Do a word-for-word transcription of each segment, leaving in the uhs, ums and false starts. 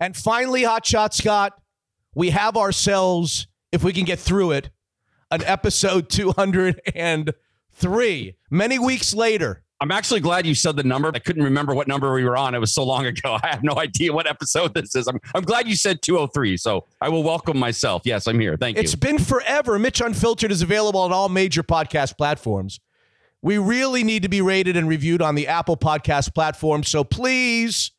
And finally, Hot Shot Scott, we have ourselves, if we can get through it, an episode two hundred three. Many weeks later. I'm actually glad you said the number. I couldn't remember what number we were on. It was so long ago. I have no idea what episode this is. I'm, I'm glad you said two oh three. So I will welcome myself. Yes, I'm here. Thank you. It's been forever. Mitch Unfiltered is available on all major podcast platforms. We really need to be rated and reviewed on the Apple Podcast platform. So please,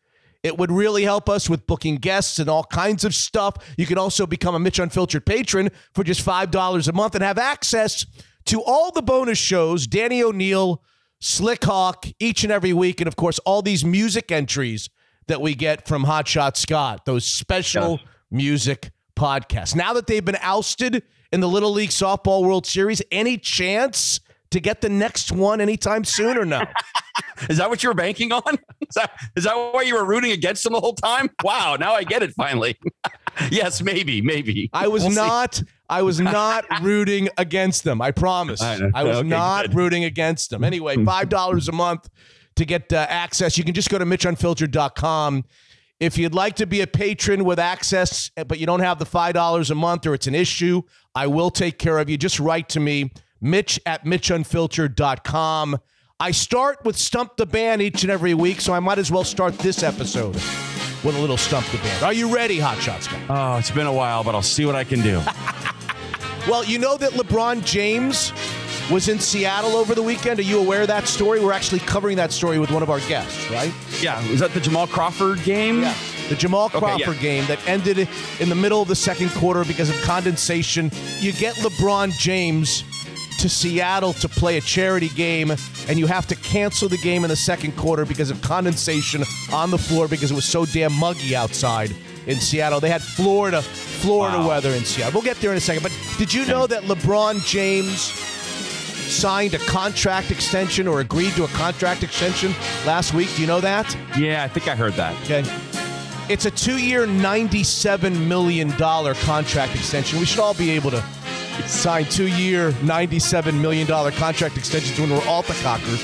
it would really help us with booking guests and all kinds of stuff. You can also become a Mitch Unfiltered patron for just five dollars a month and have access to all the bonus shows, Danny O'Neill, Slick Hawk, each and every week. And, of course, all these music entries that we get from Hot Shot Scott, those special yeah. music podcasts. Now that they've been ousted in the Little League Softball World Series, any chance to get the next one anytime soon or no? Is that what you were banking on? Is that, is that why you were rooting against them the whole time? Wow, now I get it finally. Yes, maybe, maybe. I was we'll not see. I was not rooting against them. I promise. I, I was okay, not good. rooting against them. Anyway, five dollars a month to get uh, access. You can just go to Mitch Unfiltered dot com. If you'd like to be a patron with access, but you don't have the five dollars a month or it's an issue, I will take care of you. Just write to me, Mitch at Mitch Unfiltered dot com. I start with Stump the Band each and every week, so I might as well start this episode with a little Stump the Band. Are you ready, Hot Shots guy? Oh, it's been a while, but I'll see what I can do. Well, you know that LeBron James was in Seattle over the weekend. Are you aware of that story? We're actually covering that story with one of our guests, right? Yeah. Was that the Jamal Crawford game? Yeah. The Jamal Crawford okay, yeah. game that ended in the middle of the second quarter because of condensation. You get LeBron James to Seattle to play a charity game, and you have to cancel the game in the second quarter because of condensation on the floor because it was so damn muggy outside in Seattle. They had Florida, Florida wow. weather in Seattle. We'll get there in a second. But did you know that LeBron James signed a contract extension or agreed to a contract extension last week? Do you know that? Yeah, I think I heard that. Okay. It's a two-year, ninety-seven million dollars contract extension. We should all be able to signed two-year, ninety-seven million dollars contract extensions when we're all the cockers.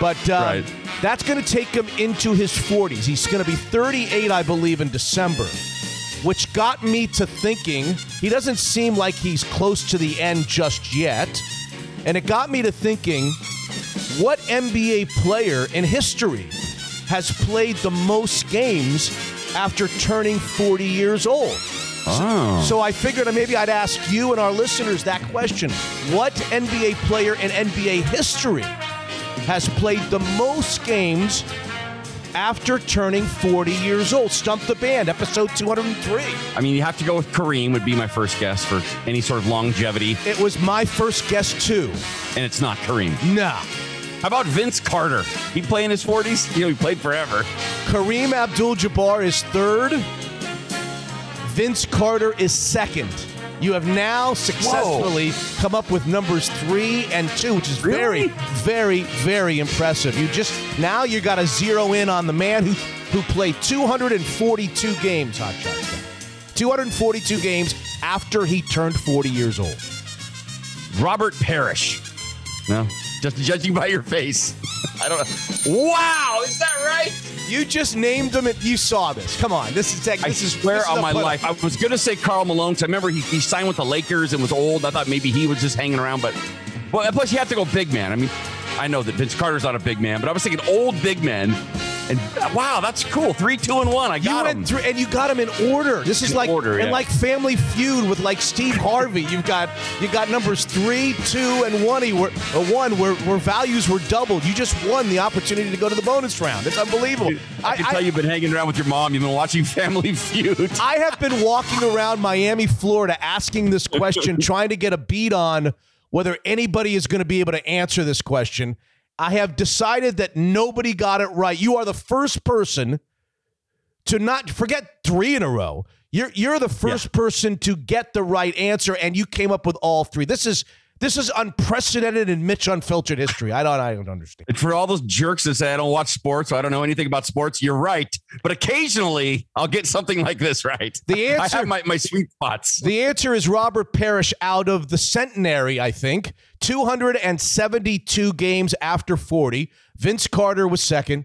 But uh, right. that's going to take him into his forties. He's going to be thirty-eight, I believe, in December, which got me to thinking he doesn't seem like he's close to the end just yet. And it got me to thinking, what N B A player in history has played the most games after turning forty years old? Oh. So, so I figured maybe I'd ask you and our listeners that question. What N B A player in N B A history has played the most games after turning forty years old? Stump the Band, episode two hundred three. I mean, you have to go with Kareem would be my first guess for any sort of longevity. It was my first guess, too. And it's not Kareem. No. How about Vince Carter? He played in his forties? You know, he played forever. Kareem Abdul-Jabbar is third. Vince Carter is second. You have now successfully Whoa. come up with numbers three and two, which is really? very, very, very impressive. You just now you got to zero in on the man who who played two hundred forty-two games, Hot Shots. two hundred forty-two games after he turned forty years old. Robert Parrish. No, just judging by your face, I don't know. Wow, is that right? You just named him and you saw this. Come on. This is tech. I this swear is, this on is my life. I was going to say Karl Malone because I remember he, he signed with the Lakers and was old. I thought maybe he was just hanging around. But well, plus you have to go big man. I mean, I know that Vince Carter's not a big man, but I was thinking old big men. And wow, that's cool. Three, two, and one. I got you him. Through, and you got him in order. This is in like order, and yeah. like Family Feud with like Steve Harvey. You've got you got numbers three, two, and one. He were, or one where, where values were doubled. You just won the opportunity to go to the bonus round. It's unbelievable. Dude, I can I, tell I, you've been hanging around with your mom. You've been watching Family Feud. I have been walking around Miami, Florida, asking this question, trying to get a beat on whether anybody is going to be able to answer this question. I have decided that nobody got it right. You are the first person to not forget three in a row. You're you're the first yeah. person to get the right answer, and you came up with all three. This is this is unprecedented in Mitch Unfiltered history. I don't I don't understand. And for all those jerks that say I don't watch sports, so I don't know anything about sports, you're right. But occasionally I'll get something like this right. The answer I have my, my sweet spots. The answer is Robert Parrish out of the centenary, I think. two hundred seventy-two games after forty. Vince Carter was second,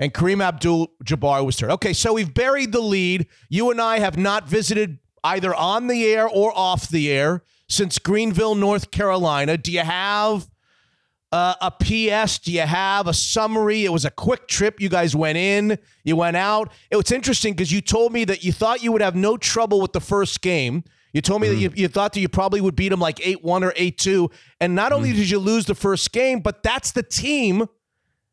and Kareem Abdul-Jabbar was third. Okay, so we've buried the lead. You and I have not visited either on the air or off the air since Greenville, North Carolina. Do you have uh, a P S? Do you have a summary? It was a quick trip. You guys went in. You went out. It was interesting because you told me that you thought you would have no trouble with the first game. You told me mm. that you, you thought that you probably would beat them like eight one or eight two. And not mm. only did you lose the first game, but that's the team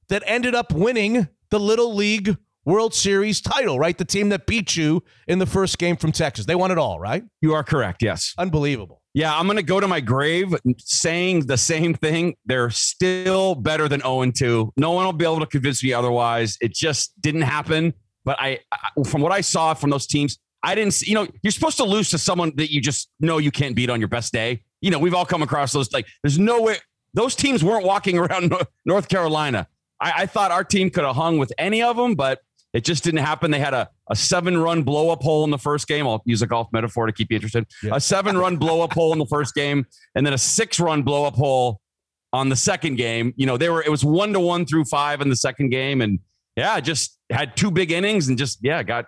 that ended up winning the Little League World Series title, right? The team that beat you in the first game from Texas. They won it all, right? You are correct, yes. Unbelievable. Yeah, I'm going to go to my grave saying the same thing. They're still better than oh and two. No one will be able to convince me otherwise. It just didn't happen. But I, I from what I saw from those teams, I didn't see, you know, you're supposed to lose to someone that you just know you can't beat on your best day. You know, we've all come across those. Like, there's no way those teams weren't walking around North Carolina. I, I thought our team could have hung with any of them, but it just didn't happen. They had a, a seven run blow up hole in the first game. I'll use a golf metaphor to keep you interested. Yeah. A seven run blow up hole in the first game, and then a six run blow up hole on the second game. You know, they were, it was one to one through five in the second game. And yeah, just had two big innings and just, yeah, got,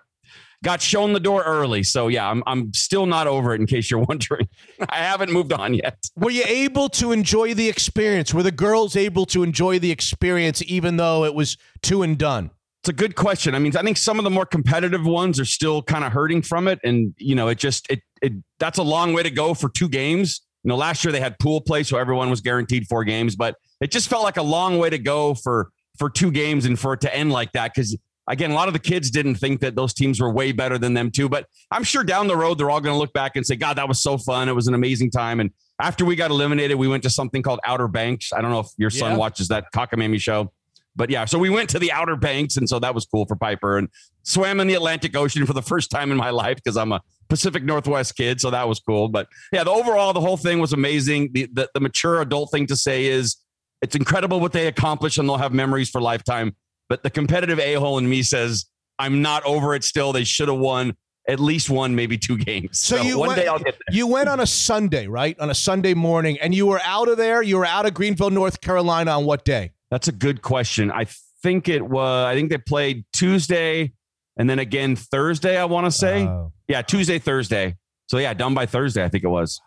Got shown the door early. So, yeah, I'm I'm still not over it, in case you're wondering. I haven't moved on yet. Were you able to enjoy the experience? Were the girls able to enjoy the experience, even though it was two and done? It's a good question. I mean, I think some of the more competitive ones are still kind of hurting from it. And, you know, it just it, it that's a long way to go for two games. You know, last year they had pool play, so everyone was guaranteed four games. But it just felt like a long way to go for for two games and for it to end like that, because again, a lot of the kids didn't think that those teams were way better than them too, but I'm sure down the road, they're all going to look back and say, God, that was so fun. It was an amazing time. And after we got eliminated, we went to something called Outer Banks. I don't know if your son yeah. watches that cockamamie show, but yeah, so we went to the Outer Banks. And so that was cool for Piper, and swam in the Atlantic Ocean for the first time in my life, because I'm a Pacific Northwest kid. So that was cool. But yeah, the overall, the whole thing was amazing. The, the, the mature adult thing to say is it's incredible what they accomplished, and they'll have memories for lifetime. But the competitive a-hole in me says, I'm not over it still. They should have won at least one, maybe two games. So, so you one went, day I'll get there. You went on a Sunday, right? On a Sunday morning. And you were out of there. You were out of Greenville, North Carolina on what day? That's a good question. I think it was, I think they played Tuesday and then again Thursday, I want to say. Oh. Yeah, Tuesday, Thursday. So yeah, done by Thursday, I think it was.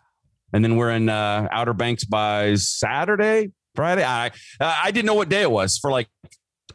And then we're in uh, Outer Banks by Saturday, Friday. I, uh, I didn't know what day it was for like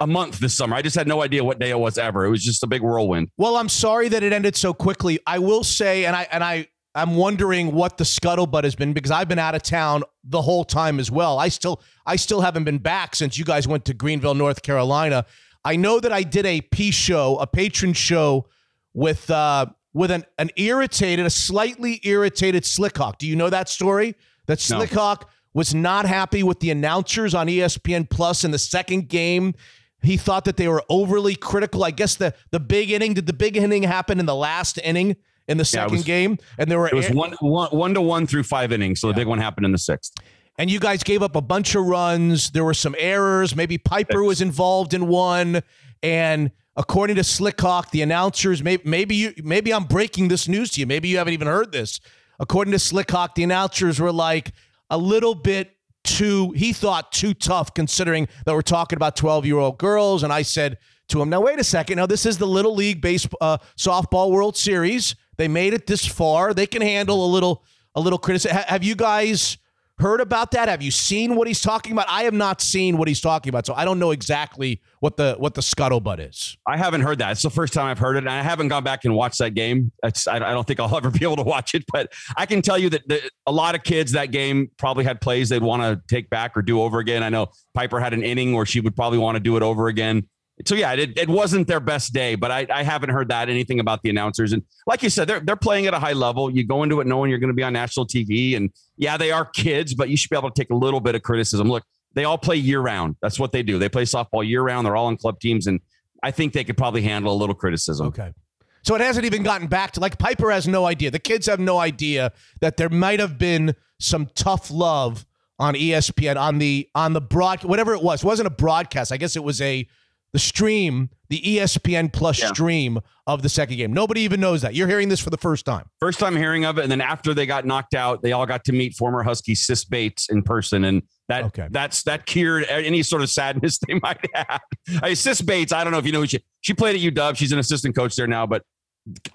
a month this summer. I just had no idea what day it was ever. It was just a big whirlwind. Well, I'm sorry that it ended so quickly. I will say, and I and I I'm wondering what the scuttlebutt has been, because I've been out of town the whole time as well. I still I still haven't been back since you guys went to Greenville, North Carolina. I know that I did a P show, a patron show with uh with an an irritated, a slightly irritated Slickhawk. Do you know that story? That Slickhawk no. was not happy with the announcers on E S P N Plus in the second game. He thought that they were overly critical. I guess the, the big inning, did the big inning happen in the last inning in the second yeah, was, game? And there were, it was one, one, one to one through five innings. So yeah. the big one happened in the sixth. And you guys gave up a bunch of runs. There were some errors. Maybe Piper was involved in one. And according to Slickhawk, the announcers, maybe, maybe you, maybe I'm breaking this news to you. Maybe you haven't even heard this. According to Slickhawk, the announcers were like a little bit too, he thought, too tough, considering that we're talking about twelve-year-old girls. And I said to him, now, wait a second. Now, this is the Little League baseball, uh, softball World Series. They made it this far. They can handle a little a little criticism. Ha- have you guys heard about that? Have you seen what he's talking about? I have not seen what he's talking about, so I don't know exactly what the what the scuttlebutt is. I haven't heard that. It's the first time I've heard it, and I haven't gone back and watched that game. It's, I don't think I'll ever be able to watch it, but I can tell you that the, a lot of kids that game probably had plays they'd want to take back or do over again. I know Piper had an inning where she would probably want to do it over again. So, yeah, it, it wasn't their best day, but I, I haven't heard that, anything about the announcers. And like you said, they're they're playing at a high level. You go into it knowing you're going to be on national T V. And, yeah, they are kids, but you should be able to take a little bit of criticism. Look, they all play year-round. That's what they do. They play softball year-round. They're all on club teams, and I think they could probably handle a little criticism. Okay. So it hasn't even gotten back to, like, Piper has no idea. The kids have no idea that there might have been some tough love on E S P N, on the, on the broadcast, whatever it was. It wasn't a broadcast. I guess it was a... The stream, the E S P N Plus yeah. stream of the second game. Nobody even knows that. You're hearing this for the first time. First time hearing of it. And then after they got knocked out, they all got to meet former Husky Sis Bates in person. And That okay. that's that cured any sort of sadness they might have. I assist Bates. I don't know if you know who she she played at U W. She's an assistant coach there now, but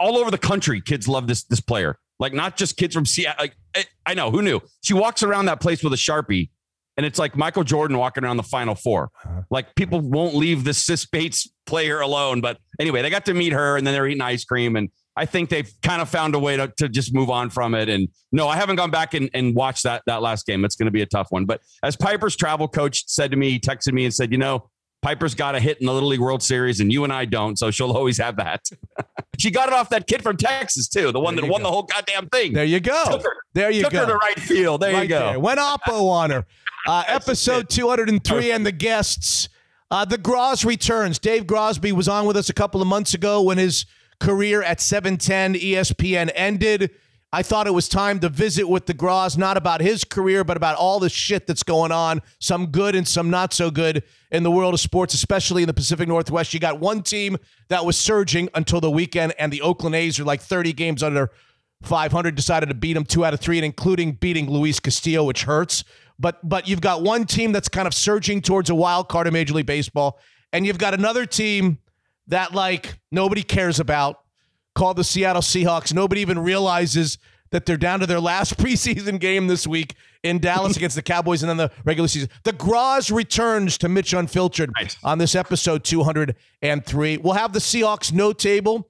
all over the country, kids love this this player. Like not just kids from Seattle. Like I, I know who knew. She walks around that place with a Sharpie, and it's like Michael Jordan walking around the Final Four. Like people won't leave this Sis Bates player alone. But anyway, they got to meet her, and then they're eating ice cream, and I think they've kind of found a way to, to just move on from it. And no, I haven't gone back and, and watched that, that last game. It's going to be a tough one. But as Piper's travel coach said to me, he texted me and said, you know, Piper's got a hit in the Little League World Series and you and I don't. So she'll always have that. She got it off that kid from Texas too. The one that won go. the whole goddamn thing. There you go. Took her, there you took go. Took her to right field. There right you go. There. Went oppo on her. Uh, episode two oh three and the guests. Uh, the Groz returns. Dave Grosby was on with us a couple of months ago when his career at seven ten E S P N ended. I thought it was time to visit with the Groz, not about his career, but about all the shit that's going on, some good and some not so good in the world of sports, especially in the Pacific Northwest. You got one team that was surging until the weekend, and the Oakland A's are like thirty games under five hundred, decided to beat them two out of three, and including beating Luis Castillo, which hurts. But but you've got one team that's kind of surging towards a wild card in Major League Baseball, and you've got another team that like nobody cares about, called the Seattle Seahawks. Nobody even realizes that they're down to their last preseason game this week in Dallas against the Cowboys and then the regular season. The Groz returns to Mitch Unfiltered nice. on this episode two oh three. We'll have the Seahawks no table.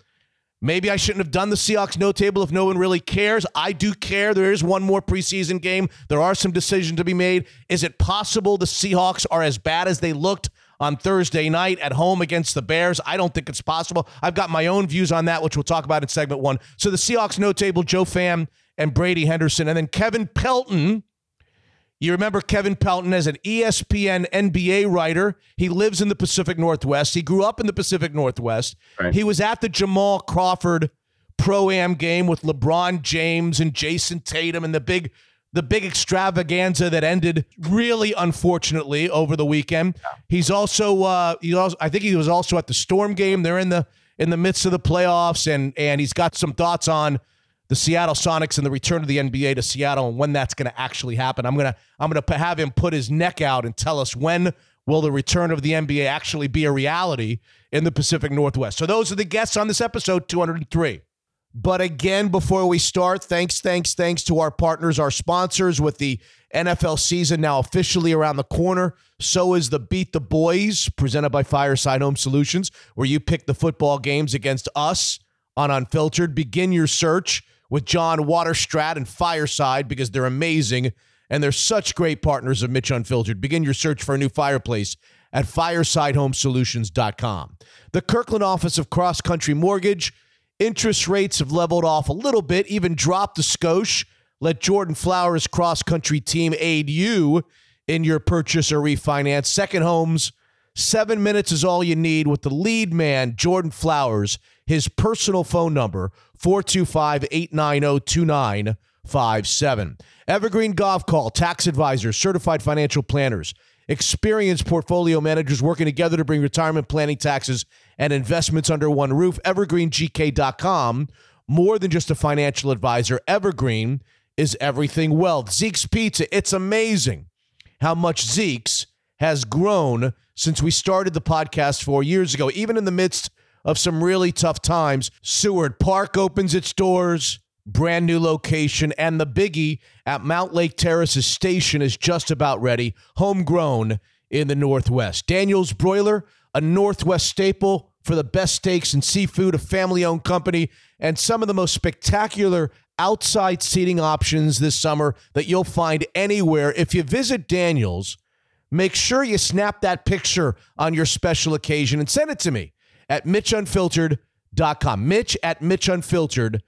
Maybe I shouldn't have done the Seahawks no table if no one really cares. I do care. There is one more preseason game. There are some decisions to be made. Is it possible the Seahawks are as bad as they looked on Thursday night at home against the Bears? I don't think it's possible. I've got my own views on that, which we'll talk about in segment one. So the Seahawks no table, Joe Pham and Brady Henderson. And then Kevin Pelton. You remember Kevin Pelton as an E S P N N B A writer. He lives in the Pacific Northwest. He grew up in the Pacific Northwest. Right. He was at the Jamal Crawford Pro-Am game with LeBron James and Jason Tatum and the big The big extravaganza that ended really unfortunately over the weekend. Yeah. He's also, uh, he also, I think he was also at the Storm game. They're in the in the midst of the playoffs, and and he's got some thoughts on the Seattle Sonics and the return of the N B A to Seattle and when that's going to actually happen. I'm gonna I'm gonna have him put his neck out and tell us when will the return of the N B A actually be a reality in the Pacific Northwest. So those are the guests on this episode two oh three. But again, before we start, thanks, thanks, thanks to our partners, our sponsors. With the N F L season now officially around the corner, so is the Beat the Boys, presented by Fireside Home Solutions, where you pick the football games against us on Unfiltered. Begin your search with John Waterstrat and Fireside because they're amazing, and they're such great partners of Mitch Unfiltered. Begin your search for a new fireplace at fireside home solutions dot com. The Kirkland office of Cross Country Mortgage. Interest rates have leveled off a little bit, even dropped a skosh. Let Jordan Flowers' cross-country team aid you in your purchase or refinance. Second homes, seven minutes is all you need with the lead man, Jordan Flowers. His personal phone number, four two five, eight nine zero, two nine five seven. Evergreen Golf Call, tax advisors, certified financial planners, experienced portfolio managers working together to bring retirement planning, taxes, and investments under one roof. evergreen g k dot com. More than just a financial advisor, Evergreen is everything wealth. Zeke's Pizza, it's amazing how much Zeke's has grown since we started the podcast four years ago, even in the midst of some really tough times. Seward Park opens its doors, brand new location, and the biggie at Mount Lake Terrace's station is just about ready, homegrown in the Northwest. Daniel's Broiler, a Northwest staple for the best steaks and seafood, a family-owned company, and some of the most spectacular outside seating options this summer that you'll find anywhere. If you visit Daniel's, make sure you snap that picture on your special occasion and send it to me at mitch unfiltered dot com. Mitch at mitch unfiltered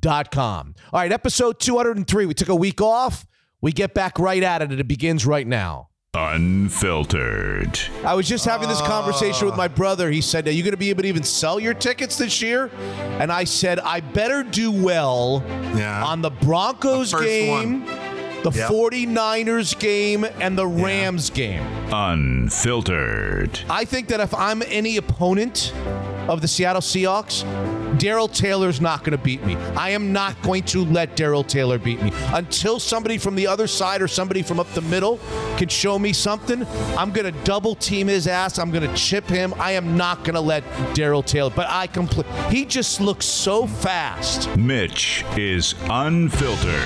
dot com. All right, episode two oh three. We took a week off. We get back right at it, and it begins right now. Unfiltered. I was just having this conversation with my brother. He said, are you going to be able to even sell your tickets this year? And I said, I better do well yeah. on the Broncos the game, one. the yep. 49ers game, and the yeah. Rams game. Unfiltered. I think that if I'm any opponent of the Seattle Seahawks, Daryl Taylor's not going to beat me. I am not going to let Daryl Taylor beat me. Until somebody from the other side or somebody from up the middle can show me something, I'm going to double team his ass. I'm going to chip him. I am not going to let Daryl Taylor. But I complete. He just looks so fast. Mitch is unfiltered.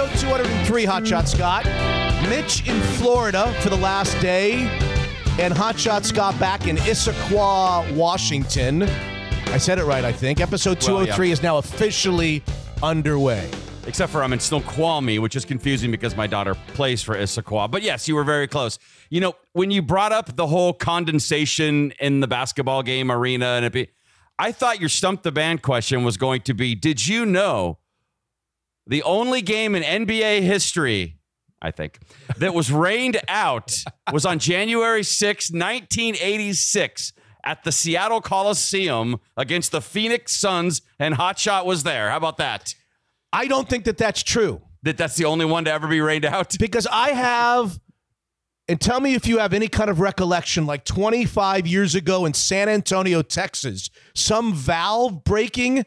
Episode two hundred three, Hot Shot Scott. Mitch in Florida for the last day, and Hot Shot Scott back in Issaquah, Washington. I said it right, I think. Episode two oh three well, yeah. is now officially underway. Except for I'm in Snoqualmie, which is confusing because my daughter plays for Issaquah. But yes, you were very close. You know, when you brought up the whole condensation in the basketball game arena, and it be, I thought your Stump the Band question was going to be, did you know the only game in N B A history, I think, that was rained out was on January sixth, nineteen eighty-six at the Seattle Coliseum against the Phoenix Suns, and Hot Shot was there. How about that? I don't think that that's true. That that's the only one to ever be rained out? Because I have, and tell me if you have any kind of recollection, like twenty-five years ago in San Antonio, Texas, some valve breaking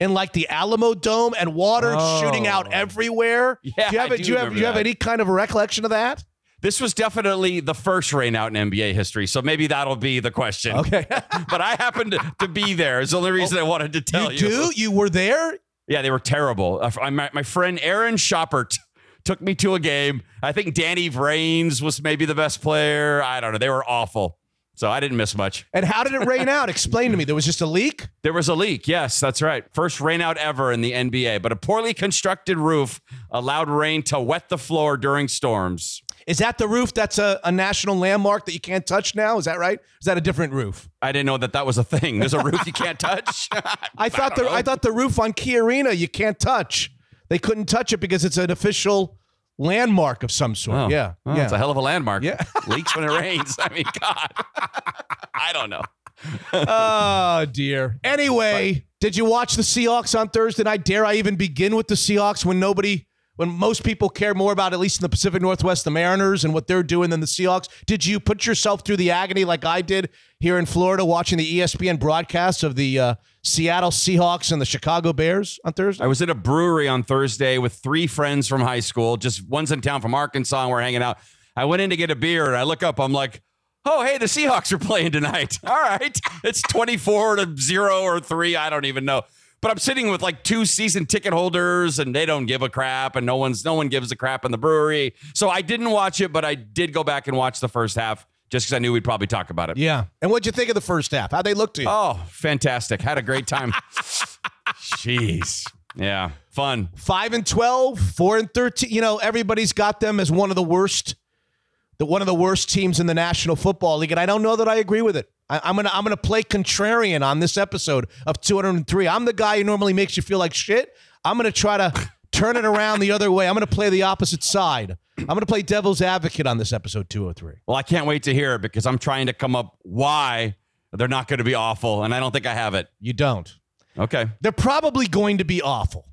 in like the Alamo Dome and water oh. shooting out everywhere. Yeah, do you have, do do you have, do you have any kind of a recollection of that? This was definitely the first rain out in N B A history, so maybe that'll be the question. Okay. But I happened to, to be there. It's the only reason oh, I wanted to tell you. You do? You were there? Yeah, they were terrible. I, my, my friend Aaron Schoppert took me to a game. I think Danny Vrains was maybe the best player. I don't know. They were awful. So I didn't miss much. And how did it rain out? Explain to me. There was just a leak? There was a leak. Yes, that's right. First rain out ever in the N B A. But a poorly constructed roof allowed rain to wet the floor during storms. Is that the roof that's a, a national landmark that you can't touch now? Is that right? Is that a different roof? I didn't know that that was a thing. There's a roof you can't touch? I thought I the know. I thought the roof on Key Arena you can't touch. They couldn't touch it because it's an official landmark of some sort. Oh. Yeah. Oh, yeah. It's a hell of a landmark. Yeah. Leaks when it rains. I mean, God. I don't know. Oh, dear. Anyway, but did you watch the Seahawks on Thursday night? Dare I even begin with the Seahawks when nobody, when most people care more about, at least in the Pacific Northwest, the Mariners and what they're doing than the Seahawks? Did you put yourself through the agony like I did here in Florida watching the E S P N broadcast of the uh, Seattle Seahawks and the Chicago Bears on Thursday? I was at a brewery on Thursday with three friends from high school. Just one's in town from Arkansas, and we're hanging out. I went in to get a beer, and I look up. I'm like, oh, hey, the Seahawks are playing tonight. All right. It's twenty-four to zero or three. I don't even know. But I'm sitting with like two season ticket holders, and they don't give a crap, and no one's no one gives a crap in the brewery. So I didn't watch it, but I did go back and watch the first half just because I knew we'd probably talk about it. Yeah. And what'd you think of the first half? How'd they look to you? Oh, fantastic. Had a great time. Jeez. Yeah. Fun. five and twelve, four and thirteen. You know, everybody's got them as one of the worst, the one of the worst teams in the National Football League, and I don't know that I agree with it. I, I'm gonna I'm gonna play contrarian on this episode of two hundred three. I'm the guy who normally makes you feel like shit. I'm gonna try to turn it around the other way. I'm gonna play the opposite side. I'm gonna play devil's advocate on this episode two oh three. Well, I can't wait to hear it because I'm trying to come up why they're not going to be awful, and I don't think I have it. You don't. Okay. They're probably going to be awful.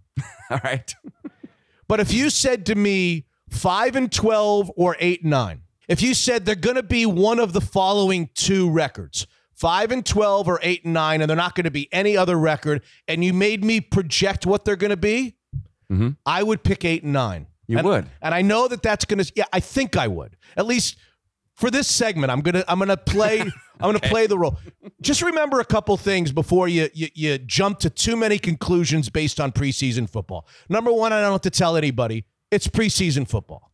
All right. But if you said to me five and twelve or eight and nine. If you said they're going to be one of the following two records, five and twelve or eight and nine, and they're not going to be any other record, and you made me project what they're going to be, mm-hmm. I would pick eight and nine. You and, would. And I know that that's going to, yeah, I think I would. At least for this segment, I'm going to I'm going to play I'm going to okay. play the role. Just remember a couple things before you, you you jump to too many conclusions based on preseason football. Number one, I don't have to tell anybody, it's preseason football.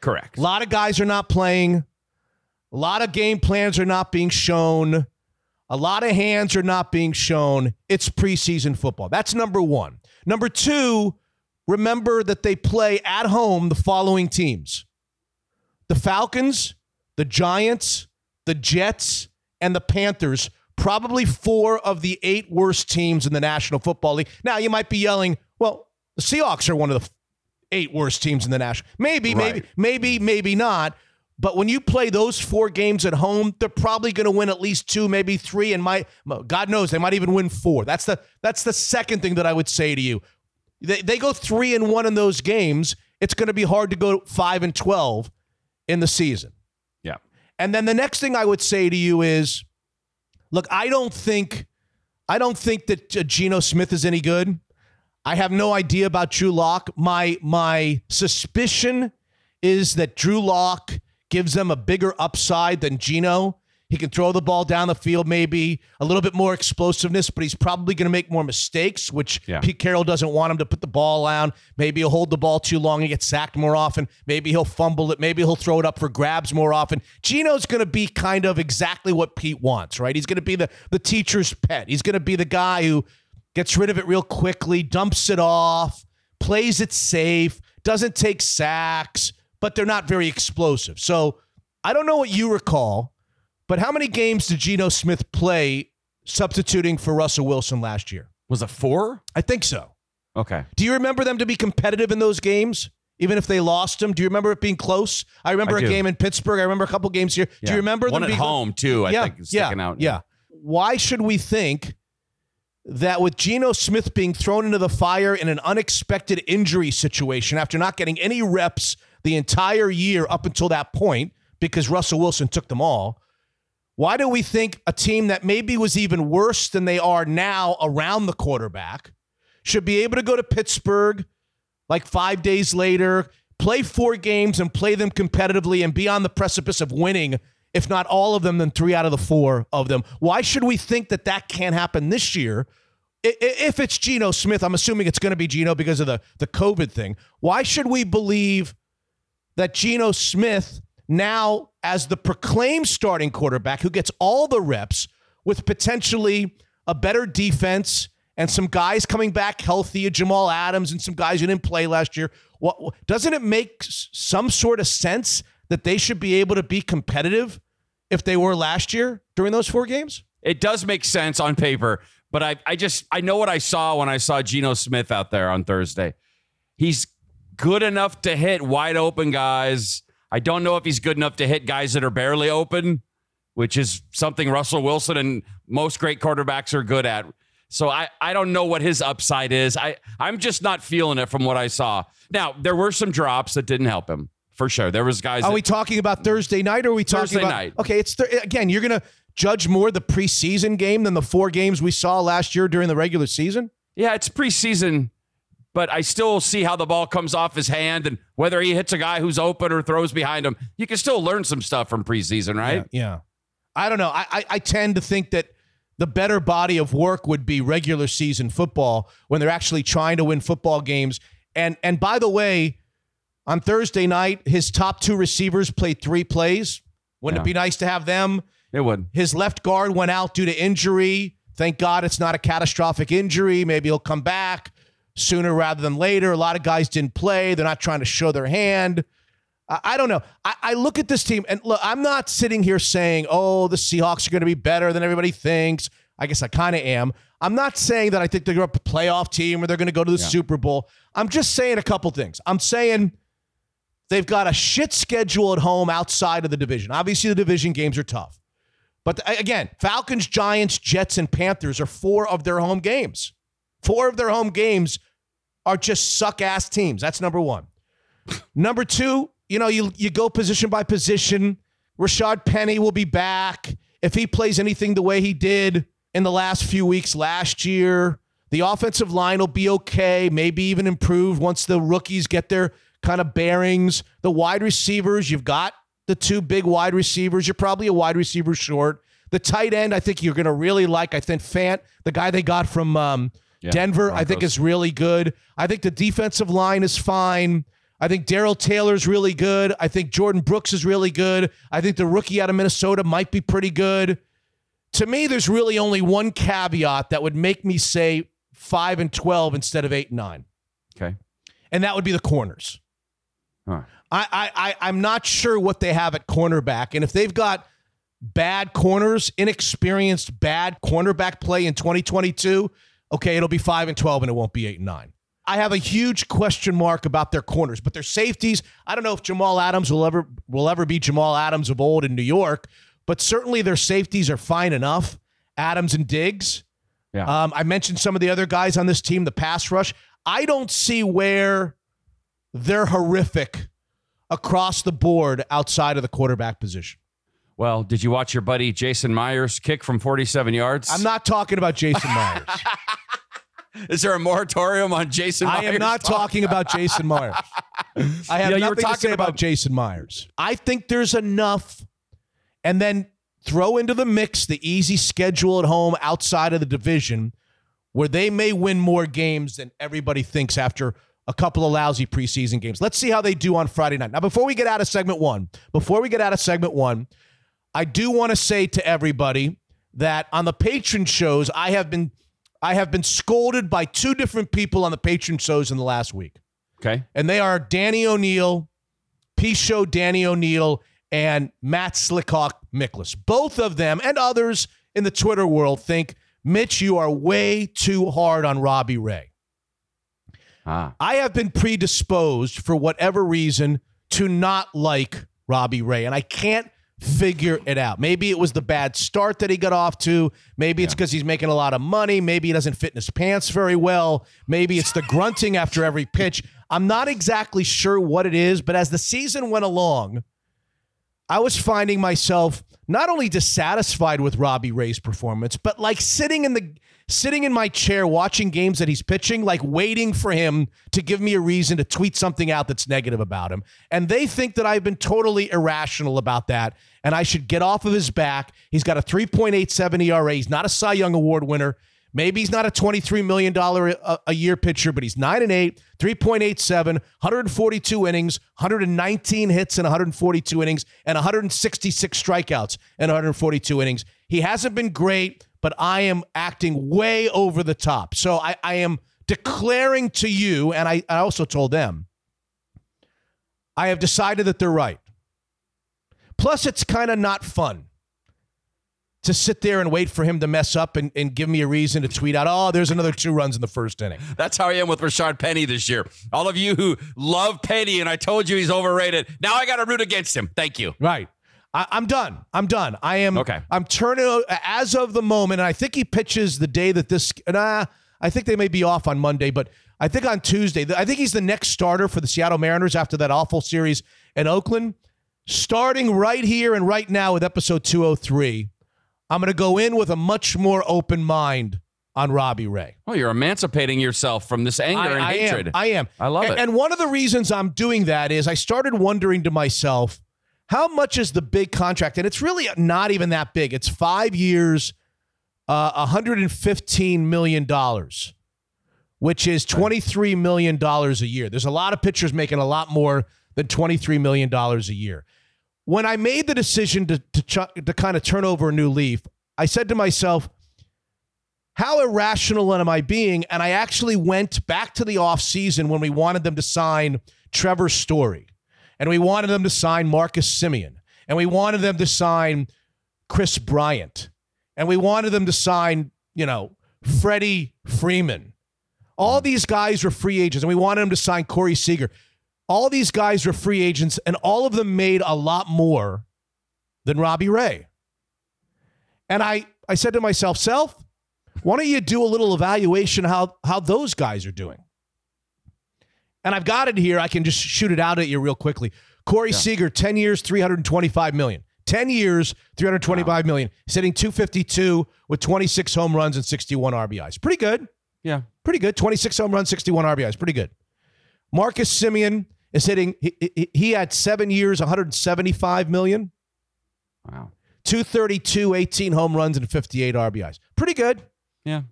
Correct. A lot of guys are not playing. A lot of game plans are not being shown. A lot of hands are not being shown. It's preseason football. That's number one. Number two, remember that they play at home the following teams: the Falcons, the Giants, the Jets, and the Panthers, probably four of the eight worst teams in the National Football League. Now, you might be yelling, well, the Seahawks are one of the eight worst teams in the National. Maybe, right. maybe, maybe, maybe not. But when you play those four games at home, they're probably going to win at least two, maybe three, and might, God knows, they might even win four. That's the that's the second thing that I would say to you. They they go three and one in those games, it's going to be hard to go five and twelve in the season. Yeah. And then the next thing I would say to you is, look, I don't think I don't think that Geno Smith is any good. I have no idea about Drew Lock. My my suspicion is that Drew Lock gives them a bigger upside than Geno. He can throw the ball down the field, maybe a little bit more explosiveness, but he's probably going to make more mistakes, which yeah. Pete Carroll doesn't want him to put the ball down. Maybe he'll hold the ball too long and get sacked more often. Maybe he'll fumble it. Maybe he'll throw it up for grabs more often. Geno's going to be kind of exactly what Pete wants, right? He's going to be the, the teacher's pet. He's going to be the guy who gets rid of it real quickly, dumps it off, plays it safe, doesn't take sacks, but they're not very explosive. So I don't know what you recall, but how many games did Geno Smith play substituting for Russell Wilson last year? Was it four? I think so. Okay. Do you remember them to be competitive in those games, even if they lost them? Do you remember it being close? I remember I a do. game in Pittsburgh. I remember a couple games here. Yeah. Do you remember One them being home, close? too, I yeah, think, sticking yeah, out. Yeah. Why should we think that with Geno Smith being thrown into the fire in an unexpected injury situation after not getting any reps the entire year up until that point, because Russell Wilson took them all, why do we think a team that maybe was even worse than they are now around the quarterback should be able to go to Pittsburgh like five days later, play four games and play them competitively and be on the precipice of winning, if not all of them, then three out of the four of them? Why should we think that that can't happen this year? If it's Geno Smith, I'm assuming it's going to be Geno because of the, the COVID thing. Why should we believe that Geno Smith now, as the proclaimed starting quarterback who gets all the reps with potentially a better defense and some guys coming back healthy, Jamal Adams and some guys who didn't play last year, what, doesn't it make some sort of sense that they should be able to be competitive if they were last year during those four games? It does make sense on paper, but I, I just, I know what I saw when I saw Geno Smith out there on Thursday. He's good enough to hit wide open guys. I don't know if he's good enough to hit guys that are barely open, which is something Russell Wilson and most great quarterbacks are good at. So I, I don't know what his upside is. I, I'm just not feeling it from what I saw. Now, there were some drops that didn't help him, for sure. There was guys. Are that, we talking about Thursday night or are we talking Thursday about... Thursday night. Okay, it's th- again, you're going to judge more the preseason game than the four games we saw last year during the regular season? Yeah, it's preseason, but I still see how the ball comes off his hand and whether he hits a guy who's open or throws behind him. You can still learn some stuff from preseason, right? Yeah. yeah. I don't know. I, I I tend to think that the better body of work would be regular season football when they're actually trying to win football games. And and by the way, on Thursday night, his top two receivers played three plays. Wouldn't yeah. it be nice to have them? It would. His left guard went out due to injury. Thank God it's not a catastrophic injury. Maybe he'll come back sooner rather than later. A lot of guys didn't play. They're not trying to show their hand. I, I don't know. I, I look at this team, and look, I'm not sitting here saying, oh, the Seahawks are going to be better than everybody thinks. I guess I kind of am. I'm not saying that I think they're going to be a playoff team or they're going to go to the yeah. Super Bowl. I'm just saying a couple things. I'm saying they've got a shit schedule at home outside of the division. Obviously, the division games are tough. But the, again, Falcons, Giants, Jets, and Panthers are four of their home games. Four of their home games are just suck-ass teams. That's number one. Number two, you know, you you go position by position. Rashad Penny will be back. If he plays anything the way he did in the last few weeks last year, the offensive line will be okay, maybe even improved once the rookies get their kind of bearings. The wide receivers, you've got the two big wide receivers. You're probably a wide receiver short. The tight end, I think you're going to really like. I think Fant, the guy they got from... Um, Yeah, Denver, Broncos. I think, is really good. I think the defensive line is fine. I think Darrell Taylor's really good. I think Jordan Brooks is really good. I think the rookie out of Minnesota might be pretty good. To me, there's really only one caveat that would make me say five and twelve instead of eight and nine. Okay. And that would be the corners. Huh. I, I, I, I'm not sure what they have at cornerback. And if they've got bad corners, inexperienced bad cornerback play in twenty twenty-two... okay, it'll be five and twelve and it won't be eight and nine. I have a huge question mark about their corners, but their safeties, I don't know if Jamal Adams will ever will ever be Jamal Adams of old in New York, but certainly their safeties are fine enough. Adams and Diggs. Yeah. Um, I mentioned some of the other guys on this team, the pass rush. I don't see where they're horrific across the board outside of the quarterback position. Well, did you watch your buddy Jason Myers kick from forty-seven yards? I'm not talking about Jason Myers. Is there a moratorium on Jason Myers? I am not talking about Jason Myers. I have yeah, nothing to say about, about Jason Myers. I think there's enough. And then throw into the mix the easy schedule at home outside of the division where they may win more games than everybody thinks after a couple of lousy preseason games. Let's see how they do on Friday night. Now, before we get out of segment one, before we get out of segment one, I do want to say to everybody that on the patron shows, I have been... I have been scolded by two different people on the Patreon shows in the last week. Okay. And they are Danny O'Neill, Peace Show Danny O'Neill, and Matt Slickhawk Mickless. Both of them and others in the Twitter world think, Mitch, you are way too hard on Robbie Ray. Ah. I have been predisposed for whatever reason to not like Robbie Ray, and I can't figure it out. Maybe it was the bad start that he got off to. Maybe yeah. it's because he's making a lot of money. Maybe he doesn't fit in his pants very well. Maybe it's the grunting after every pitch. I'm not exactly sure what it is, but as the season went along, I was finding myself not only dissatisfied with Robbie Ray's performance, but like sitting in the sitting in my chair watching games that he's pitching, like waiting for him to give me a reason to tweet something out that's negative about him. And they think that I've been totally irrational about that, and I should get off of his back. He's got a three point eight seven E R A. He's not a Cy Young Award winner. Maybe he's not a twenty-three million dollars a, a year pitcher, but he's nine and eight, three point eight seven, one hundred forty-two innings, one hundred nineteen hits in one hundred forty-two innings, and one hundred sixty-six strikeouts in one hundred forty-two innings. He hasn't been great, but I am acting way over the top. So I, I am declaring to you, and I, I also told them, I have decided that they're right. Plus, it's kind of not fun to sit there and wait for him to mess up and, and give me a reason to tweet out, oh, there's another two runs in the first inning. That's how I am with Rashad Penny this year. All of you who love Penny, and I told you he's overrated, now I got to root against him. Thank you. Right. I, I'm done. I'm done. I am. Okay. I'm turning, as of the moment, and I think he pitches the day that this, and I, I think they may be off on Monday, but I think on Tuesday, I think he's the next starter for the Seattle Mariners after that awful series in Oakland. Starting right here and right now with episode two oh three. I'm going to go in with a much more open mind on Robbie Ray. Oh, you're emancipating yourself from this anger I, and I hatred. Am, I am. I love and, it. And one of the reasons I'm doing that is I started wondering to myself, how much is the big contract? And it's really not even that big. It's five years, uh, one hundred fifteen million dollars, which is twenty-three million dollars a year. There's a lot of pitchers making a lot more than twenty-three million dollars a year. When I made the decision to to, ch- to kind of turn over a new leaf, I said to myself, how irrational am I being? And I actually went back to the offseason when we wanted them to sign Trevor Story, and we wanted them to sign Marcus Simeon, and we wanted them to sign Chris Bryant, and we wanted them to sign, you know, Freddie Freeman. All these guys were free agents, and we wanted them to sign Corey Seager. All these guys were free agents, and all of them made a lot more than Robbie Ray. And I, I said to myself, Self, why don't you do a little evaluation how how those guys are doing? And I've got it here. I can just shoot it out at you real quickly. Corey yeah. Seager, ten years, three hundred twenty-five million dollars. ten years, three hundred twenty-five million dollars. He's hitting two fifty-two with twenty-six home runs and sixty-one R B Is. Pretty good. Yeah. Pretty good. twenty-six home runs, sixty-one R B Is. Pretty good. Marcus Simeon is hitting, he, he had seven years, one hundred seventy-five million dollars. Wow. two thirty-two, eighteen home runs, and fifty-eight R B Is. Pretty good. Yeah.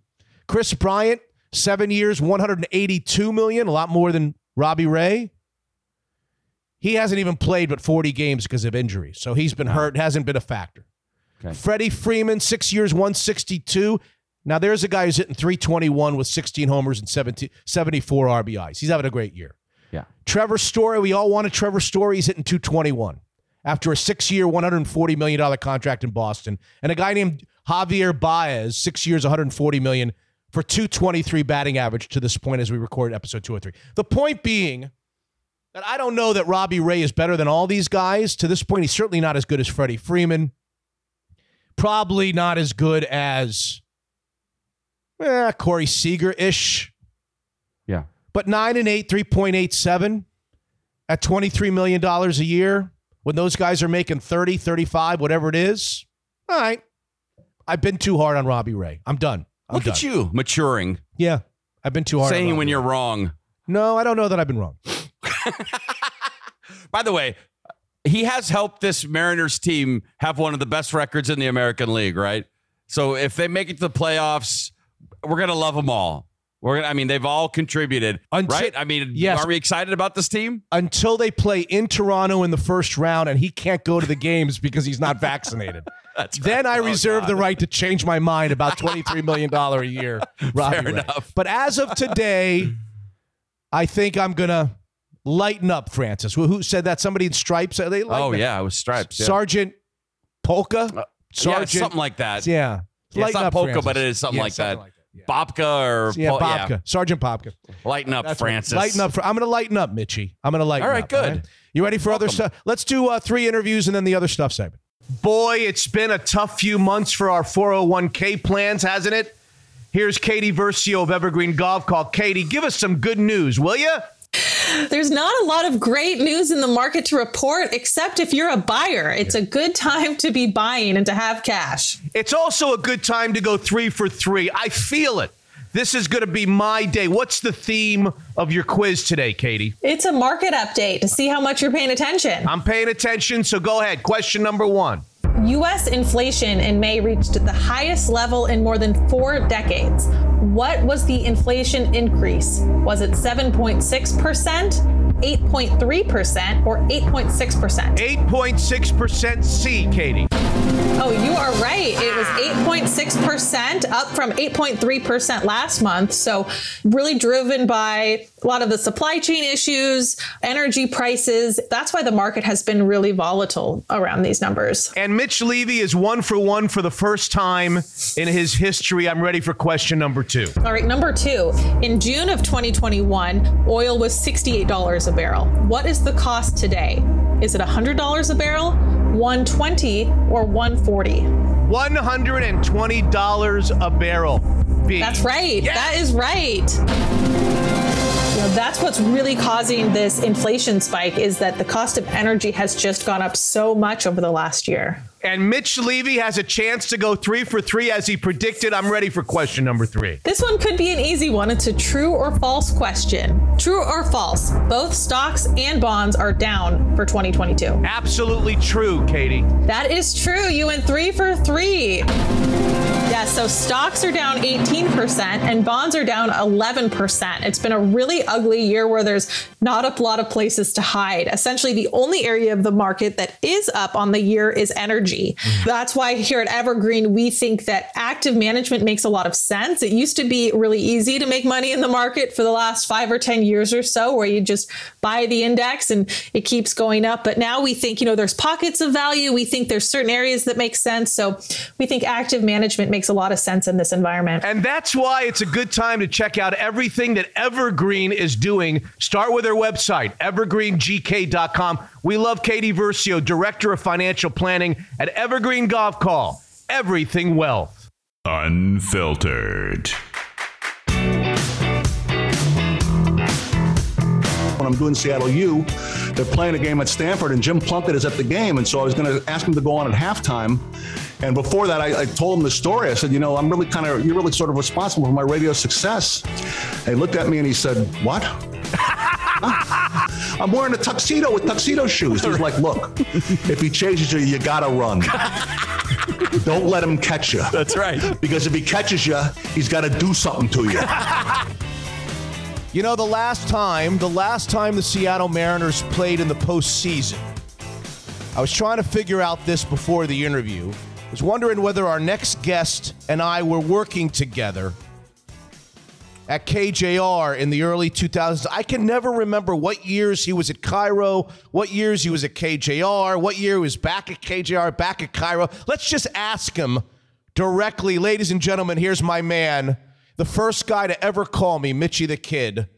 Chris Bryant, seven years, one hundred eighty-two million dollars, a lot more than Robbie Ray. He hasn't even played but forty games because of injury, so he's been wow. hurt, hasn't been a factor. Okay. Freddie Freeman, six years, one hundred sixty-two. Now, there's a guy who's hitting three twenty-one with sixteen homers and seventy-four R B Is. He's having a great year. Yeah. Trevor Story, we all wanted Trevor Story. He's hitting two twenty-one after a six-year, one hundred forty million dollars contract in Boston. And a guy named Javier Baez, six years, one hundred forty million dollars for two twenty-three batting average to this point as we record episode two oh three. The point being that I don't know that Robbie Ray is better than all these guys. To this point, he's certainly not as good as Freddie Freeman. Probably not as good as... Eh, Corey Seager-ish. Yeah. But nine and eight, three point eight seven. at twenty-three million dollars a year when those guys are making thirty, thirty-five, whatever it is. All right. I've been too hard on Robbie Ray. I'm done. I'm Look done. at you maturing. Yeah. I've been too hard. Saying on when Ray. You're wrong. No, I don't know that I've been wrong. By the way, he has helped this Mariners team have one of the best records in the American League, right? So if they make it to the playoffs, we're going to love them all. We're gonna, I mean, they've all contributed, Until, right? I mean, yes. Are we excited about this team? Until they play in Toronto in the first round and he can't go to the games because he's not vaccinated. That's right. Then I oh, reserve God. the right to change my mind about twenty-three million dollars a year, Robbie Fair Ray. enough. But as of today, I think I'm going to lighten up, Francis. Who, who said that? Somebody in Stripes? Are they oh, yeah, it was Stripes. Yeah. Sergeant Polka? Uh, Sergeant, yeah, something like that. Yeah. yeah it's not up, Polka, Francis. but it is something yeah, like something that. Like Yeah. Popka or yeah, Pol- Popka, yeah. Sergeant Popka. Lighten up, That's Francis. Lighten up. For, I'm going to lighten up, Mitchie. I'm going to lighten up. All right, up, good. All right? You ready for Welcome. other stuff? Let's do uh, three interviews and then the other stuff segment. Boy, it's been a tough few months for our four oh one k plans, hasn't it? Here's Katie Versio of Evergreen Golf Call. Katie, give us some good news, will you? There's not a lot of great news in the market to report, except if you're a buyer. It's a good time to be buying and to have cash. It's also a good time to go three for three. I feel it. This is going to be my day. What's the theme of your quiz today, Katie? It's a market update to see how much you're paying attention. I'm paying attention, so go ahead. Question number one. U S inflation in May reached the highest level in more than four decades. What was the inflation increase? Was it seven point six percent, eight point three percent, or eight point six percent? eight point six percent C, Katie. Oh, you are right. It was eight point six percent, up from eight point three percent last month. So really driven by a lot of the supply chain issues, energy prices. That's why the market has been really volatile around these numbers. And Mitch Levy is one for one for the first time in his history. I'm ready for question number two. All right, number two. In June of twenty twenty-one, oil was sixty-eight dollars a barrel. What is the cost today? Is it one hundred dollars a barrel? one hundred twenty dollars or one hundred forty dollars? one hundred twenty dollars a barrel. B. That's right. Yes. That is right. You know, that's what's really causing this inflation spike is that the cost of energy has just gone up so much over the last year. And Mitch Levy has a chance to go three for three as he predicted. I'm ready for question number three. This one could be an easy one. It's a true or false question. True or false? Both stocks and bonds are down for twenty twenty-two. Absolutely true, Katie. That is true. You went three for three. Yeah, so stocks are down eighteen percent and bonds are down eleven percent. It's been a really ugly year where there's not a lot of places to hide. Essentially, the only area of the market that is up on the year is energy. That's why here at Evergreen, we think that active management makes a lot of sense. It used to be really easy to make money in the market for the last five or ten years or so, where you just buy the index and it keeps going up. But now we think, you know, there's pockets of value. We think there's certain areas that make sense. So we think active management makes a lot of sense in this environment. And that's why it's a good time to check out everything that Evergreen is doing. Start with their website, evergreen g k dot com. We love Katie Versio, Director of Financial Planning at Evergreen Golf Call. Everything Wealth. Unfiltered. When I'm doing Seattle U, they're playing a game at Stanford and Jim Plunkett is at the game. And so I was going to ask him to go on at halftime. And before that, I, I told him the story. I said, you know, I'm really kind of, you're really sort of responsible for my radio success. And he looked at me and he said, what? I'm wearing a tuxedo with tuxedo shoes. He's like, look, if he chases you, you gotta run. Don't let him catch you. That's right. Because if he catches you, he's got to do something to you. You know, the last time, the last time the Seattle Mariners played in the postseason, I was trying to figure out this before the interview. I was wondering whether our next guest and I were working together at K J R in the early two thousands. I can never remember what years he was at Cairo, what years he was at K J R, what year he was back at K J R, back at Cairo. Let's just ask him directly. Ladies and gentlemen, here's my man, the first guy to ever call me Mitchie the Kid,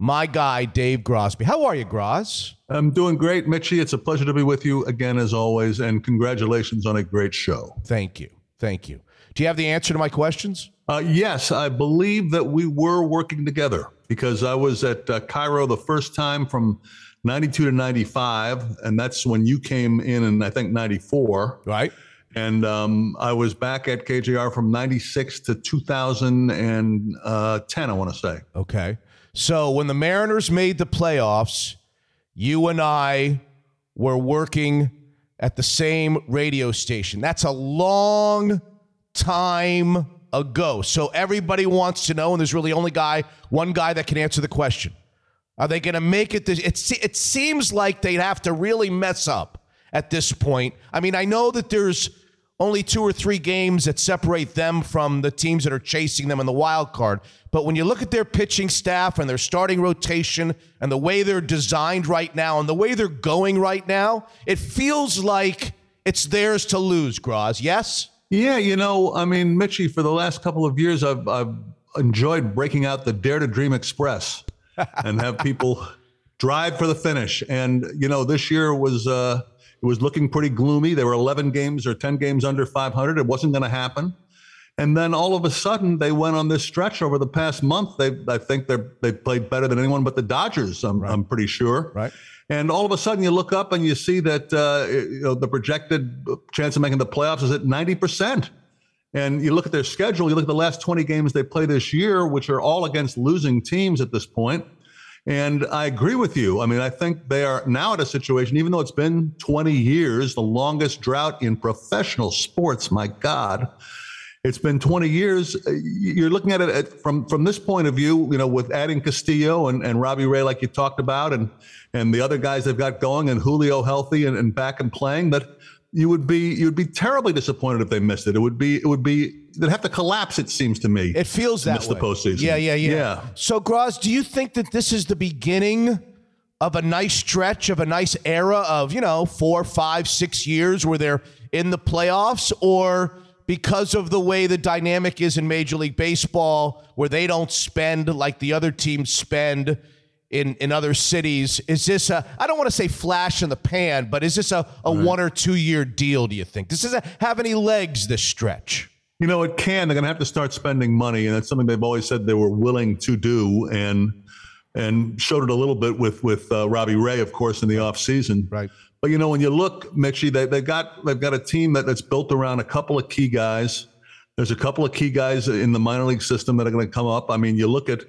my guy, Dave Grosby. How are you, Gros? I'm doing great, Mitchie. It's a pleasure to be with you again, as always, and congratulations on a great show. Thank you. Thank you. Do you have the answer to my questions? Uh, yes, I believe that we were working together because I was at uh, Cairo the first time from ninety-two to ninety-five, and that's when you came in, and I think ninety-four. Right. And um, I was back at K J R from ninety-six to two thousand ten, I want to say. Okay. So when the Mariners made the playoffs, you and I were working at the same radio station. That's a long time ago. So everybody wants to know, and there's really only guy, one guy that can answer the question. Are they going to make it? This, it, it seems like they'd have to really mess up at this point. I mean, I know that there's only two or three games that separate them from the teams that are chasing them in the wild card. But when you look at their pitching staff and their starting rotation and the way they're designed right now and the way they're going right now, it feels like it's theirs to lose, Graz. Yes? Yeah, you know, I mean, Mitchie, for the last couple of years, I've, I've enjoyed breaking out the Dare to Dream Express and have people drive for the finish. And, you know, this year was... Uh, It was looking pretty gloomy. There were eleven games or ten games under five hundred. It wasn't going to happen. And then all of a sudden, they went on this stretch over the past month. They, I think they they played better than anyone but the Dodgers, I'm, right. I'm pretty sure. Right. And all of a sudden, you look up and you see that uh, you know, the projected chance of making the playoffs is at ninety percent. And you look at their schedule, you look at the last twenty games they play this year, which are all against losing teams at this point. And I agree with you. I mean, I think they are now at a situation, even though it's been twenty years, the longest drought in professional sports, my God, it's been twenty years. You're looking at it at, from, from this point of view, you know, with adding Castillo and, and Robbie Ray, like you talked about, and, and the other guys they've got going, and Julio healthy and, and back and playing, that you would be, you would be terribly disappointed if they missed it. It would be, it would be, they'd have to collapse, it seems to me. It feels that way. The postseason. Yeah, yeah, yeah, yeah. So, Graz, do you think that this is the beginning of a nice stretch, of a nice era of, you know, four, five, six years where they're in the playoffs? Or because of the way the dynamic is in Major League Baseball, where they don't spend like the other teams spend in, in other cities, is this a, I don't want to say flash in the pan, but is this a, a right. one or two year deal, do you think? Does this have any legs, this stretch? You know, it can. They're going to have to start spending money, and that's something they've always said they were willing to do, and and showed it a little bit with with uh, Robbie Ray, of course, in the offseason. Right. But, you know, when you look, Mitchie, they they got they've got a team that, that's built around a couple of key guys. There's a couple of key guys in the minor league system that are going to come up. I mean, you look at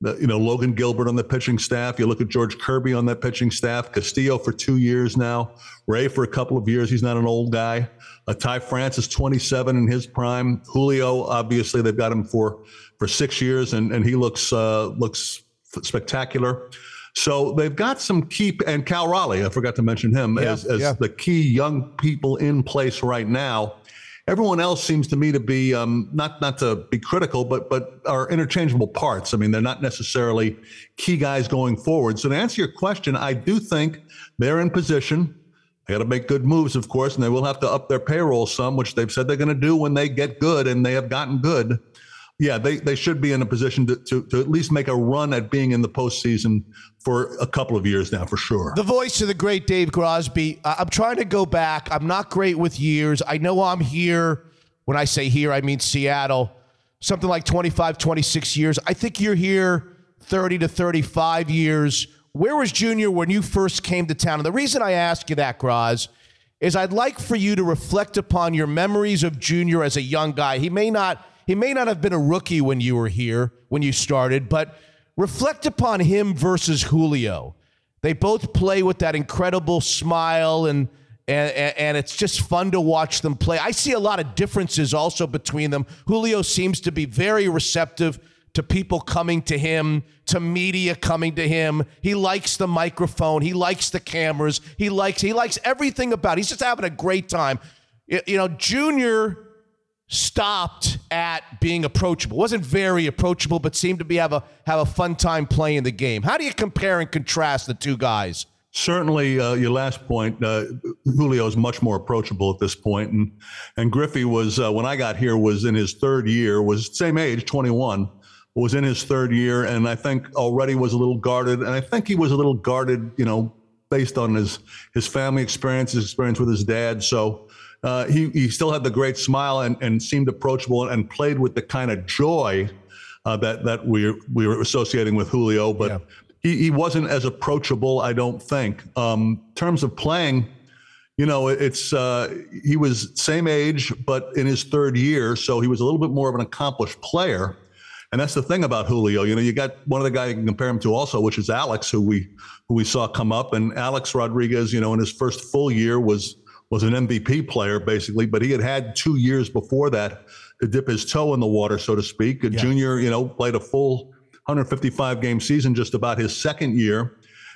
the, you know, Logan Gilbert on the pitching staff. You look at George Kirby on that pitching staff. Castillo for two years now. Ray for a couple of years. He's not an old guy. Uh, Ty France is twenty-seven in his prime. Julio, obviously, they've got him for for six years, and, and he looks uh, looks f- spectacular. So they've got some key, and Cal Raleigh, I forgot to mention him, yeah, as, as yeah. the key young people in place right now. Everyone else seems to me to be, um, not not to be critical, but but are interchangeable parts. I mean, they're not necessarily key guys going forward. So to answer your question, I do think they're in position. They got to make good moves, of course, and they will have to up their payroll some, which they've said they're going to do when they get good, and they have gotten good. Yeah, they, they should be in a position to, to, to at least make a run at being in the postseason for a couple of years now, for sure. The voice of the great Dave Grosby. Uh, I'm trying to go back. I'm not great with years. I know I'm here. When I say here, I mean Seattle. Something like twenty-five, twenty-six years. I think you're here thirty to thirty-five years. Where was Junior when you first came to town? And the reason I ask you that, Graz, is I'd like for you to reflect upon your memories of Junior as a young guy. He may not he may not have been a rookie when you were here, when you started, but reflect upon him versus Julio. They both play with that incredible smile, and and and it's just fun to watch them play. I see a lot of differences also between them. Julio seems to be very receptive to people coming to him, to media coming to him. He likes the microphone. He likes the cameras. He likes he likes everything about it. He's just having a great time. You know, Junior stopped at being approachable. Wasn't very approachable, but seemed to be have a have a fun time playing the game. How do you compare and contrast the two guys? Certainly, uh, your last point, uh, Julio is much more approachable at this point. And, and Griffey was, uh, when I got here, was in his third year, was same age, twenty-one. Was in his third year, and I think already was a little guarded. And I think he was a little guarded, you know, based on his his family experience, his experience with his dad. So uh, he, he still had the great smile and, and seemed approachable and, and played with the kind of joy uh, that that we we're, we were associating with Julio. But yeah. he, he wasn't as approachable, I don't think. Um, in terms of playing, you know, it's uh, he was same age, but in his third year, so he was a little bit more of an accomplished player. And that's the thing about Julio. You know, you got one of the guys you can compare him to also, which is Alex, who we who we saw come up. And Alex Rodriguez, you know, in his first full year was was an M V P player, basically. But he had had two years before that to dip his toe in the water, so to speak. A yeah. junior, you know, played a full one fifty-five game season just about his second year.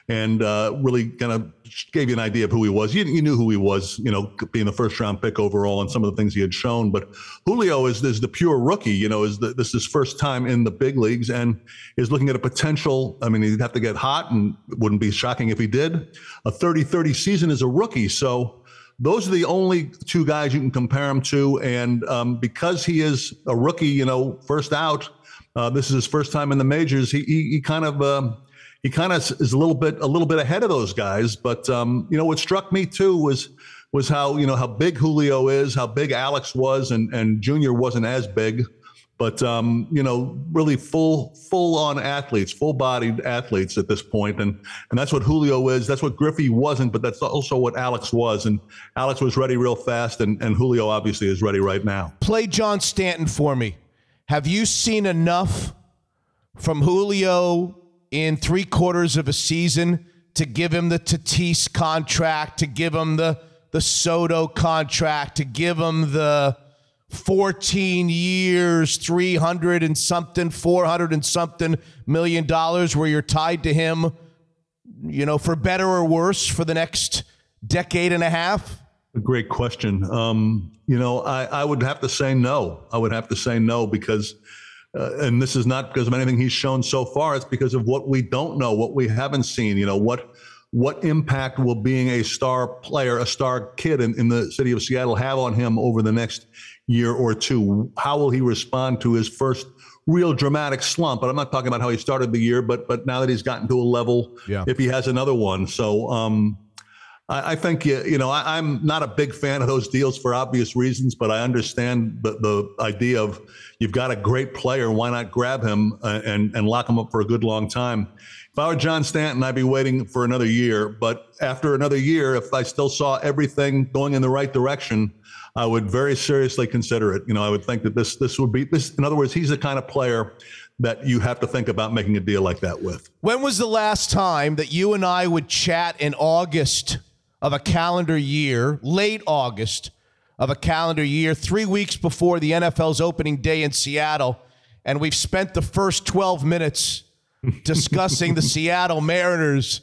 And uh, really kind of gave you an idea of who he was. You, you knew who he was, you know, being the first round pick overall and some of the things he had shown. But Julio is, is the pure rookie, you know, is the, this is his first time in the big leagues and is looking at a potential. I mean, he'd have to get hot and it wouldn't be shocking if he did. A thirty thirty season as a rookie. So those are the only two guys you can compare him to. And um, because he is a rookie, you know, first out, uh, this is his first time in the majors. He, he, he kind of... Uh, He kind of is a little bit a little bit ahead of those guys, but um, you know what struck me too was was how you know how big Julio is, how big Alex was, and and Junior wasn't as big, but um, you know really full full on athletes, full bodied athletes at this point, and and that's what Julio is. That's what Griffey wasn't, but that's also what Alex was, and Alex was ready real fast, and and Julio obviously is ready right now. Play John Stanton for me. Have you seen enough from Julio in three quarters of a season to give him the Tatis contract, to give him the, the Soto contract, to give him the fourteen years, three hundred and something, four hundred and something million dollars where you're tied to him, you know, for better or worse for the next decade and a half? A great question. Um, you know, I, I would have to say no. I would have to say no because Uh, and this is not because of anything he's shown so far. It's because of what we don't know, what we haven't seen. You know, what what impact will being a star player, a star kid in, in the city of Seattle have on him over the next year or two? How will he respond to his first real dramatic slump? And I'm not talking about how he started the year, but but now that he's gotten to a level, yeah. if he has another one. So um, I, I think, you, you know, I, I'm not a big fan of those deals for obvious reasons, but I understand the, the idea of, you've got a great player. Why not grab him uh, and, and lock him up for a good long time? If I were John Stanton, I'd be waiting for another year. But after another year, if I still saw everything going in the right direction, I would very seriously consider it. You know, I would think that this this would be this. In other words, he's the kind of player that you have to think about making a deal like that with. When was the last time that you and I would chat in August of a calendar year, late August of a calendar year, three weeks before the N F L's opening day in Seattle, and we've spent the first twelve minutes discussing the Seattle Mariners?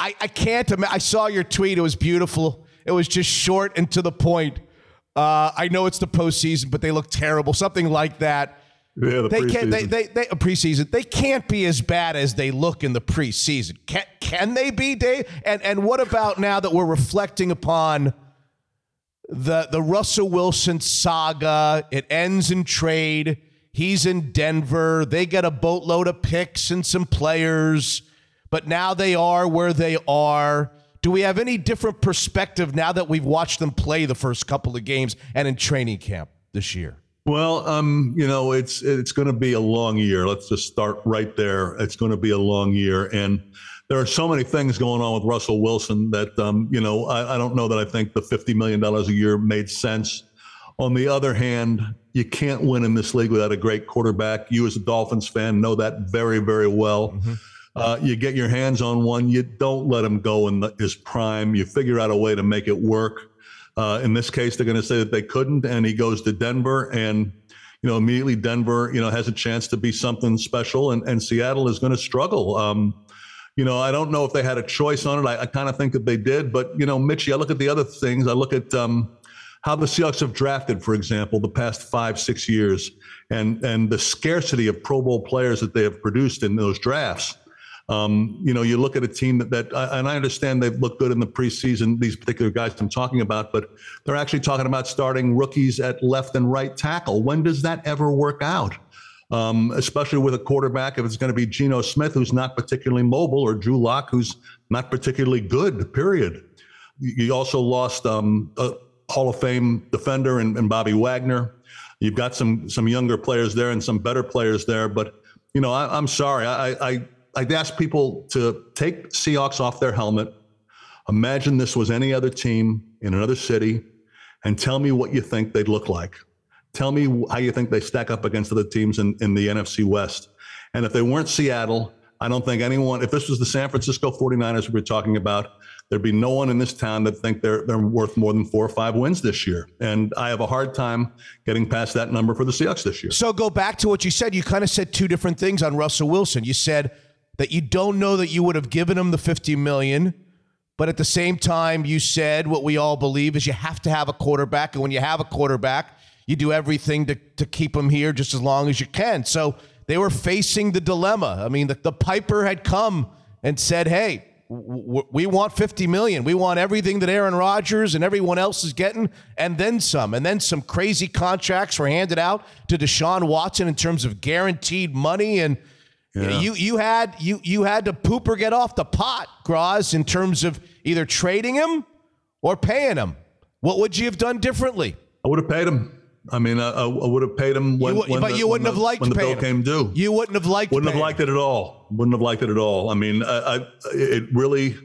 I, I can't imagine. I saw your tweet. It was beautiful. It was just short and to the point. Uh, I know it's the postseason, but they look terrible. Something like that. Yeah, the they preseason. Can't, they, they, they, uh, preseason. They can't be as bad as they look in the preseason. Can, can they be, Dave? And, and what about now that we're reflecting upon The the Russell Wilson saga? It ends in trade. He's in Denver. They get a boatload of picks and some players, but now they are where they are. Do we have any different perspective now that we've watched them play the first couple of games and in training camp this year? Well, um, you know, it's it's going to be a long year. Let's just start right there. It's going to be a long year, and there are so many things going on with Russell Wilson that, um, you know, I, I don't know that I think the fifty million dollars a year made sense. On the other hand, you can't win in this league without a great quarterback. You as a Dolphins fan know that very, very well. Mm-hmm. Uh, you get your hands on one. You don't let him go in the, his prime. You figure out a way to make it work. Uh, in this case, they're going to say that they couldn't, and he goes to Denver, and you know, immediately Denver, you know, has a chance to be something special, and, and Seattle is going to struggle. Um, You know, I don't know if they had a choice on it. I, I kind of think that they did. But, you know, Mitchie, I look at the other things. I look at um, how the Seahawks have drafted, for example, the past five, six years and and the scarcity of Pro Bowl players that they have produced in those drafts. Um, you know, you look at a team that, that and I understand they've looked good in the preseason, these particular guys I'm talking about, but they're actually talking about starting rookies at left and right tackle. When does that ever work out? Um, especially with a quarterback, if it's going to be Geno Smith, who's not particularly mobile, or Drew Lock, who's not particularly good, period. You also lost um, a Hall of Fame defender and, and Bobby Wagner. You've got some some younger players there and some better players there. But, you know, I, I'm sorry. I, I I've asked people to take Seahawks off their helmet. Imagine this was any other team in another city, and tell me what you think they'd look like. Tell me how you think they stack up against other teams in, in the N F C West. And if they weren't Seattle, I don't think anyone, if this was the San Francisco forty-niners we were talking about, there'd be no one in this town that think they're they're worth more than four or five wins this year. And I have a hard time getting past that number for the Seahawks this year. So go back to what you said. You kind of said two different things on Russell Wilson. You said that you don't know that you would have given him the fifty million dollars, but at the same time, you said what we all believe is you have to have a quarterback. And when you have a quarterback, you do everything to, to keep him here just as long as you can. So they were facing the dilemma. I mean, the, the Piper had come and said, hey, we want fifty million. We want everything that Aaron Rodgers and everyone else is getting, and then some. And then some crazy contracts were handed out to Deshaun Watson in terms of guaranteed money. And yeah. you, know, you you had you you had to poop or get off the pot, Graz, in terms of either trading him or paying him. What would you have done differently? I would have paid him. I mean, I, I would have paid him when, you, when but the, you wouldn't when have the, liked when the bill him. came due. You wouldn't have liked. Wouldn't have liked him. it at all. Wouldn't have liked it at all. I mean, I, I, it really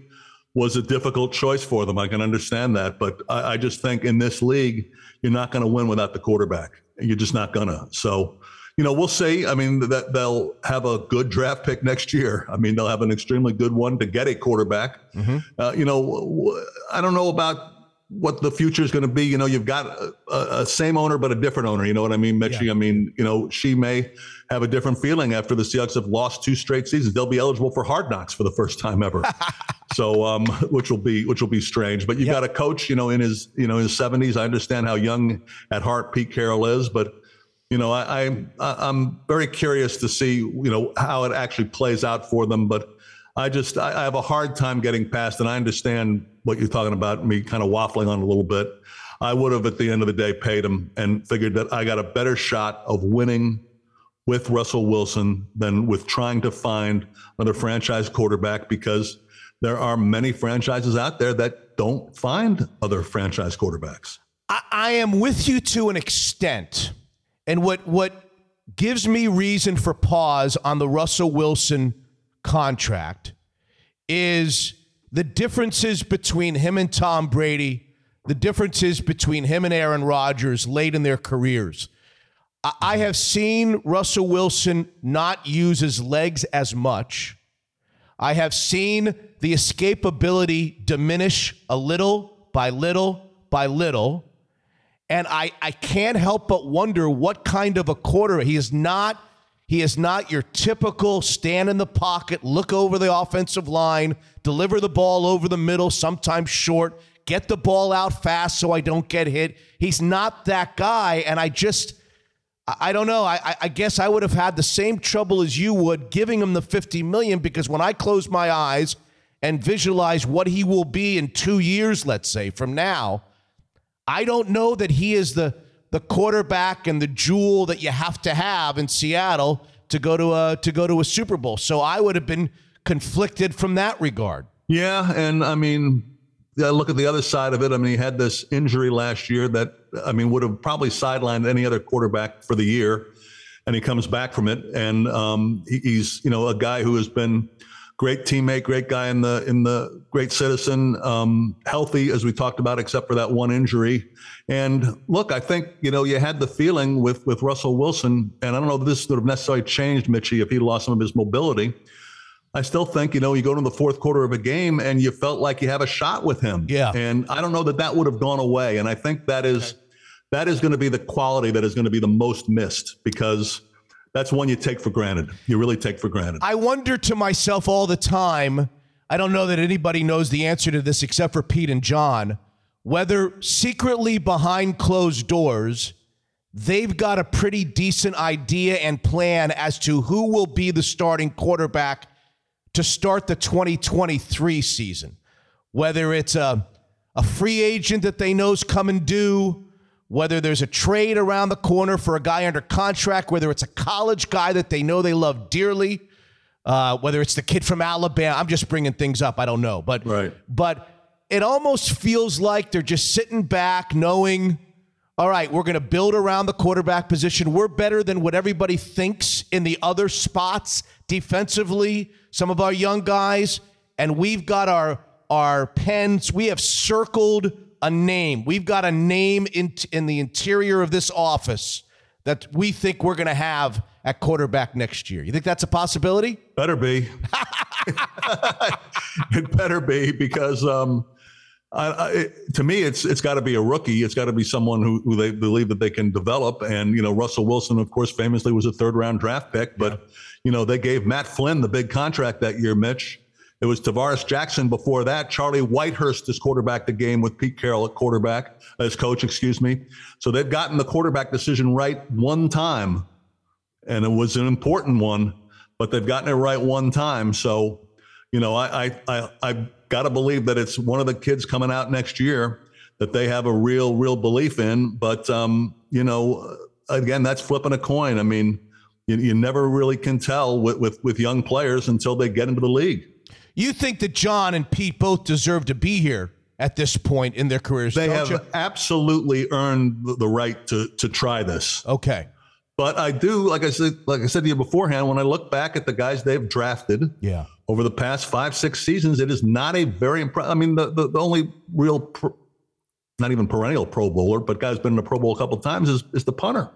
was a difficult choice for them. I can understand that, but I, I just think in this league, you're not going to win without the quarterback. You're just not gonna. So, you know, we'll see. I mean, that they'll have a good draft pick next year. I mean, they'll have an extremely good one to get a quarterback. Mm-hmm. Uh, you know, I don't know about what the future is going to be. You know, you've got a, a, a same owner, but a different owner. You know what I mean, Mitchie? Yeah. I mean, you know, she may have a different feeling after the Seahawks have lost two straight seasons. They'll be eligible for Hard Knocks for the first time ever. so, um, which will be, which will be strange, but you've yeah. got a coach, you know, in his, you know, his seventies. I understand how young at heart Pete Carroll is, but you know, I, I, I'm very curious to see, you know, how it actually plays out for them. But I just, I, I have a hard time getting past, and I understand what you're talking about, me kind of waffling on a little bit. I would have, at the end of the day, paid him and figured that I got a better shot of winning with Russell Wilson than with trying to find another franchise quarterback, because there are many franchises out there that don't find other franchise quarterbacks. I, I am with you to an extent. And what, what gives me reason for pause on the Russell Wilson contract is the differences between him and Tom Brady, the differences between him and Aaron Rodgers late in their careers. I have seen Russell Wilson not use his legs as much. I have seen the escapability diminish a little by little by little. And I, I can't help but wonder what kind of a quarterback. He is not He is not your typical stand in the pocket, look over the offensive line, deliver the ball over the middle, sometimes short, get the ball out fast so I don't get hit. He's not that guy. And I just, I don't know. I, I guess I would have had the same trouble as you would giving him the fifty million, because when I close my eyes and visualize what he will be in two years, let's say, from now, I don't know that he is the the quarterback and the jewel that you have to have in Seattle to go to a, to go to a Super Bowl. So I would have been conflicted from that regard. Yeah. And I mean, I look at the other side of it. I mean, he had this injury last year that, I mean, would have probably sidelined any other quarterback for the year. And he comes back from it. And um, he, he's, you know, a guy who has been great teammate, great guy in the, in the great citizen, um, healthy, as we talked about, except for that one injury. And look, I think, you know, you had the feeling with, with Russell Wilson, and I don't know if this would have necessarily changed, Mitchie, if he lost some of his mobility. I still think, you know, you go to the fourth quarter of a game and you felt like you have a shot with him. Yeah. And I don't know that that would have gone away. And I think that is, that is going to be the quality that is going to be the most missed, because that's one you take for granted. You really take for granted. I wonder to myself all the time, I don't know that anybody knows the answer to this except for Pete and John, whether secretly behind closed doors, they've got a pretty decent idea and plan as to who will be the starting quarterback to start the twenty twenty-three season. Whether it's a, a free agent that they know's coming due, whether there's a trade around the corner for a guy under contract, whether it's a college guy that they know they love dearly, uh, whether it's the kid from Alabama. I'm just bringing things up. I don't know. But, right. but it almost feels like they're just sitting back knowing, all right, we're going to build around the quarterback position. We're better than what everybody thinks in the other spots defensively, some of our young guys, and we've got our our pens. We have circled a name. We've got a name in, in the interior of this office that we think we're going to have at quarterback next year. You think that's a possibility? Better be. It better be, because um, I, I, it, to me, it's it's got to be a rookie. It's got to be someone who, who they believe that they can develop. And, you know, Russell Wilson, of course, famously was a third round draft pick. But, yeah. you know, they gave Matt Flynn the big contract that year, Mitch. It was Tavares Jackson before that. Charlie Whitehurst is quarterback the game with Pete Carroll at quarterback, as coach, excuse me. So they've gotten the quarterback decision right one time. And it was an important one, but they've gotten it right one time. So, you know, I, I, I, I've got to believe that it's one of the kids coming out next year that they have a real, real belief in. But, um, you know, again, that's flipping a coin. I mean, you, you never really can tell with, with, with young players until they get into the league. You think that John and Pete both deserve to be here at this point in their careers? They have you? absolutely earned the right to to try this. Okay. But I do, like I said, like I said to you beforehand, when I look back at the guys they've drafted yeah. over the past five, six seasons, it is not a very impressive. I mean, the, the, the only real, pro, not even perennial Pro Bowler, but guy's been in the Pro Bowl a couple of times is, is the punter,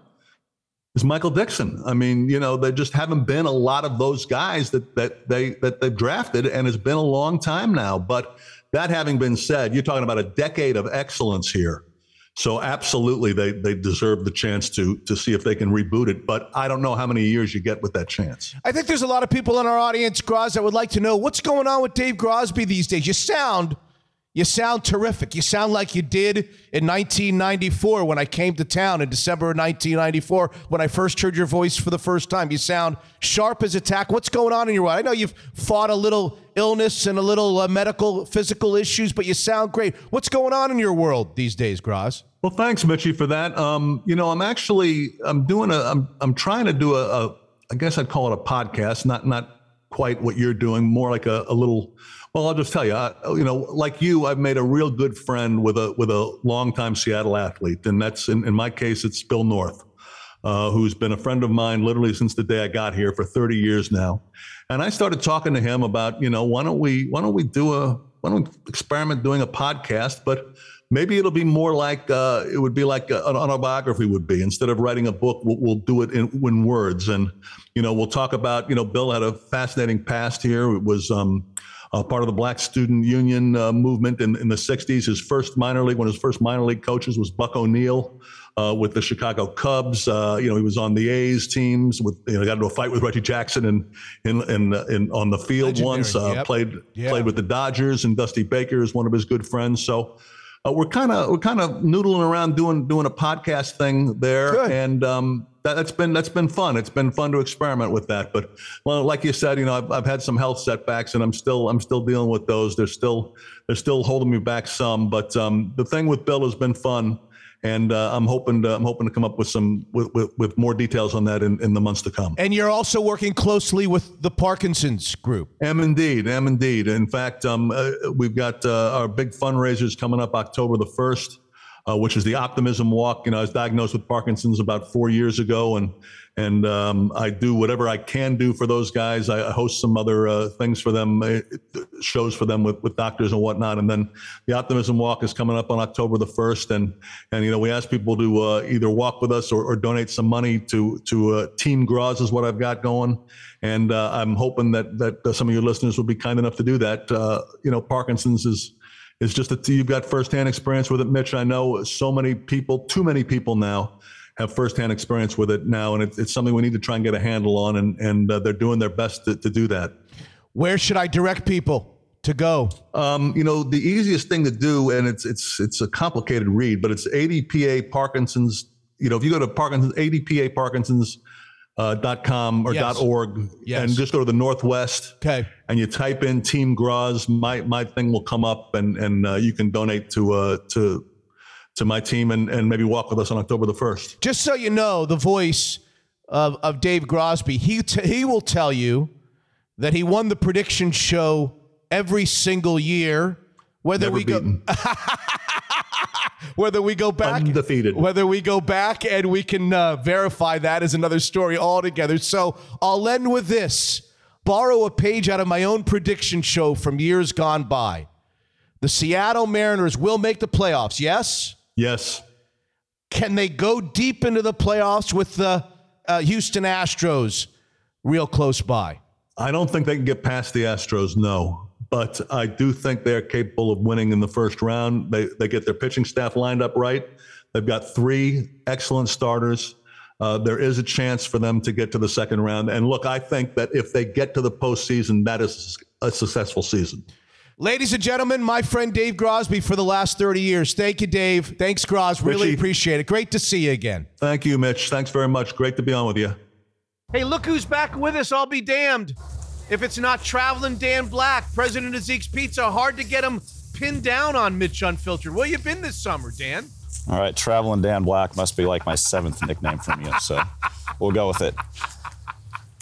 is Michael Dixon. I mean, you know, there just haven't been a lot of those guys that that they that they've drafted, and it's been a long time now. But that having been said, you're talking about a decade of excellence here. So absolutely, they they deserve the chance to to see if they can reboot it. But I don't know how many years you get with that chance. I think there's a lot of people in our audience, Groz, that would like to know what's going on with Dave Grosby these days. You sound, you sound terrific. You sound like you did in nineteen ninety-four when I came to town in December of nineteen ninety-four when I first heard your voice for the first time. You sound sharp as a tack. What's going on in your life? I know you've fought a little illness and a little uh, medical, physical issues, but you sound great. What's going on in your world these days, Groz? Well, thanks, Mitchie, for that. Um, you know, I'm actually, I'm doing a, I'm, I'm trying to do a, a, I guess I'd call it a podcast, not, not quite what you're doing, more like a, a little, well, I'll just tell you, I, you know, like you, I've made a real good friend with a, with a longtime Seattle athlete. And that's, in, in my case, it's Bill North, uh, who's been a friend of mine literally since the day I got here for thirty years now. And I started talking to him about, you know, why don't we, why don't we do a, why don't we experiment doing a podcast, but maybe it'll be more like uh, it would be like an autobiography would be. Instead of writing a book, we'll, we'll do it in, in words. And, you know, we'll talk about, you know, Bill had a fascinating past here. It was um, uh, part of the Black Student Union uh, movement in, in the sixties. His first minor league, one of his first minor league coaches was Buck O'Neill uh, with the Chicago Cubs. Uh, you know, he was on the A's teams with, you know, got into a fight with Reggie Jackson and in, in, in, in, on the field Legendary, once, uh, yep. played, yeah. played with the Dodgers, and Dusty Baker is one of his good friends. So, Uh, we're kind of we're kind of noodling around doing doing a podcast thing there, Good. and um, that, that's been that's been fun. It's been fun to experiment with that. But well, like you said, you know, I've, I've had some health setbacks, and I'm still I'm still dealing with those. They're still they're still holding me back some. But um, the thing with Bill has been fun, and uh, I'm hoping to I'm hoping to come up with some with, with, with more details on that in, in the months to come. And you're also working closely with the Parkinson's group. Am indeed, am indeed. In fact, um, uh, we've got uh, our big fundraisers coming up October the first, uh, which is the Optimism Walk. You know, I was diagnosed with Parkinson's about four years ago, and and um, I do whatever I can do for those guys. I host some other uh, things for them, uh, shows for them with, with doctors and whatnot. And then the Optimism Walk is coming up on October the first. And, and you know, we ask people to uh, either walk with us or, or donate some money to to uh, Team Groz is what I've got going. And uh, I'm hoping that that uh, some of your listeners will be kind enough to do that. Uh, you know, Parkinson's is is just that you've got firsthand experience with it, Mitch. I know so many people, too many people now, have firsthand experience with it now, and it, it's something we need to try and get a handle on, and, and uh, they're doing their best to, to do that. Where should I direct people to go? Um, you know, the easiest thing to do, and it's it's it's a complicated read, but it's A D P A Parkinson's. You know, if you go to Parkinson's, A D P A Parkinson's uh, dot com or yes. dot org, yes. and just go to the Northwest, okay, and you type in Team Groz, my my thing will come up, and and uh, you can donate to uh, to. to my team and, and maybe walk with us on October the first. Just so you know, the voice of, of Dave Grosby, he t- he will tell you that he won the prediction show every single year. Whether Never we beaten. go Whether we go back, undefeated. Whether we go back and we can uh, verify that is another story altogether. So I'll end with this. Borrow a page out of my own prediction show from years gone by. The Seattle Mariners will make the playoffs, yes? Yes. Can they go deep into the playoffs with the uh, Houston Astros real close by? I don't think they can get past the Astros, no. But I do think they're capable of winning in the first round. They they get their pitching staff lined up right. They've got three excellent starters. Uh, there is a chance for them to get to the second round. And look, I think that if they get to the postseason, that is a successful season. Ladies and gentlemen, my friend Dave Grosby for the last thirty years. Thank you, Dave. Thanks, Gros. Really Richie, appreciate it. Great to see you again. Thank you, Mitch. Thanks very much. Great to be on with you. Hey, look who's back with us. I'll be damned if it's not Traveling Dan Black, president of Zeke's Pizza. Hard to get him pinned down on Mitch Unfiltered. Where you been this summer, Dan? All right, Traveling Dan Black must be like my seventh nickname from you, so we'll go with it.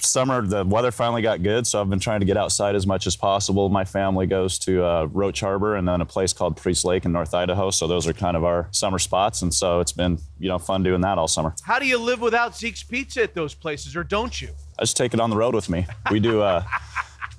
Summer, the weather finally got good, so I've been trying to get outside as much as possible. My family goes to uh, Roach Harbor and then a place called Priest Lake in North Idaho, so those are kind of our summer spots, and so it's been, you know, fun doing that all summer. How do you live without Zeke's Pizza at those places, or don't you? I just take it on the road with me. We do uh,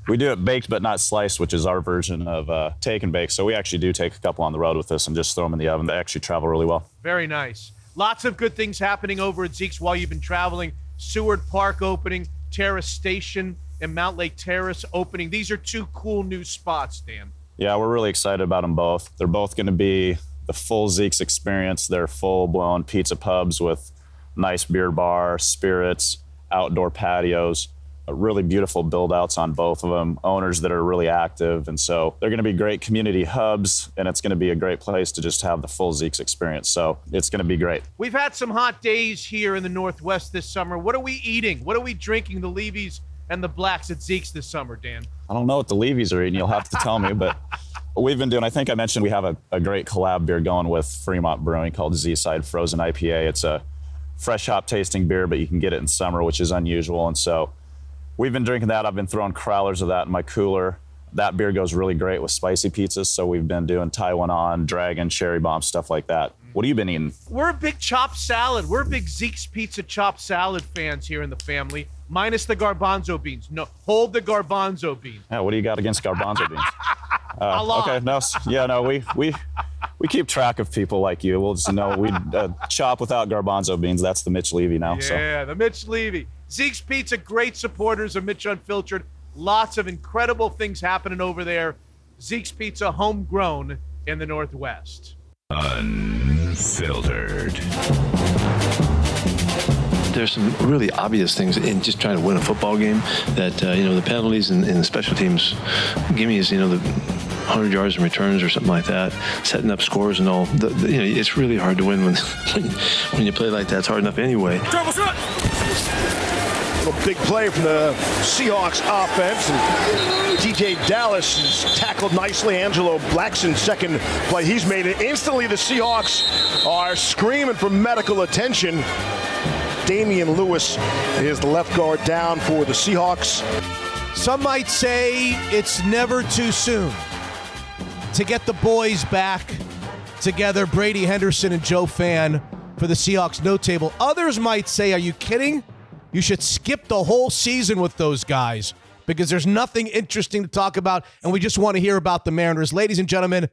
we do it baked but not sliced, which is our version of uh, take and bake, so we actually do take a couple on the road with us and just throw them in the oven. They actually travel really well. Very nice. Lots of good things happening over at Zeke's while you've been traveling. Seward Park opening, Terrace Station and Mount Lake Terrace opening. These are two cool new spots, Dan. Yeah, we're really excited about them both. They're both going to be the full Zeke's experience. They're full-blown pizza pubs with nice beer bar, spirits, outdoor patios, really beautiful build-outs on both of them, owners that are really active. And so they're going to be great community hubs, and it's going to be a great place to just have the full Zeke's experience. So it's going to be great. We've had some hot days here in the Northwest this summer. What are we eating? What are we drinking, the Levies and the Blacks at Zeke's this summer, Dan? I don't know what the Levies are eating. You'll have to tell me, but we've been doing, I think I mentioned we have a, a great collab beer going with Fremont Brewing called Z-Side Frozen I P A. It's a fresh hop tasting beer, but you can get it in summer, which is unusual. And so we've been drinking that. I've been throwing crowlers of that in my cooler. That beer goes really great with spicy pizzas, so we've been doing Taiwan on, Dragon, Cherry Bomb, stuff like that. What have you been eating? We're a big chopped salad. We're big Zeke's Pizza chopped salad fans here in the family, minus the garbanzo beans. No, hold the garbanzo beans. Yeah, what do you got against garbanzo beans? Uh, a lot. Okay, no, yeah, no, we we we keep track of people like you. We'll just know we uh, chop without garbanzo beans. That's the Mitch Levy now. Yeah, so. The Mitch Levy. Zeke's Pizza, great supporters of Mitch Unfiltered. Lots of incredible things happening over there. Zeke's Pizza, homegrown in the Northwest. Unfiltered. There's some really obvious things in just trying to win a football game that, uh, you know, the penalties and, and the special teams gimmes, you know, the one hundred yards and returns or something like that, setting up scores and all. The, the, you know, it's really hard to win when, when you play like that. It's hard enough anyway. Trouble shot! A big play from the Seahawks offense. And D J Dallas is tackled nicely. Angelo Blackson's second play. He's made it. Instantly, the Seahawks are screaming for medical attention. Damian Lewis is the left guard down for the Seahawks. Some might say it's never too soon to get the boys back together, Brady Henderson and Joe Phan for the Seahawks no table. Others might say, are you kidding? You should skip the whole season with those guys because there's nothing interesting to talk about, and we just want to hear about the Mariners. Ladies and gentlemen,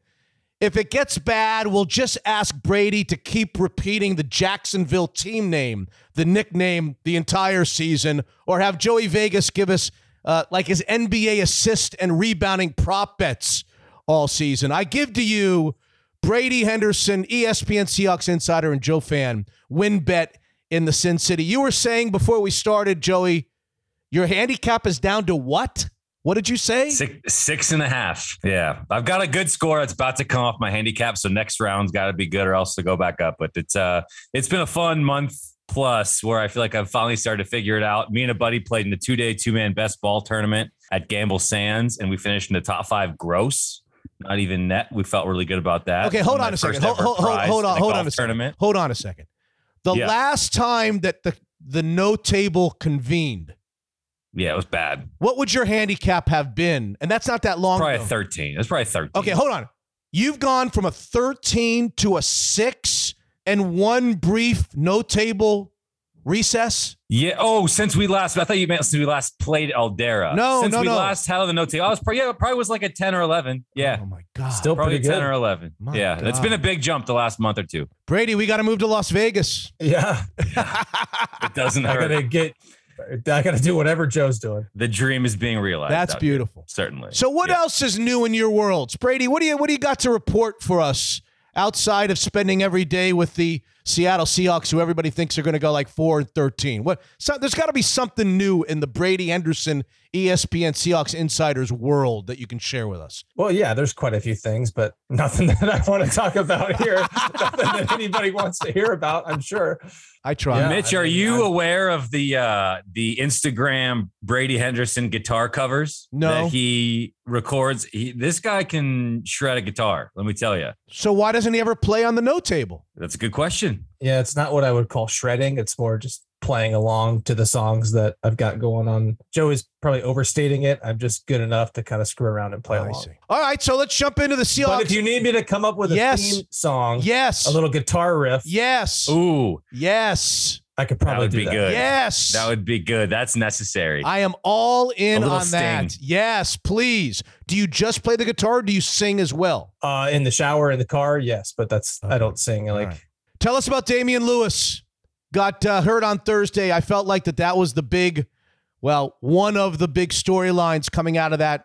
if it gets bad, we'll just ask Brady to keep repeating the Jacksonville team name, the nickname, the entire season, or have Joey Vegas give us uh, like his N B A assist and rebounding prop bets all season. I give to you Brady Henderson, E S P N Seahawks insider, and Joe Phan, win bet in the Sin City. You were saying before we started, Joey, your handicap is down to what? What did you say? Six, six and a half. Yeah. I've got a good score. It's about to come off my handicap. So next round's got to be good or else to go back up. But it's uh, it's been a fun month plus where I feel like I've finally started to figure it out. Me and a buddy played in the two day, two man best ball tournament at Gamble Sands. And we finished in the top five gross, not even net. We felt really good about that. Okay. Hold on a second. Hold, hold, hold, hold on. Hold on a second. Tournament. Hold on a second. The yeah. last time that the, the no table convened, yeah, it was bad. What would your handicap have been? And that's not that long probably ago. Probably thirteen. It was probably thirteen. Okay, hold on. You've gone from a thirteen to a six and one brief no table recess. Yeah. Oh, since we last, I thought you meant since we last played Aldera. No, since no, we no. last had the no table, I was probably, yeah, it probably was like a ten or eleven. Yeah. Oh my God. Still probably pretty good. ten or eleven. My yeah. God. It's been a big jump the last month or two. Brady, we got to move to Las Vegas. Yeah. It doesn't hurt. I gotta get. I got to do whatever Joe's doing. The dream is being realized. That's beautiful. Here. Certainly. So what yeah. else is new in your worlds? Brady, what do you what do you got to report for us outside of spending every day with the Seattle Seahawks, who everybody thinks are going to go like four and thirteen? What? So there's got to be something new in the Brady Anderson E S P N Seahawks Insiders world that you can share with us. Well, yeah, there's quite a few things, but nothing that I want to talk about here. Nothing that anybody wants to hear about, I'm sure. I try. Yeah, Mitch, I mean, are you I... aware of the uh, the Instagram Brady Henderson guitar covers? No. That he records? He, this guy can shred a guitar, let me tell you. So why doesn't he ever play on the note table? That's a good question. Yeah, it's not what I would call shredding. It's more just playing along to the songs that I've got going on. Joe is probably overstating it. I'm just good enough to kind of screw around and play oh, along. All right, so let's jump into the Seahawks. But if you need me to come up with a yes. theme song, yes, a little guitar riff, yes, ooh, yes, I could probably that would do be that. Good. Yes, that would be good. That's necessary. I am all in on sting. That. Yes, please. Do you just play the guitar? Or do you sing as well? Uh, in the shower, in the car, yes, but that's okay. I don't sing. All like, right. Tell us about Damian Lewis. Got uh, hurt on Thursday. I felt like that that was the big, well, one of the big storylines coming out of that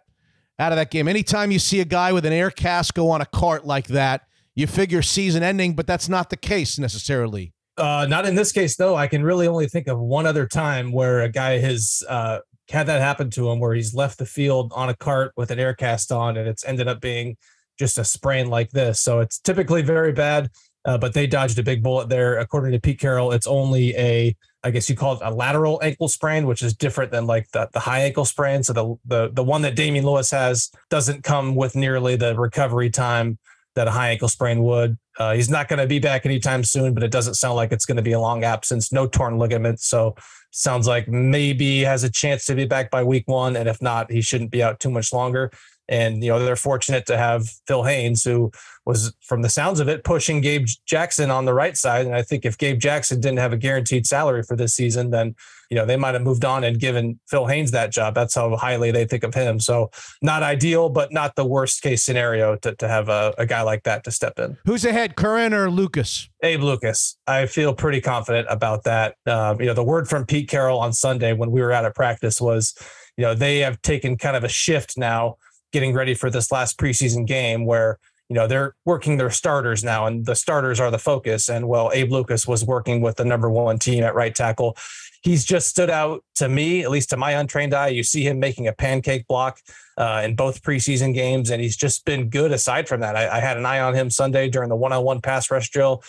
out of that game. Anytime you see a guy with an air casco on a cart like that, you figure season ending, but that's not the case necessarily. Uh, not in this case, though. I can really only think of one other time where a guy has uh, had that happen to him, where he's left the field on a cart with an air cast on, and it's ended up being just a sprain like this. So it's typically very bad. Uh, but they dodged a big bullet there. According to Pete Carroll, it's only a, I guess you call it a lateral ankle sprain, which is different than like the, the high ankle sprain. So the, the the one that Damian Lewis has doesn't come with nearly the recovery time that a high ankle sprain would. Uh, he's not going to be back anytime soon, but it doesn't sound like it's going to be a long absence. No torn ligaments. So sounds like maybe has a chance to be back by week one. And if not, he shouldn't be out too much longer. And, you know, they're fortunate to have Phil Haynes, who was, from the sounds of it, pushing Gabe Jackson on the right side. And I think if Gabe Jackson didn't have a guaranteed salary for this season, then, you know, they might have moved on and given Phil Haynes that job. That's how highly they think of him. So not ideal, but not the worst case scenario to, to have a, a guy like that to step in. Who's ahead, Curran or Lucas? Abe Lucas. I feel pretty confident about that. Um, you know, the word from Pete Carroll on Sunday when we were out at practice was, you know, they have taken kind of a shift now, getting ready for this last preseason game where, you know, they're working their starters now and the starters are the focus. And well, Abe Lucas was working with the number one team at right tackle. He's just stood out to me, at least to my untrained eye. You see him making a pancake block uh, in both preseason games. And he's just been good aside from that. I, I had an eye on him Sunday during the one-on-one pass rush drill.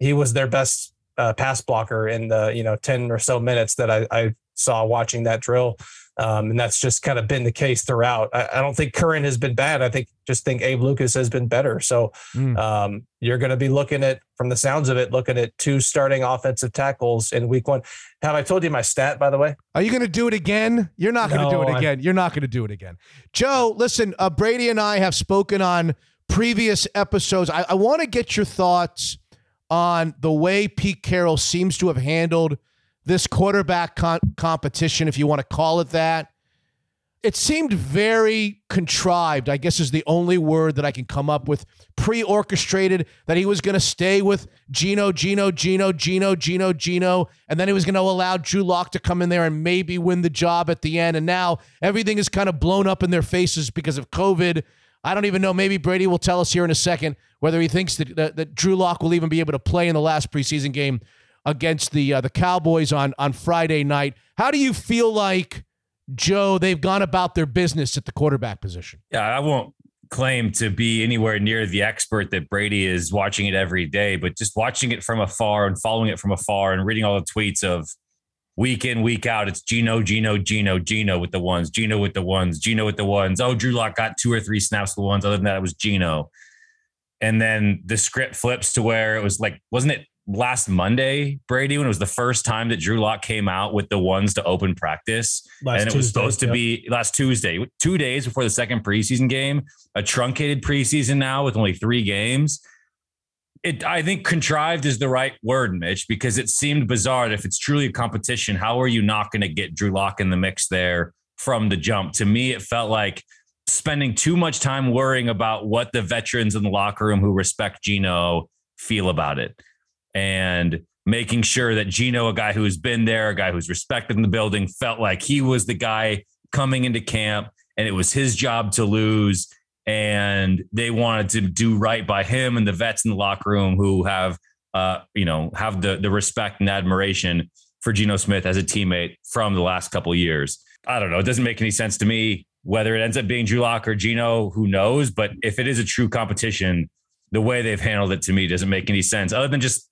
He was their best uh, pass blocker in the, you know, ten or so minutes that I, I saw watching that drill. Um, and that's just kind of been the case throughout. I, I don't think Curran has been bad. I think just think Abe Lucas has been better. So mm. um, you're going to be looking at, from the sounds of it, looking at two starting offensive tackles in week one. Have I told you my stat, by the way? Are you going to do it again? You're not going to no, do it again. I'm... You're not going to do it again. Joe, listen, uh, Brady and I have spoken on previous episodes. I, I want to get your thoughts on the way Pete Carroll seems to have handled this quarterback con- competition, if you want to call it that. It seemed very contrived, I guess is the only word that I can come up with, pre-orchestrated, that he was going to stay with Geno, Geno, Geno, Geno, Geno, Geno, and then he was going to allow Drew Lock to come in there and maybe win the job at the end. And now everything is kind of blown up in their faces because of COVID. I don't even know. Maybe Brady will tell us here in a second whether he thinks that, that, that Drew Lock will even be able to play in the last preseason game against the uh, the Cowboys on, on Friday night. How do you feel like, Joe, they've gone about their business at the quarterback position? Yeah, I won't claim to be anywhere near the expert that Brady is, watching it every day, but just watching it from afar and following it from afar and reading all the tweets of week in, week out, it's Geno, Geno, Geno, Geno with the ones, Geno with the ones, Geno with the ones. Oh, Drew Lock got two or three snaps with the ones. Other than that, it was Geno. And then the script flips to where it was like, wasn't it last Monday, Brady, when it was the first time that Drew Lock came out with the ones to open practice. Last and it was Tuesday, supposed to yeah. be last Tuesday, two days before the second preseason game, a truncated preseason now with only three games. It, I think contrived is the right word, Mitch, because it seemed bizarre that if it's truly a competition, how are you not going to get Drew Lock in the mix there from the jump? To me, it felt like spending too much time worrying about what the veterans in the locker room who respect Geno feel about it, and making sure that Geno, a guy who's been there, a guy who's respected in the building, felt like he was the guy coming into camp and it was his job to lose. And they wanted to do right by him and the vets in the locker room who have, uh, you know, have the the respect and admiration for Geno Smith as a teammate from the last couple of years. I don't know. It doesn't make any sense to me whether it ends up being Drew Lock or Geno, who knows? But if it is a true competition, the way they've handled it to me doesn't make any sense other than just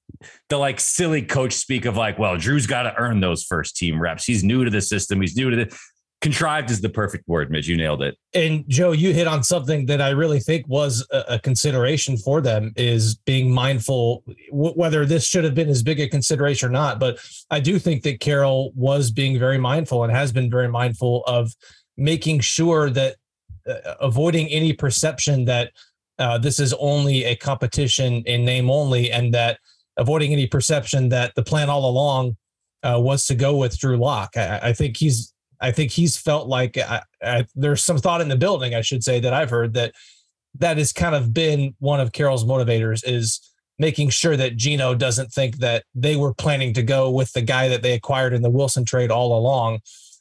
the like silly coach speak of like, well, Drew's got to earn those first team reps. He's new to the system. He's new to the... Contrived is the perfect word, Mitch. You nailed it. And Joe, you hit on something that I really think was a, a consideration for them, is being mindful w- whether this should have been as big a consideration or not. But I do think that Carroll was being very mindful and has been very mindful of making sure that uh, avoiding any perception that uh, this is only a competition in name only, and that avoiding any perception that the plan all along uh, was to go with Drew Lock. I, I think he's I think he's felt like I, I, there's some thought in the building, I should say, that I've heard that that has kind of been one of Carroll's motivators, is making sure that Geno doesn't think that they were planning to go with the guy that they acquired in the Wilson trade all along,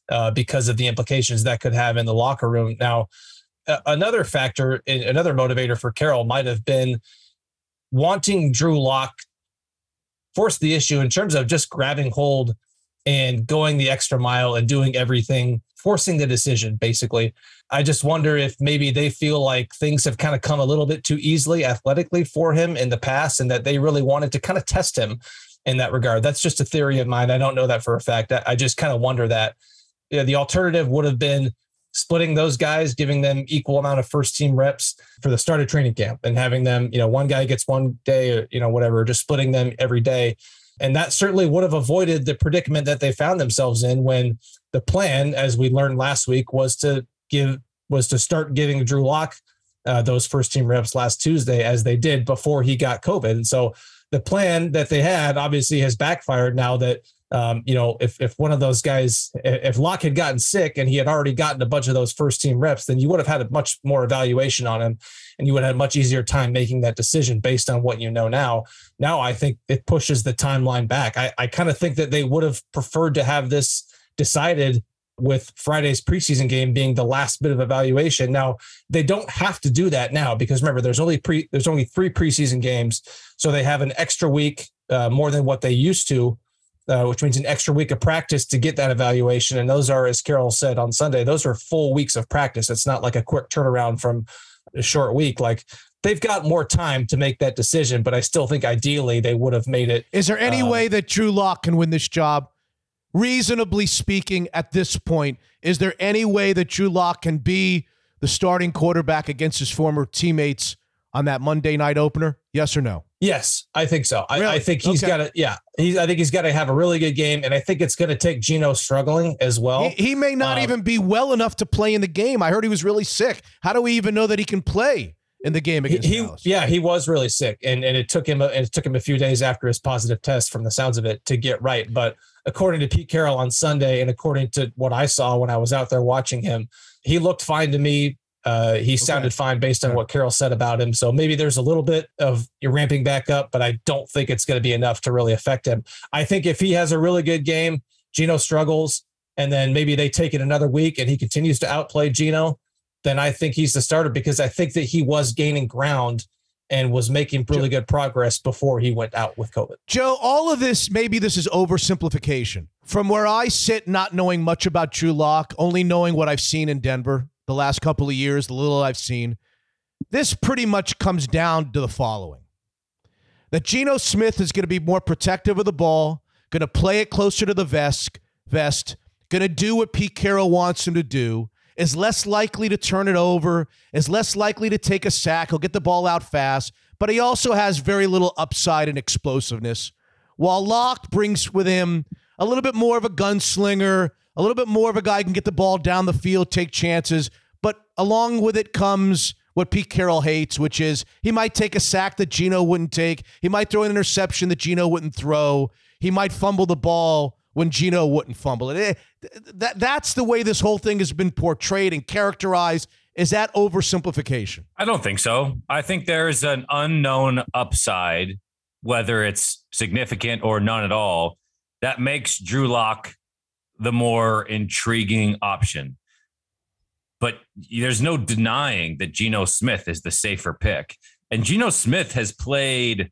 uh, because of the implications that could have in the locker room. Now, uh, another factor, another motivator for Carroll might have been wanting Drew Lock force the issue in terms of just grabbing hold and going the extra mile and doing everything, forcing the decision, basically. I just wonder if maybe they feel like things have kind of come a little bit too easily athletically for him in the past, and that they really wanted to kind of test him in that regard. That's just a theory of mine. I don't know that for a fact. I just kind of wonder that. You know, the alternative would have been splitting those guys, giving them equal amount of first team reps for the start of training camp and having them, you know, one guy gets one day, or, you know, whatever, just splitting them every day. And that certainly would have avoided the predicament that they found themselves in when the plan, as we learned last week, was to give was to start giving Drew Lock uh, those first team reps last Tuesday, as they did before he got COVID. And so the plan that they had obviously has backfired now that, um, you know, if if one of those guys, if Lock had gotten sick and he had already gotten a bunch of those first team reps, then you would have had a much more evaluation on him, and you would have had a much easier time making that decision based on what you know now. Now, I think it pushes the timeline back. I, I kind of think that they would have preferred to have this decided with Friday's preseason game being the last bit of evaluation. Now, they don't have to do that now, because remember, there's only pre there's only three preseason games. So they have an extra week, uh, more than what they used to, uh, which means an extra week of practice to get that evaluation. And those are, as Carroll said on Sunday, those are full weeks of practice. It's not like a quick turnaround from a short week. Like, they've got more time to make that decision, but I still think ideally they would have made it. Is there any um, way that Drew Lock can win this job? Reasonably speaking, at this point, is there any way that Drew Lock can be the starting quarterback against his former teammates on that Monday night opener? Yes or no? Yes, I think so. I, really? I think he's okay. got to. Yeah, he's, I think he's got to have a really good game, and I think it's going to take Geno struggling as well. He, he may not um, even be well enough to play in the game. I heard he was really sick. How do we even know that he can play in the game against he, Dallas? Yeah, he was really sick, and and it took him a, and it took him a few days after his positive test, from the sounds of it, to get right. But according to Pete Carroll on Sunday, and according to what I saw when I was out there watching him, he looked fine to me. Uh, he okay. sounded fine based on what Carroll said about him. So maybe there's a little bit of you're ramping back up, but I don't think it's going to be enough to really affect him. I think if he has a really good game, Geno struggles, and then maybe they take it another week and he continues to outplay Geno, then I think he's the starter, because I think that he was gaining ground and was making really good progress before he went out with COVID. Joe, all of this, maybe this is oversimplification. From where I sit, not knowing much about Drew Lock, only knowing what I've seen in Denver the last couple of years, the little I've seen, this pretty much comes down to the following. That Geno Smith is going to be more protective of the ball, going to play it closer to the vest, vest, going to do what Pete Carroll wants him to do, is less likely to turn it over, is less likely to take a sack. He'll get the ball out fast, but he also has very little upside and explosiveness. while Locke brings with him a little bit more of a gunslinger, a little bit more of a guy who can get the ball down the field, take chances. But along with it comes what Pete Carroll hates, which is he might take a sack that Geno wouldn't take. He might throw an interception that Geno wouldn't throw. He might fumble the ball when Geno wouldn't fumble it. That, that's the way this whole thing has been portrayed and characterized. Is that oversimplification? I don't think so. I think there's an unknown upside, whether it's significant or none at all, that makes Drew Lock the more intriguing option. But there's no denying that Geno Smith is the safer pick. And Geno Smith has played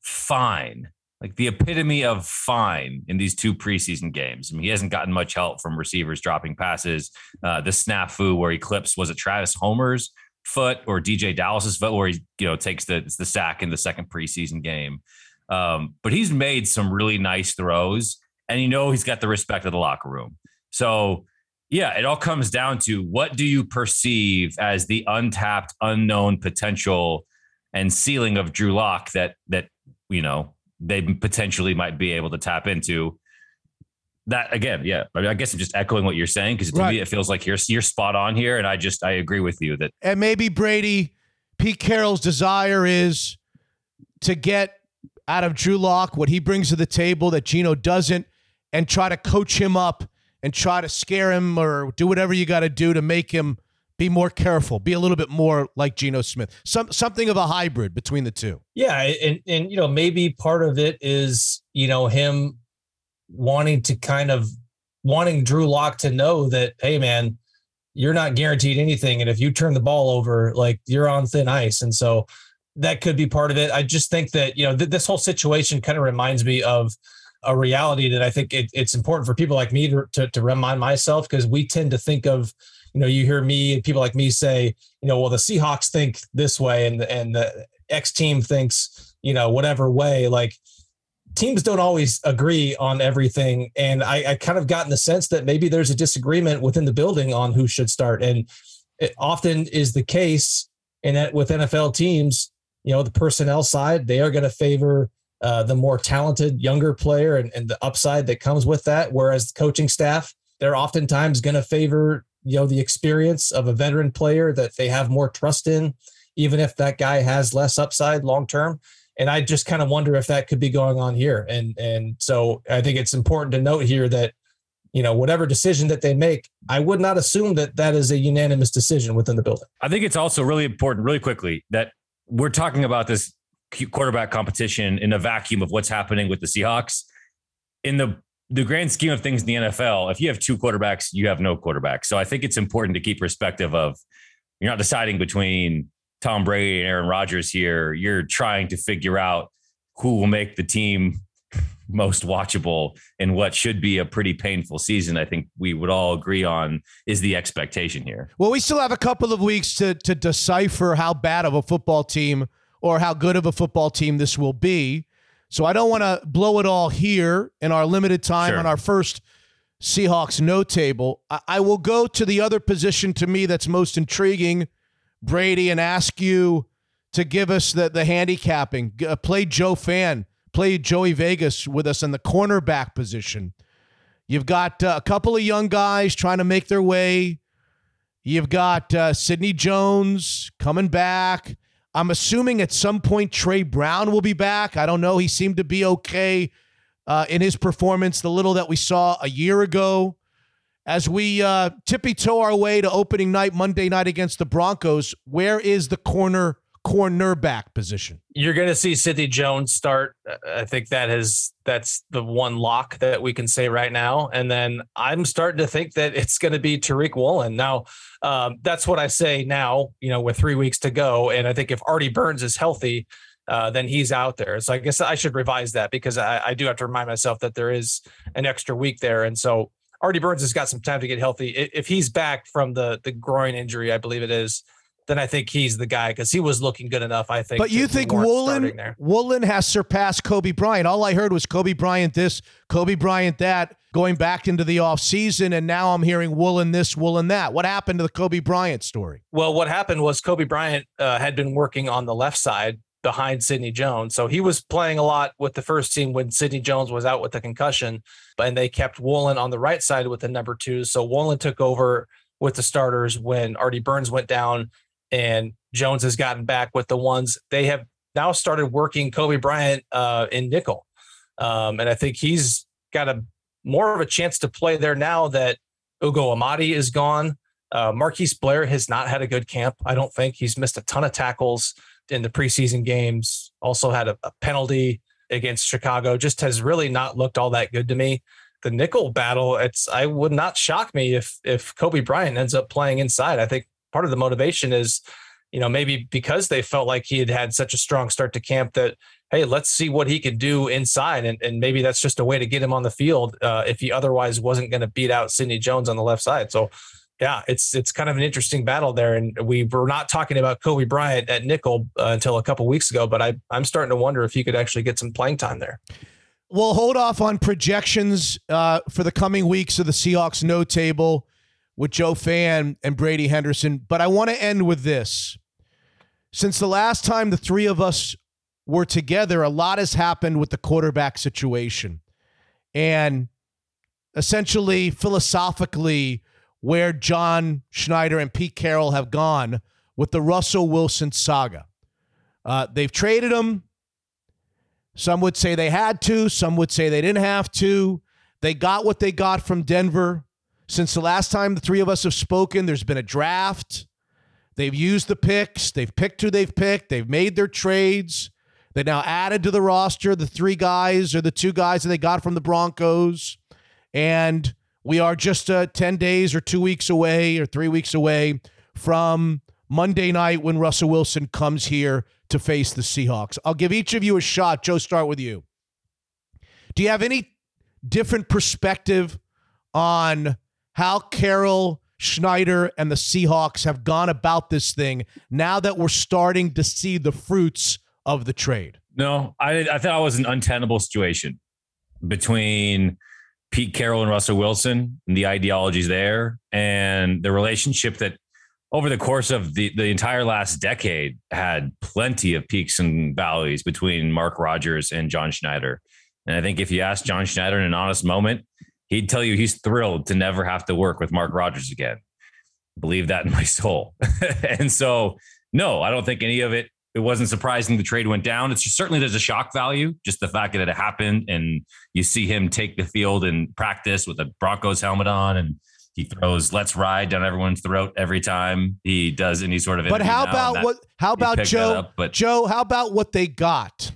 fine, like the epitome of fine in these two preseason games. I mean, he hasn't gotten much help from receivers dropping passes. Uh, the snafu where he clips, was it Travis Homer's foot or D J Dallas's foot, where he you know takes the, the sack in the second preseason game. Um, but he's made some really nice throws, and you know he's got the respect of the locker room. So, yeah, it all comes down to what do you perceive as the untapped, unknown potential and ceiling of Drew Lock that that you know they potentially might be able to tap into. That again, yeah, I mean, I guess I'm just echoing what you're saying because to right. me it feels like you're you're spot on here, and I just I agree with you that. And maybe Brady, Pete Carroll's desire is to get out of Drew Lock what he brings to the table that Geno doesn't, and try to coach him up and try to scare him or do whatever you got to do to make him be more careful, be a little bit more like Geno Smith, some something of a hybrid between the two. Yeah. And, and, you know, maybe part of it is, you know, him wanting to kind of wanting Drew Lock to know that, hey, man, you're not guaranteed anything. And if you turn the ball over, like you're on thin ice. And so that could be part of it. I just think that, you know, th- this whole situation kind of reminds me of a reality that I think it, it's important for people like me to, to, to remind myself, because we tend to think of, you know, you hear me and people like me say, you know, well, the Seahawks think this way and, and the X team thinks, you know, whatever way, like teams don't always agree on everything. And I, I kind of got in the sense that maybe there's a disagreement within the building on who should start. And it often is the case in that with N F L teams, you know, the personnel side, they are going to favor uh, the more talented younger player and, and the upside that comes with that. Whereas the coaching staff, they're oftentimes going to favor, you know, the experience of a veteran player that they have more trust in, even if that guy has less upside long-term. And I just kind of wonder if that could be going on here. And, and so I think it's important to note here that, you know, whatever decision that they make, I would not assume that that is a unanimous decision within the building. I think it's also really important, really quickly, that we're talking about this quarterback competition in a vacuum of what's happening with the Seahawks. In the, the grand scheme of things in the N F L, if you have two quarterbacks, you have no quarterback. So I think it's important to keep perspective of you're not deciding between Tom Brady and Aaron Rodgers here. You're trying to figure out who will make the team most watchable in what should be a pretty painful season. I think we would all agree on is the expectation here. Well, we still have a couple of weeks to to decipher how bad of a football team or how good of a football team this will be. So I don't want to blow it all here in our limited time sure. on our first Seahawks no table. I, I will go to the other position to me that's most intriguing, Brady, and ask you to give us the, the handicapping. G- play Joe Fan. Play Joey Vegas with us in the cornerback position. You've got uh, a couple of young guys trying to make their way. You've got uh, Sidney Jones coming back. I'm assuming at some point Trey Brown will be back. I don't know. He seemed to be okay uh, in his performance, the little that we saw a year ago. As we uh, tippy-toe our way to opening night, Monday night against the Broncos, where is the corner cornerback position? You're going to see Sidney Jones start. I think that has that's the one lock that we can say right now. And then I'm starting to think that it's going to be Tariq Woolen. Now, um, that's what I say now, you know, with three weeks to go. And I think if Artie Burns is healthy, uh, then he's out there. So I guess I should revise that because I, I do have to remind myself that there is an extra week there. And so Artie Burns has got some time to get healthy. If he's back from the, the groin injury, I believe it is, then I think he's the guy because he was looking good enough, I think. But you think Woolen, Woolen has surpassed Kobe Bryant. All I heard was Kobe Bryant this, Kobe Bryant that, going back into the offseason, and now I'm hearing Woolen this, Woolen that. What happened to the Kobe Bryant story? Well, what happened was Kobe Bryant uh, had been working on the left side behind Sidney Jones. So he was playing a lot with the first team when Sidney Jones was out with a concussion, and they kept Wolin on the right side with the number two. So Wolin took over with the starters when Artie Burns went down, and Jones has gotten back with the ones. They have now started working Kobe Bryant uh, in nickel. Um, and I think he's got a more of a chance to play there now that Ugo Amadi is gone. Uh, Marquise Blair has not had a good camp. I don't think he's missed a ton of tackles in the preseason games. Also had a, a penalty against Chicago. Just has really not looked all that good to me. The nickel battle, it's, I would not shock me if, if Kobe Bryant ends up playing inside. I think part of the motivation is, you know, maybe because they felt like he had had such a strong start to camp that, hey, let's see what he could do inside. And, and maybe that's just a way to get him on the field uh, if he otherwise wasn't going to beat out Sidney Jones on the left side. So yeah, it's, it's kind of an interesting battle there. And we were not talking about Kobe Bryant at nickel uh, until a couple weeks ago, but I, I'm starting to wonder if he could actually get some playing time there. We'll hold off on projections uh, for the coming weeks of the Seahawks No Table with Joe Phan and Brady Henderson. But I want to end with this. Since the last time the three of us were together, a lot has happened with the quarterback situation. And essentially, philosophically, where John Schneider and Pete Carroll have gone with the Russell Wilson saga. Uh, they've traded him. Some would say they had to. Some would say they didn't have to. They got what they got from Denver. Since the last time the three of us have spoken, there's been a draft. They've used the picks. They've picked who they've picked. They've made their trades. They now added to the roster the three guys or the two guys that they got from the Broncos. And we are just uh, ten days or two weeks away or three weeks away from Monday night when Russell Wilson comes here to face the Seahawks. I'll give each of you a shot. Joe, start with you. Do you have any different perspective on how Carroll, Schneider, and the Seahawks have gone about this thing now that we're starting to see the fruits of the trade? No, I, I thought it was an untenable situation between Pete Carroll and Russell Wilson and the ideologies there and the relationship that over the course of the, the entire last decade had plenty of peaks and valleys between Mark Rodgers and John Schneider. And I think if you ask John Schneider in an honest moment, he'd tell you he's thrilled to never have to work with Mark Rodgers again. Believe that in my soul. And so, no, I don't think any of it. It wasn't surprising the trade went down. It's just, certainly there's a shock value, just the fact that it happened and you see him take the field and practice with a Broncos helmet on and he throws "Let's Ride" down everyone's throat every time he does any sort of. But how about that, what? How about Joe? Up, but Joe, how about what they got?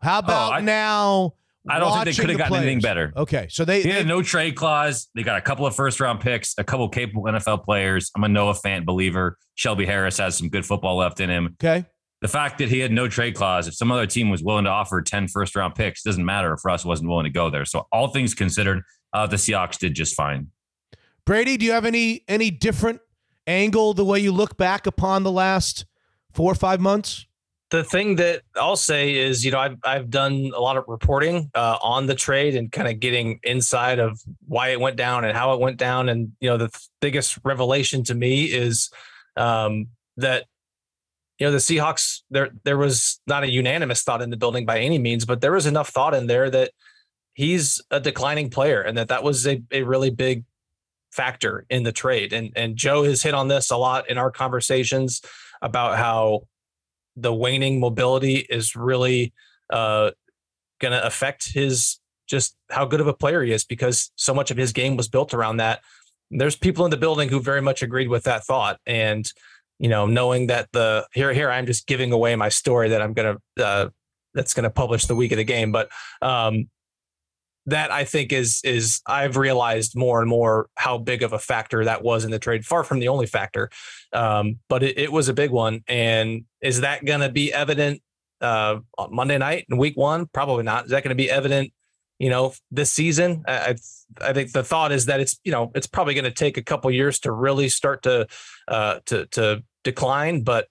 How about oh, I, now? I don't think they could have the gotten players. Anything better. Okay, so they, they had they, no trade clause. They got a couple of first round picks, a couple of capable N F L players. I'm a Noah Fant believer. Shelby Harris has some good football left in him. Okay. The fact that he had no trade clause, if some other team was willing to offer ten first round picks, doesn't matter if Russ wasn't willing to go there. So all things considered, uh, the Seahawks did just fine. Brady, do you have any any different angle the way you look back upon the last four or five months? The thing that I'll say is, you know, I've, I've done a lot of reporting uh, on the trade and kind of getting inside of why it went down and how it went down. And, you know, the th- biggest revelation to me is um, that, you know, the Seahawks, there there was not a unanimous thought in the building by any means, but there was enough thought in there that he's a declining player and that that was a, a really big factor in the trade. And and Joe has hit on this a lot in our conversations about how the waning mobility is really uh, going to affect his, just how good of a player he is, because so much of his game was built around that. And there's people in the building who very much agreed with that thought. And, you know, knowing that the here, here, I'm just giving away my story that I'm going to, uh, that's going to publish the week of the game. But um that I think is, is I've realized more and more how big of a factor that was in the trade, far from the only factor. Um, but it, it was a big one. And is that going to be evident uh, on Monday night in week one? Probably not. Is that going to be evident, you know, this season? I, I think the thought is that it's, you know, it's probably going to take a couple years to really start to, uh, to, to decline. But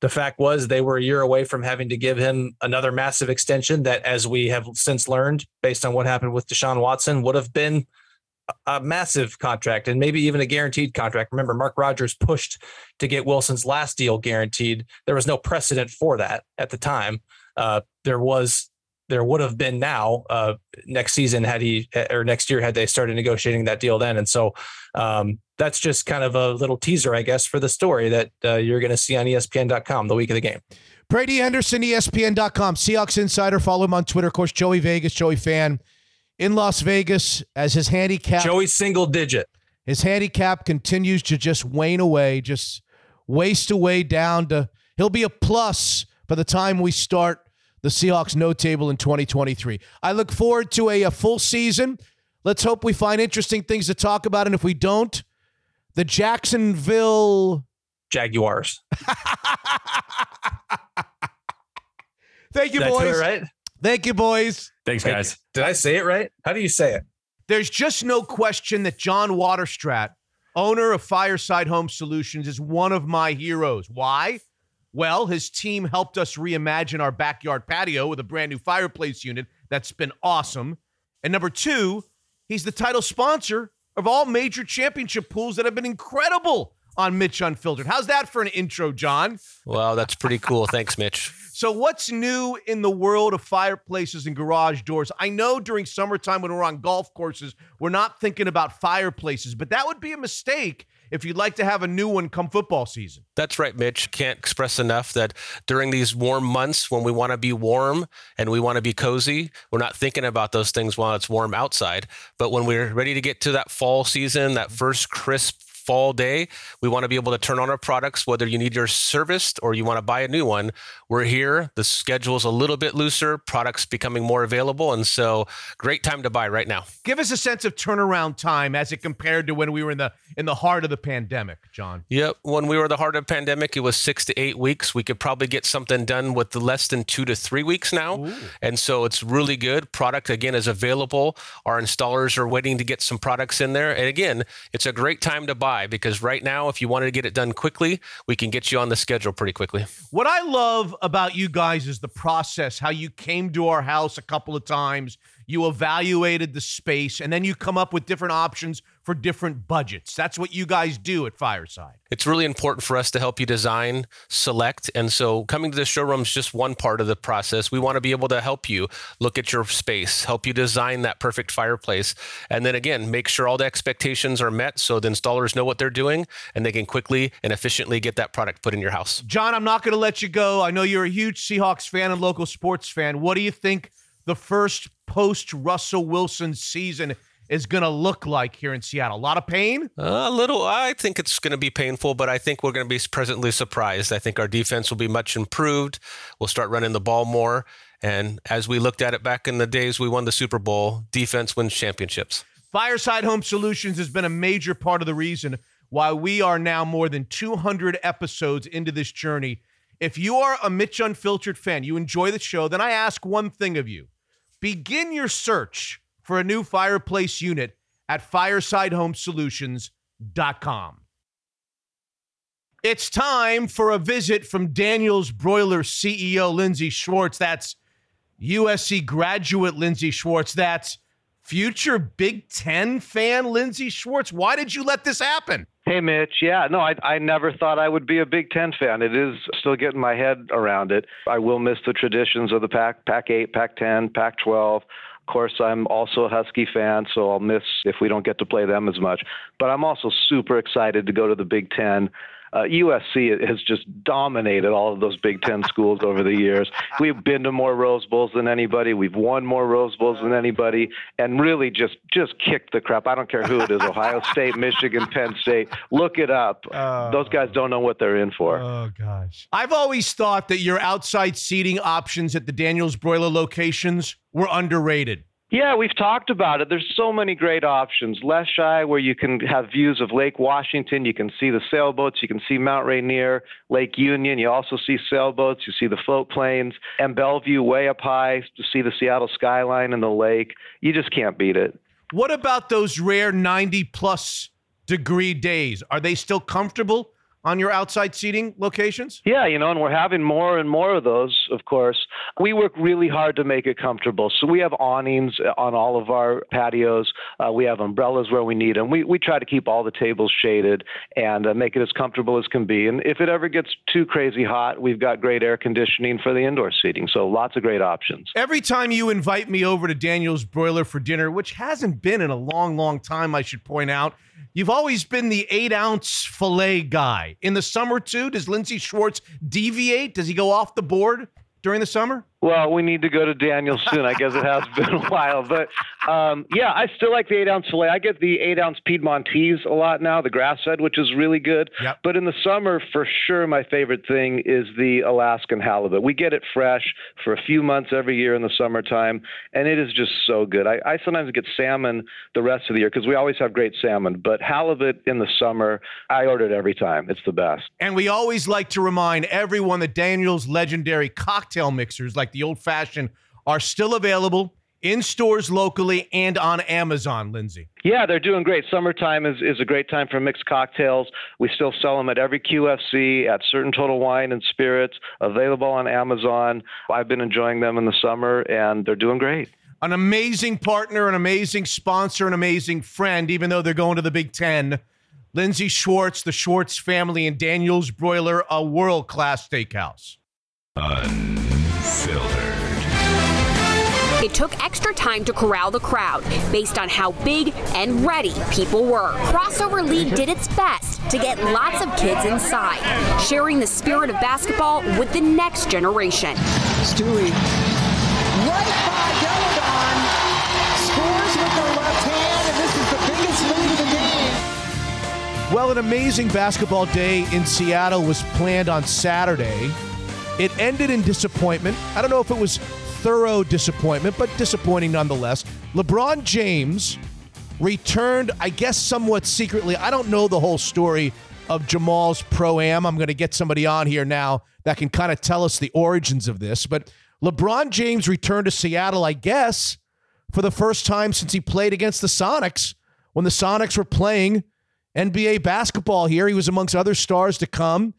the fact was they were a year away from having to give him another massive extension that, as we have since learned, based on what happened with Deshaun Watson, would have been a massive contract and maybe even a guaranteed contract. Remember, Mark Rogers pushed to get Wilson's last deal guaranteed. There was no precedent for that at the time. Uh, there was, there would have been now uh, next season had he, or next year had they started negotiating that deal then. And so um, that's just kind of a little teaser, I guess, for the story that uh, you're going to see on E S P N dot com the week of the game. Brady Anderson, E S P N dot com, Seahawks Insider. Follow him on Twitter. Of course, Joey Vegas, Joey Fan in Las Vegas as his handicap. Joey single digit. His handicap continues to just wane away, just waste away down to, he'll be a plus by the time we start the Seahawks no table in twenty twenty-three. I look forward to a, a full season. Let's hope we find interesting things to talk about. And if we don't, the Jacksonville Jaguars. Thank you, Did boys. Right? Thank you, boys. Thanks, Thank guys. You. Did I say it right? How do you say it? There's just no question that John Waterstrat, owner of Fireside Home Solutions, is one of my heroes. Why? Well, his team helped us reimagine our backyard patio with a brand new fireplace unit. That's been awesome. And number two, he's the title sponsor of all major championship pools that have been incredible on Mitch Unfiltered. How's that for an intro, John? Wow, that's pretty cool. Thanks, Mitch. So what's new in the world of fireplaces and garage doors? I know during summertime when we're on golf courses, we're not thinking about fireplaces, but that would be a mistake if you'd like to have a new one come football season. That's right, Mitch. Can't express enough that during these warm months when we want to be warm and we want to be cozy, we're not thinking about those things while it's warm outside. But when we're ready to get to that fall season, that first crisp fall day, we want to be able to turn on our products, whether you need your serviced or you want to buy a new one. We're here. The schedule's a little bit looser, products becoming more available. And so great time to buy right now. Give us a sense of turnaround time as it compared to when we were in the in the heart of the pandemic, John. Yep. When we were in the heart of the pandemic, it was six to eight weeks. We could probably get something done with less than two to three weeks now. Ooh. And so it's really good. Product, again, is available. Our installers are waiting to get some products in there. And again, it's a great time to buy. Because right now, if you wanted to get it done quickly, we can get you on the schedule pretty quickly. What I love about you guys is the process, how you came to our house a couple of times, you evaluated the space, and then you come up with different options for different budgets. That's what you guys do at Fireside. It's really important for us to help you design, select, and so coming to the showroom is just one part of the process. We want to be able to help you look at your space, help you design that perfect fireplace, and then again, make sure all the expectations are met so the installers know what they're doing and they can quickly and efficiently get that product put in your house. John, I'm not going to let you go. I know you're a huge Seahawks fan and local sports fan. What do you think the first post-Russell Wilson season is going to look like here in Seattle? A lot of pain? A little. I think it's going to be painful, but I think we're going to be presently surprised. I think our defense will be much improved. We'll start running the ball more. And as we looked at it back in the days we won the Super Bowl, defense wins championships. Fireside Home Solutions has been a major part of the reason why we are now more than two hundred episodes into this journey. If you are a Mitch Unfiltered fan, you enjoy the show, then I ask one thing of you. Begin your search for a new fireplace unit at fireside home solutions dot com. It's time for a visit from Daniel's Broiler C E O, Lindsay Schwartz. That's U S C graduate Lindsay Schwartz. That's future Big Ten fan Lindsay Schwartz. Why did you let this happen? Hey, Mitch. Yeah, no, I, I never thought I would be a Big Ten fan. It is still getting my head around it. I will miss the traditions of the Pac, Pac eight, Pac ten, Pac twelve. Of course, I'm also a Husky fan, so I'll miss if we don't get to play them as much. But I'm also super excited to go to the Big Ten. Uh, U S C has just dominated all of those Big Ten schools over the years. We've been to more Rose Bowls than anybody. We've won more Rose Bowls than anybody, and really just just kicked the crap. I don't care who it is, Ohio State, Michigan, Penn State. Look it up. Uh, those guys don't know what they're in for. Oh, gosh. I've always thought that your outside seating options at the Daniel's Broiler locations were underrated. Yeah, we've talked about it. There's so many great options. Lehi, where you can have views of Lake Washington. You can see the sailboats. You can see Mount Rainier, Lake Union. You also see sailboats. You see the float planes. And Bellevue way up high to see the Seattle skyline and the lake. You just can't beat it. What about those rare ninety-plus degree days? Are they still comfortable on your outside seating locations? Yeah, you know, and we're having more and more of those, of course. We work really hard to make it comfortable. So we have awnings on all of our patios. Uh, we have umbrellas where we need them. We, we try to keep all the tables shaded and uh, make it as comfortable as can be. And if it ever gets too crazy hot, we've got great air conditioning for the indoor seating. So lots of great options. Every time you invite me over to Daniel's Broiler for dinner, which hasn't been in a long, long time, I should point out, you've always been the eight-ounce filet guy. In the summer, too, does Lindsay Schwartz deviate? Does he go off the board during the summer? Well, we need to go to Daniel's soon. I guess it has been a while. But, um, yeah, I still like the eight-ounce filet. I get the eight-ounce Piedmontese a lot now, the grass-fed, which is really good. Yep. But in the summer, for sure, my favorite thing is the Alaskan halibut. We get it fresh for a few months every year in the summertime, and it is just so good. I, I sometimes get salmon the rest of the year because we always have great salmon. But halibut in the summer, I order it every time. It's the best. And we always like to remind everyone that Daniel's legendary cocktail mixers, like the old-fashioned, are still available in stores locally and on Amazon, Lindsay. Yeah, they're doing great. Summertime is, is a great time for mixed cocktails. We still sell them at every Q F C, at Certain Total Wine and Spirits, available on Amazon. I've been enjoying them in the summer, and they're doing great. An amazing partner, an amazing sponsor, an amazing friend, even though they're going to the Big Ten. Lindsay Schwartz, the Schwartz family, and Daniel's Broiler, a world-class steakhouse. Unfiltered. It took extra time to corral the crowd based on how big and ready people were. Crossover League did its best to get lots of kids inside, sharing the spirit of basketball with the next generation. Stewie, right by Deladon, scores with the left hand, and this is the biggest lead of the game. Well, an amazing basketball day in Seattle was planned on Saturday. It ended in disappointment. I don't know if it was thorough disappointment, but disappointing nonetheless. LeBron James returned, I guess, somewhat secretly. I don't know the whole story of Jamal's Pro-Am. I'm going to get somebody on here now that can kind of tell us the origins of this. But LeBron James returned to Seattle, I guess, for the first time since he played against the Sonics. When the Sonics were playing N B A basketball here, he was amongst other stars to come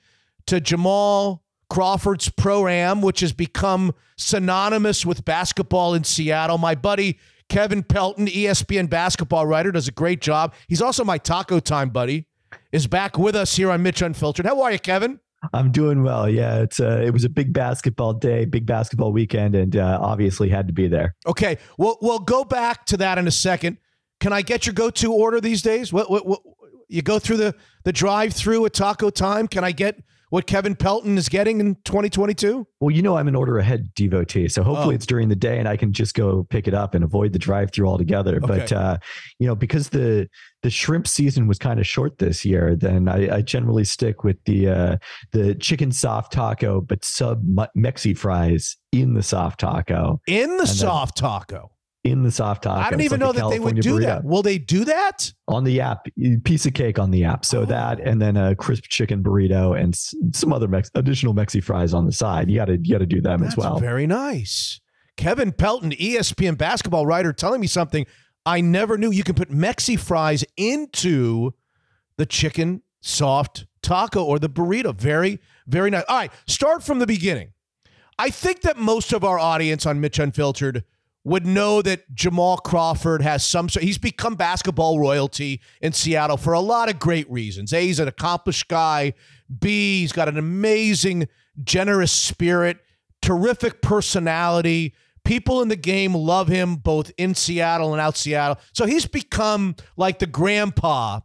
to Jamal Crawford's Pro-Am, which has become synonymous with basketball in Seattle. My buddy, Kevin Pelton, E S P N basketball writer, does a great job. He's also my Taco Time buddy, is back with us here on Mitch Unfiltered. How are you, Kevin? I'm doing well. Yeah, it's uh, it was a big basketball day, big basketball weekend, and uh, obviously had to be there. Okay, well, we'll go back to that in a second. Can I get your go-to order these days? What, what, what you go through the, the drive-through at Taco Time? Can I get what Kevin Pelton is getting in twenty twenty-two? Well, you know, I'm an order ahead devotee, so hopefully oh. it's during the day and I can just go pick it up and avoid the drive-through altogether. Okay. But, uh, you know, because the the shrimp season was kind of short this year, then I, I generally stick with the uh, the chicken soft taco, but sub Mexi fries in the soft taco. In the soft taco. In the soft taco. I didn't even like know that they would do burrito. That. Will they do that? On the app, piece of cake on the app. So oh. that, and then a crisp chicken burrito and some other Mex- additional Mexi fries on the side. You got to you got to do them That's as well. Very nice. Kevin Pelton, E S P N basketball writer, telling me something I never knew. You can put Mexi fries into the chicken soft taco or the burrito. Very, very nice. All right, start from the beginning. I think that most of our audience on Mitch Unfiltered would know that Jamal Crawford has some sort. He's become basketball royalty in Seattle for a lot of great reasons. A, he's an accomplished guy. B, he's got an amazing, generous spirit, terrific personality. People in the game love him, both in Seattle and out Seattle. So he's become like the grandpa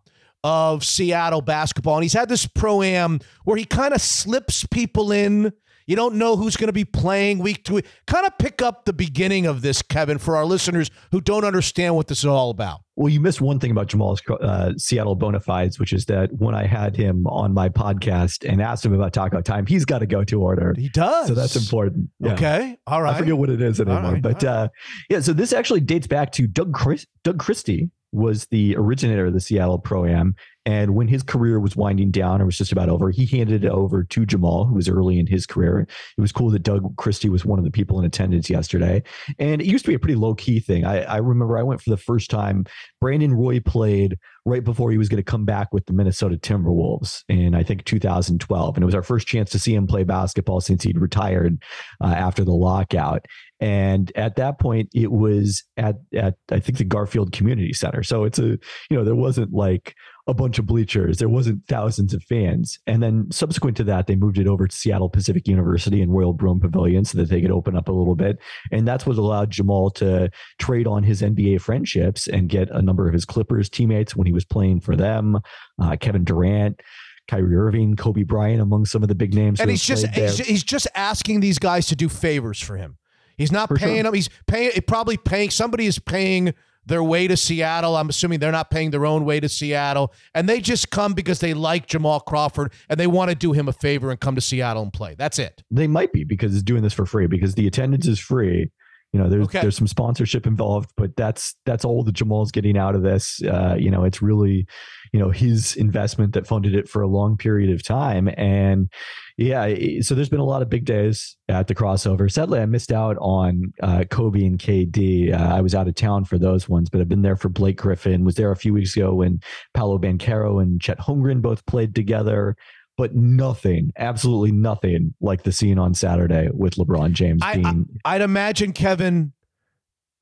of Seattle basketball. And he's had this pro-am where he kind of slips people in. You don't know who's going to be playing week to week. Kind of pick up the beginning of this, Kevin, for our listeners who don't understand what this is all about. Well, you missed one thing about Jamal's uh, Seattle Bonafides, which is that when I had him on my podcast and asked him about Taco Time, he's got a go-to order. He does. So that's important. Yeah. Okay. All right. I forget what it is anymore. Right. But right. Uh, yeah, so this actually dates back to Doug, Chris- Doug Christie, was the originator of the Seattle Pro-Am. And when his career was winding down, it was just about over, he handed it over to Jamal, who was early in his career. It was cool that Doug Christie was one of the people in attendance yesterday. And it used to be a pretty low-key thing. I, I remember I went for the first time. Brandon Roy played right before he was going to come back with the Minnesota Timberwolves in, I think, two thousand twelve. And it was our first chance to see him play basketball since he'd retired uh, after the lockout. And at that point, it was at, at, I think, the Garfield Community Center. So it's a, you know, there wasn't like a bunch of bleachers. There wasn't thousands of fans. And then subsequent to that, they moved it over to Seattle Pacific University and Royal Broome Pavilion so that they could open up a little bit. And that's what allowed Jamal to trade on his N B A friendships and get a number of his Clippers teammates when he was playing for them. Uh, Kevin Durant, Kyrie Irving, Kobe Bryant, among some of the big names. And he's just, he's just asking these guys to do favors for him. He's not for paying sure. them. He's paying, probably paying, somebody is paying their way to Seattle. I'm assuming they're not paying their own way to Seattle. And they just come because they like Jamal Crawford and they want to do him a favor and come to Seattle and play. That's it. They might be, because it's doing this for free, because the attendance is free. You know, there's okay. there's some sponsorship involved, but that's that's all that Jamal's getting out of this. Uh, you know, it's really, you know, his investment that funded it for a long period of time. And yeah, so there's been a lot of big days at the crossover. Sadly, I missed out on uh, Kobe and K D. Uh, I was out of town for those ones, but I've been there for Blake Griffin. Was there a few weeks ago when Paolo Banchero and Chet Holmgren both played together. But nothing, absolutely nothing like the scene on Saturday with LeBron James. I, being... I, I'd imagine, Kevin,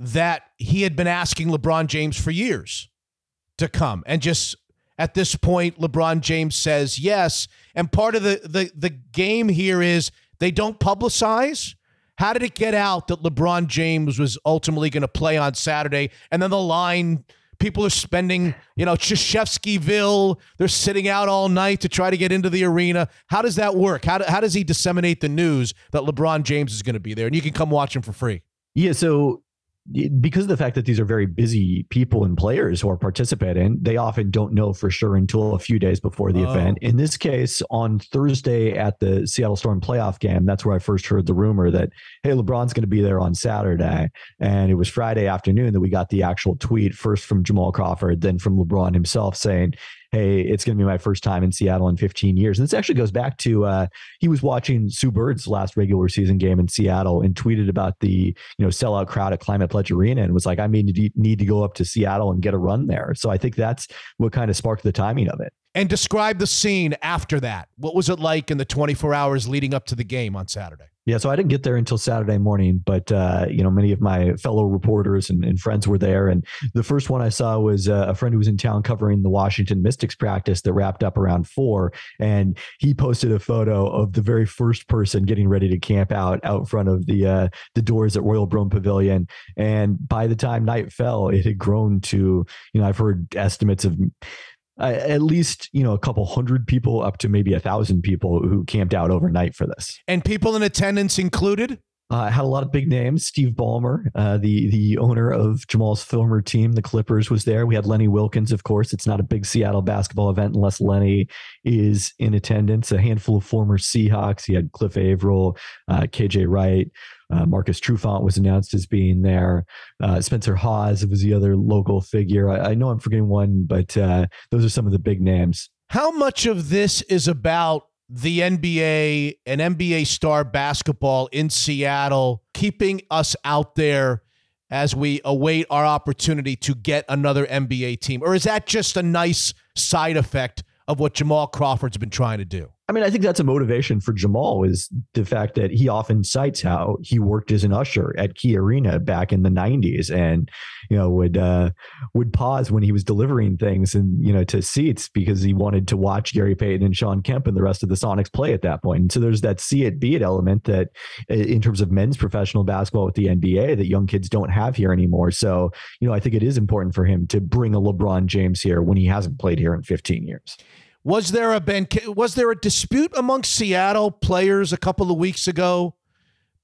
that he had been asking LeBron James for years to come. And just at this point, LeBron James says yes. And part of the, the, the game here is they don't publicize. How did it get out that LeBron James was ultimately going to play on Saturday? And then the line... People are spending, you know, Krzyzewskiville. They're sitting out all night to try to get into the arena. How does that work? How, do, how does he disseminate the news that LeBron James is going to be there? And you can come watch him for free. Yeah, so because of the fact that these are very busy people and players who are participating, they often don't know for sure until a few days before the oh. event. In this case, on Thursday at the Seattle Storm playoff game, that's where I first heard the rumor that, hey, LeBron's going to be there on Saturday. And it was Friday afternoon that we got the actual tweet, first from Jamal Crawford, then from LeBron himself saying, hey, it's going to be my first time in Seattle in fifteen years. And this actually goes back to, uh, he was watching Sue Bird's last regular season game in Seattle and tweeted about the, you know, sellout crowd at Climate Pledge Arena and was like, I mean, need to go up to Seattle and get a run there. So I think that's what kind of sparked the timing of it. And describe the scene after that. What was it like in the twenty-four hours leading up to the game on Saturday? Yeah, so I didn't get there until Saturday morning, but uh, you know, many of my fellow reporters and, and friends were there. And the first one I saw was uh, a friend who was in town covering the Washington Mystics practice that wrapped up around four. And he posted a photo of the very first person getting ready to camp out out front of the uh, the doors at Royal Broome Pavilion. And by the time night fell, it had grown to, you know, I've heard estimates of Uh, at least, you know, a couple hundred people up to maybe a thousand people who camped out overnight for this. And people in attendance included? Uh, had a lot of big names. Steve Ballmer, uh, the the owner of Jamal's former team, the Clippers, was there. We had Lenny Wilkins, of course. It's not a big Seattle basketball event unless Lenny is in attendance. A handful of former Seahawks. He had Cliff Averill, uh, K J Wright. Uh, Marcus Trufant was announced as being there. Uh, Spencer Hawes was the other local figure. I, I know I'm forgetting one, but uh, those are some of the big names. How much of this is about the N B A and N B A star basketball in Seattle keeping us out there as we await our opportunity to get another N B A team? Or is that just a nice side effect of what Jamal Crawford's been trying to do? I mean, I think that's a motivation for Jamal, is the fact that he often cites how he worked as an usher at Key Arena back in the nineties and, you know, would uh, would pause when he was delivering things and, you know, to seats because he wanted to watch Gary Payton and Sean Kemp and the rest of the Sonics play at that point. And so there's that see it, be it element that in terms of men's professional basketball with the N B A that young kids don't have here anymore. So, you know, I think it is important for him to bring a LeBron James here when he hasn't played here in fifteen years. Was there a Ben? Was there a dispute amongst Seattle players a couple of weeks ago?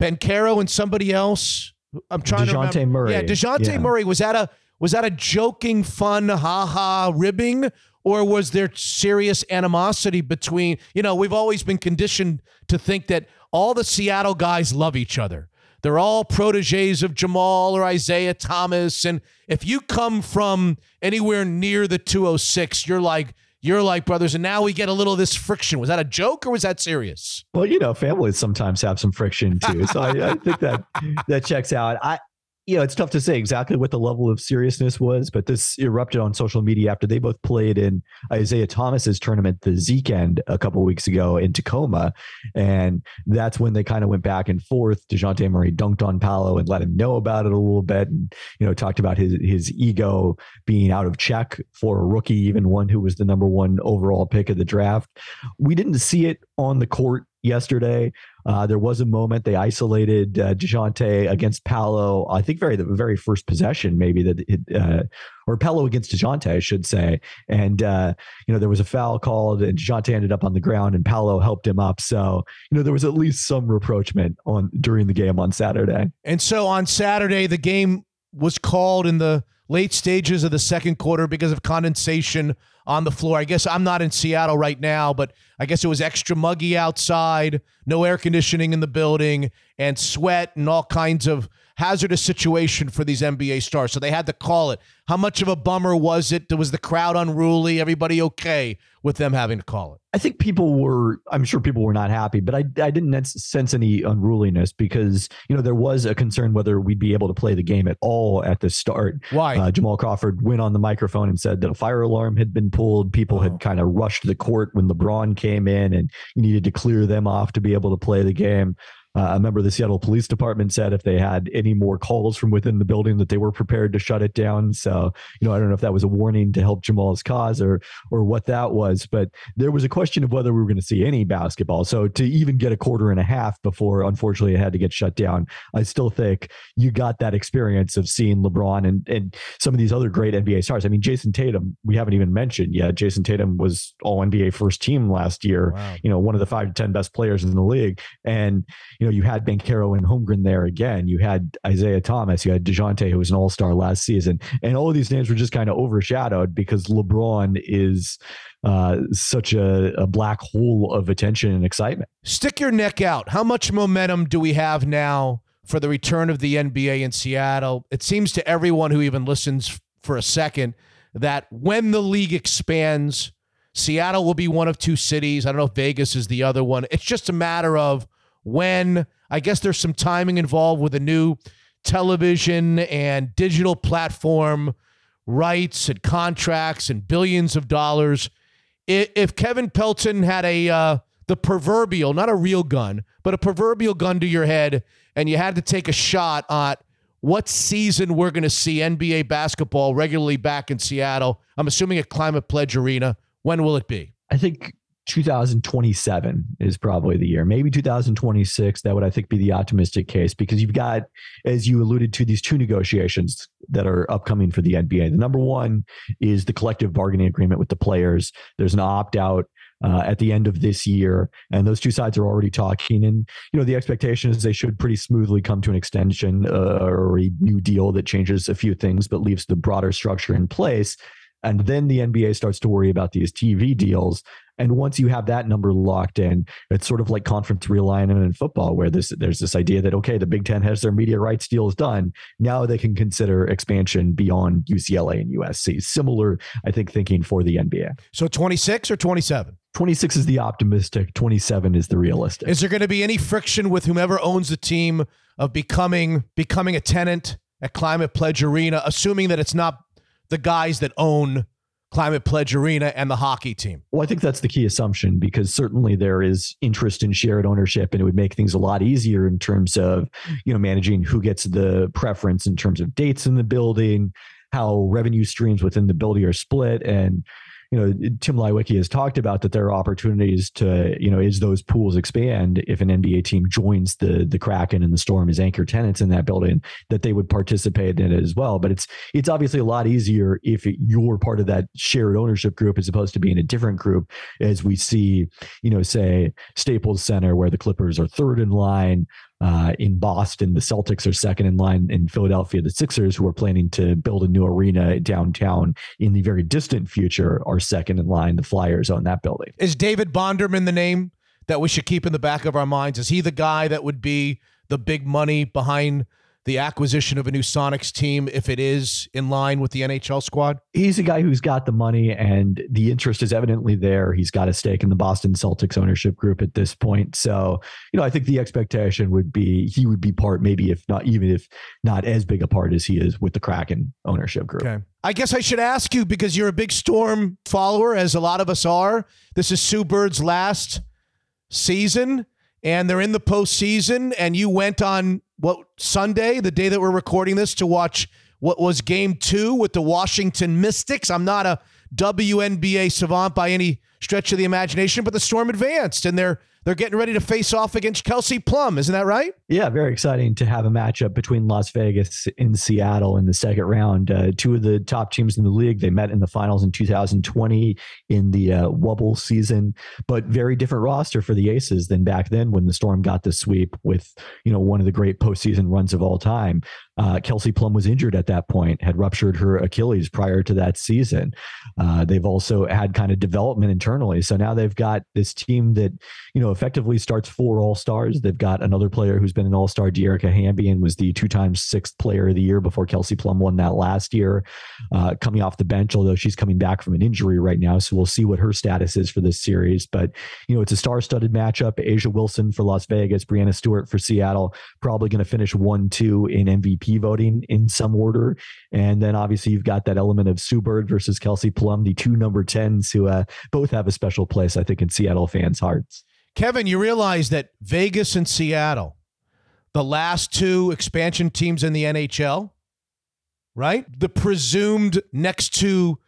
Banchero and somebody else. I'm trying DeJounte to remember. Murray. Yeah, DeJounte yeah. Murray. Was that a was that a joking, fun, ha ha ribbing, or was there serious animosity between? You know, we've always been conditioned to think that all the Seattle guys love each other. They're all proteges of Jamal or Isaiah Thomas. And if you come from anywhere near the two oh six, you're like, you're like brothers. And now we get a little of this friction. Was that a joke or was that serious? Well, you know, families sometimes have some friction too. So I, I think that that checks out. I, you know, it's tough to say exactly what the level of seriousness was, but this erupted on social media after they both played in Isaiah Thomas's tournament, the Zeke End, a couple of weeks ago in Tacoma. And that's when they kind of went back and forth. DeJounte Murray dunked on Paolo and let him know about it a little bit. And, you know, talked about his, his ego being out of check for a rookie, even one who was the number one overall pick of the draft. We didn't see it on the court yesterday. Uh, there was a moment they isolated uh, DeJounte against Paolo, I think very the very first possession, maybe that it, uh, or Paolo against DeJounte, I should say. And, uh, you know, there was a foul called and DeJounte ended up on the ground and Paolo helped him up. So, you know, there was at least some rapprochement on during the game on Saturday. And so on Saturday, the game was called in the late stages of the second quarter because of condensation on the floor. I guess I'm not in Seattle right now, but I guess it was extra muggy outside, no air conditioning in the building, and sweat and all kinds of hazardous situation for these N B A stars. So they had to call it. How much of a bummer was it? Was the crowd unruly? Everybody okay with them having to call it? I think people were, I'm sure people were not happy, but I, I didn't sense any unruliness because, you know, there was a concern whether we'd be able to play the game at all at the start. Why? Uh, Jamal Crawford went on the microphone and said that a fire alarm had been pulled. People oh. had kind of rushed the court when LeBron came in and you needed to clear them off to be able to play the game. Uh, a member of the Seattle Police Department said if they had any more calls from within the building that they were prepared to shut it down. So, you know, I don't know if that was a warning to help Jamal's cause or or what that was, but there was a question of whether we were going to see any basketball. So to even get a quarter and a half before, unfortunately, it had to get shut down, I still think you got that experience of seeing LeBron and, and some of these other great N B A stars. I mean, Jason Tatum, we haven't even mentioned yet. Jason Tatum was all N B A first team last year, wow. you know, one of the five to ten best players in the league. And, you know, you had Banchero and Holmgren there again. You had Isaiah Thomas. You had DeJounte, who was an all-star last season. And all of these names were just kind of overshadowed because LeBron is uh, such a, a black hole of attention and excitement. Stick your neck out. How much momentum do we have now for the return of the N B A in Seattle? It seems to everyone who even listens for a second that when the league expands, Seattle will be one of two cities. I don't know if Vegas is the other one. It's just a matter of when. I guess there's some timing involved with the new television and digital platform rights and contracts and billions of dollars. If Kevin Pelton had a uh, the proverbial, not a real gun, but a proverbial gun to your head and you had to take a shot at what season we're going to see N B A basketball regularly back in Seattle, I'm assuming at Climate Pledge Arena, when will it be? I think two thousand twenty-seven is probably the year, maybe two thousand twenty-six. That would, I think, be the optimistic case because you've got, as you alluded to, these two negotiations that are upcoming for the N B A. The number one is the collective bargaining agreement with the players. There's an opt-out Uh, at the end of this year. And those two sides are already talking. And, you know, the expectation is they should pretty smoothly come to an extension uh, or a new deal that changes a few things, but leaves the broader structure in place. And then the N B A starts to worry about these T V deals. And once you have that number locked in, it's sort of like conference realignment in football, where this, there's this idea that, okay, the Big Ten has their media rights deals done. Now they can consider expansion beyond U C L A and U S C. Similar, I think, thinking for the N B A. So twenty-six or twenty-seven? twenty-six is the optimistic. twenty-seven is the realistic. Is there going to be any friction with whomever owns the team of becoming becoming a tenant at Climate Pledge Arena, assuming that it's not the guys that own Climate Pledge Arena and the hockey team? Well, I think that's the key assumption, because certainly there is interest in shared ownership, and it would make things a lot easier in terms of, you know, managing who gets the preference in terms of dates in the building, how revenue streams within the building are split. And, you know, Tim Lewicki has talked about that there are opportunities to, you know, as those pools expand, if an N B A team joins the the Kraken and the Storm as anchor tenants in that building, that they would participate in it as well. But it's it's obviously a lot easier if you're part of that shared ownership group as opposed to being a different group, as we see, you know, say Staples Center, where the Clippers are third in line. Uh, in Boston, the Celtics are second in line. In Philadelphia, the Sixers, who are planning to build a new arena downtown in the very distant future, are second in line. The Flyers own that building. Is David Bonderman the name that we should keep in the back of our minds? Is he the guy that would be the big money behind the acquisition of a new Sonics team, if it is in line with the N H L squad? He's a guy who's got the money, and the interest is evidently there. He's got a stake in the Boston Celtics ownership group at this point. So, you know, I think the expectation would be he would be part, maybe if not, even if not as big a part as he is with the Kraken ownership group. Okay. I guess I should ask you, because you're a big Storm follower, as a lot of us are. This is Subird's last season, and they're in the postseason, and you went on what Sunday, the day that we're recording this, to watch what was game two with the Washington Mystics. I'm not a W N B A savant by any stretch of the imagination, but the Storm advanced, and they're they're getting ready to face off against Kelsey Plum. Isn't that right? Yeah, very exciting to have a matchup between Las Vegas and Seattle in the second round. Uh, two of the top teams in the league. They met in the finals in two thousand twenty in the uh, Wubble season, but very different roster for the Aces than back then when the Storm got the sweep with, you know, one of the great postseason runs of all time. Uh, Kelsey Plum was injured at that point, had ruptured her Achilles prior to that season. Uh, they've also had kind of development internally. So now they've got this team that, you know, effectively starts four All-Stars. They've got another player who's been an All-Star, De'Erica Hambian, was the two-time sixth player of the year before Kelsey Plum won that last year, uh, coming off the bench, although she's coming back from an injury right now. So we'll see what her status is for this series. But, you know, it's a star-studded matchup. A'ja Wilson for Las Vegas, Brianna Stewart for Seattle, probably going to finish one two in M V P voting in some order. And then obviously you've got that element of Subird versus Kelsey Plum, the two number tens who uh, both have a special place, I think, in Seattle fans' hearts. Kevin, you realize that Vegas and Seattle, the last two expansion teams in the N H L, right? The presumed next two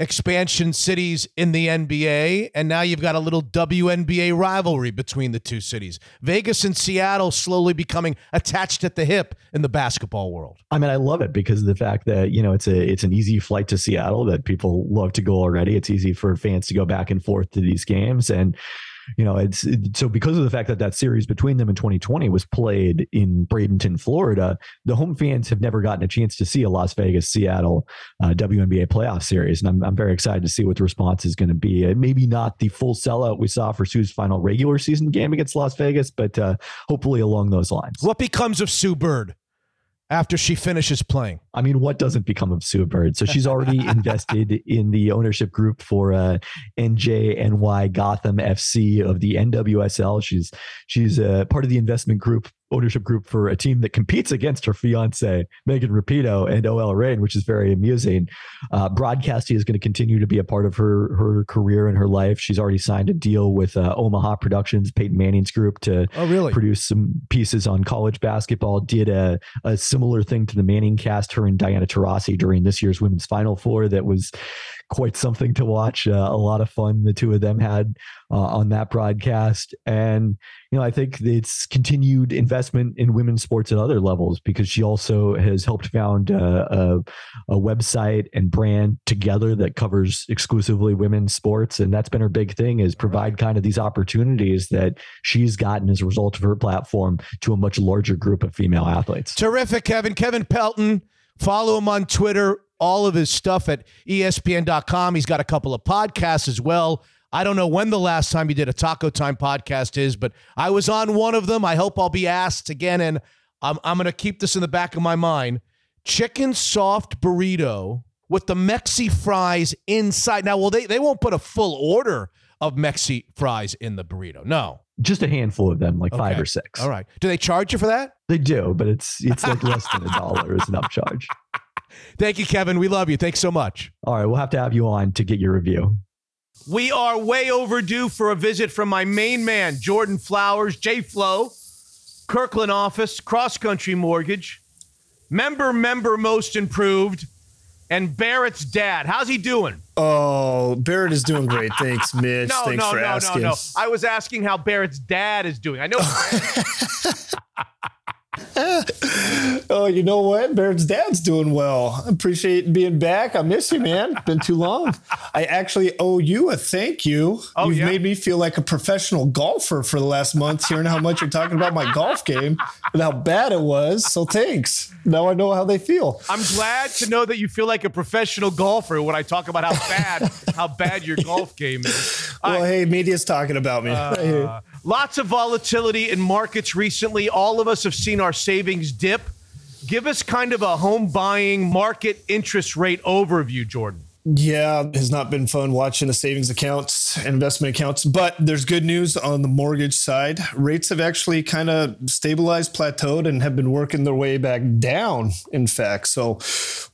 expansion cities in the N B A. And now you've got a little W N B A rivalry between the two cities. Vegas and Seattle slowly becoming attached at the hip in the basketball world. I mean, I love it because of the fact that, you know, it's a it's an easy flight to Seattle that people love to go already. It's easy for fans to go back and forth to these games. And You know, it's it, so because of the fact that that series between them in twenty twenty was played in Bradenton, Florida, the home fans have never gotten a chance to see a Las Vegas, Seattle uh, W N B A playoff series. And I'm, I'm very excited to see what the response is going to be. Uh, maybe not the full sellout we saw for Sue's final regular season game against Las Vegas, but uh, hopefully along those lines. What becomes of Sue Bird after she finishes playing? I mean, what doesn't become of Sue Bird? So she's already invested in the ownership group for uh, N J N Y Gotham F C of the N W S L. She's she's uh, part of the investment group, ownership group for a team that competes against her fiance, Megan Rapinoe, and O L Reign, which is very amusing. Uh, broadcasting is going to continue to be a part of her her career and her life. She's already signed a deal with uh, Omaha Productions, Peyton Manning's group, to oh, really? produce some pieces on college basketball. Did a, a similar thing to the Manning cast, her and Diana Taurasi, during this year's Women's Final Four. That was quite something to watch. Uh, a lot of fun the two of them had uh, on that broadcast. And, you know, I think it's continued investment in women's sports at other levels, because she also has helped found uh, a, a website and brand together that covers exclusively women's sports. And that's been her big thing, is provide kind of these opportunities that she's gotten as a result of her platform to a much larger group of female athletes. Terrific, Kevin. Kevin Pelton, follow him on Twitter. All of his stuff at E S P N dot com. He's got a couple of podcasts as well. I don't know when the last time he did a Taco Time podcast is, but I was on one of them. I hope I'll be asked again, and I'm, I'm going to keep this in the back of my mind. Chicken soft burrito with the Mexi fries inside. Now, well, they, they won't put a full order of Mexi fries in the burrito. No. Just a handful of them, like okay. five or six. All right. Do they charge you for that? They do, but it's it's like less than a dollar is an upcharge. Thank you, Kevin. We love you. Thanks so much. All right. We'll have to have you on to get your review. We are way overdue for a visit from my main man, Jordan Flowers, J-Flow, Kirkland office, Cross Country Mortgage, member, member, most improved, and Barrett's dad. How's he doing? Oh, Barrett is doing great. Thanks, Mitch. no, Thanks no, for no, asking. No, no, no. I was asking how Barrett's dad is doing. I know. Oh, you know what? Barrett's dad's doing well. I appreciate being back. I miss you, man. Been too long. I actually owe you a thank you. Oh, You've yeah? made me feel like a professional golfer for the last month, hearing how much you're talking about my golf game and how bad it was. So thanks. Now I know how they feel. I'm glad to know that you feel like a professional golfer when I talk about how bad how bad your golf game is. Well, I, hey, media's talking about me. Uh, right here. Lots of volatility in markets recently. All of us have seen our savings dip. Give us kind of a home buying market interest rate overview, Jordan. Yeah, it has not been fun watching the savings accounts and investment accounts, but there's good news on the mortgage side. Rates have actually kind of stabilized, plateaued, and have been working their way back down, in fact. So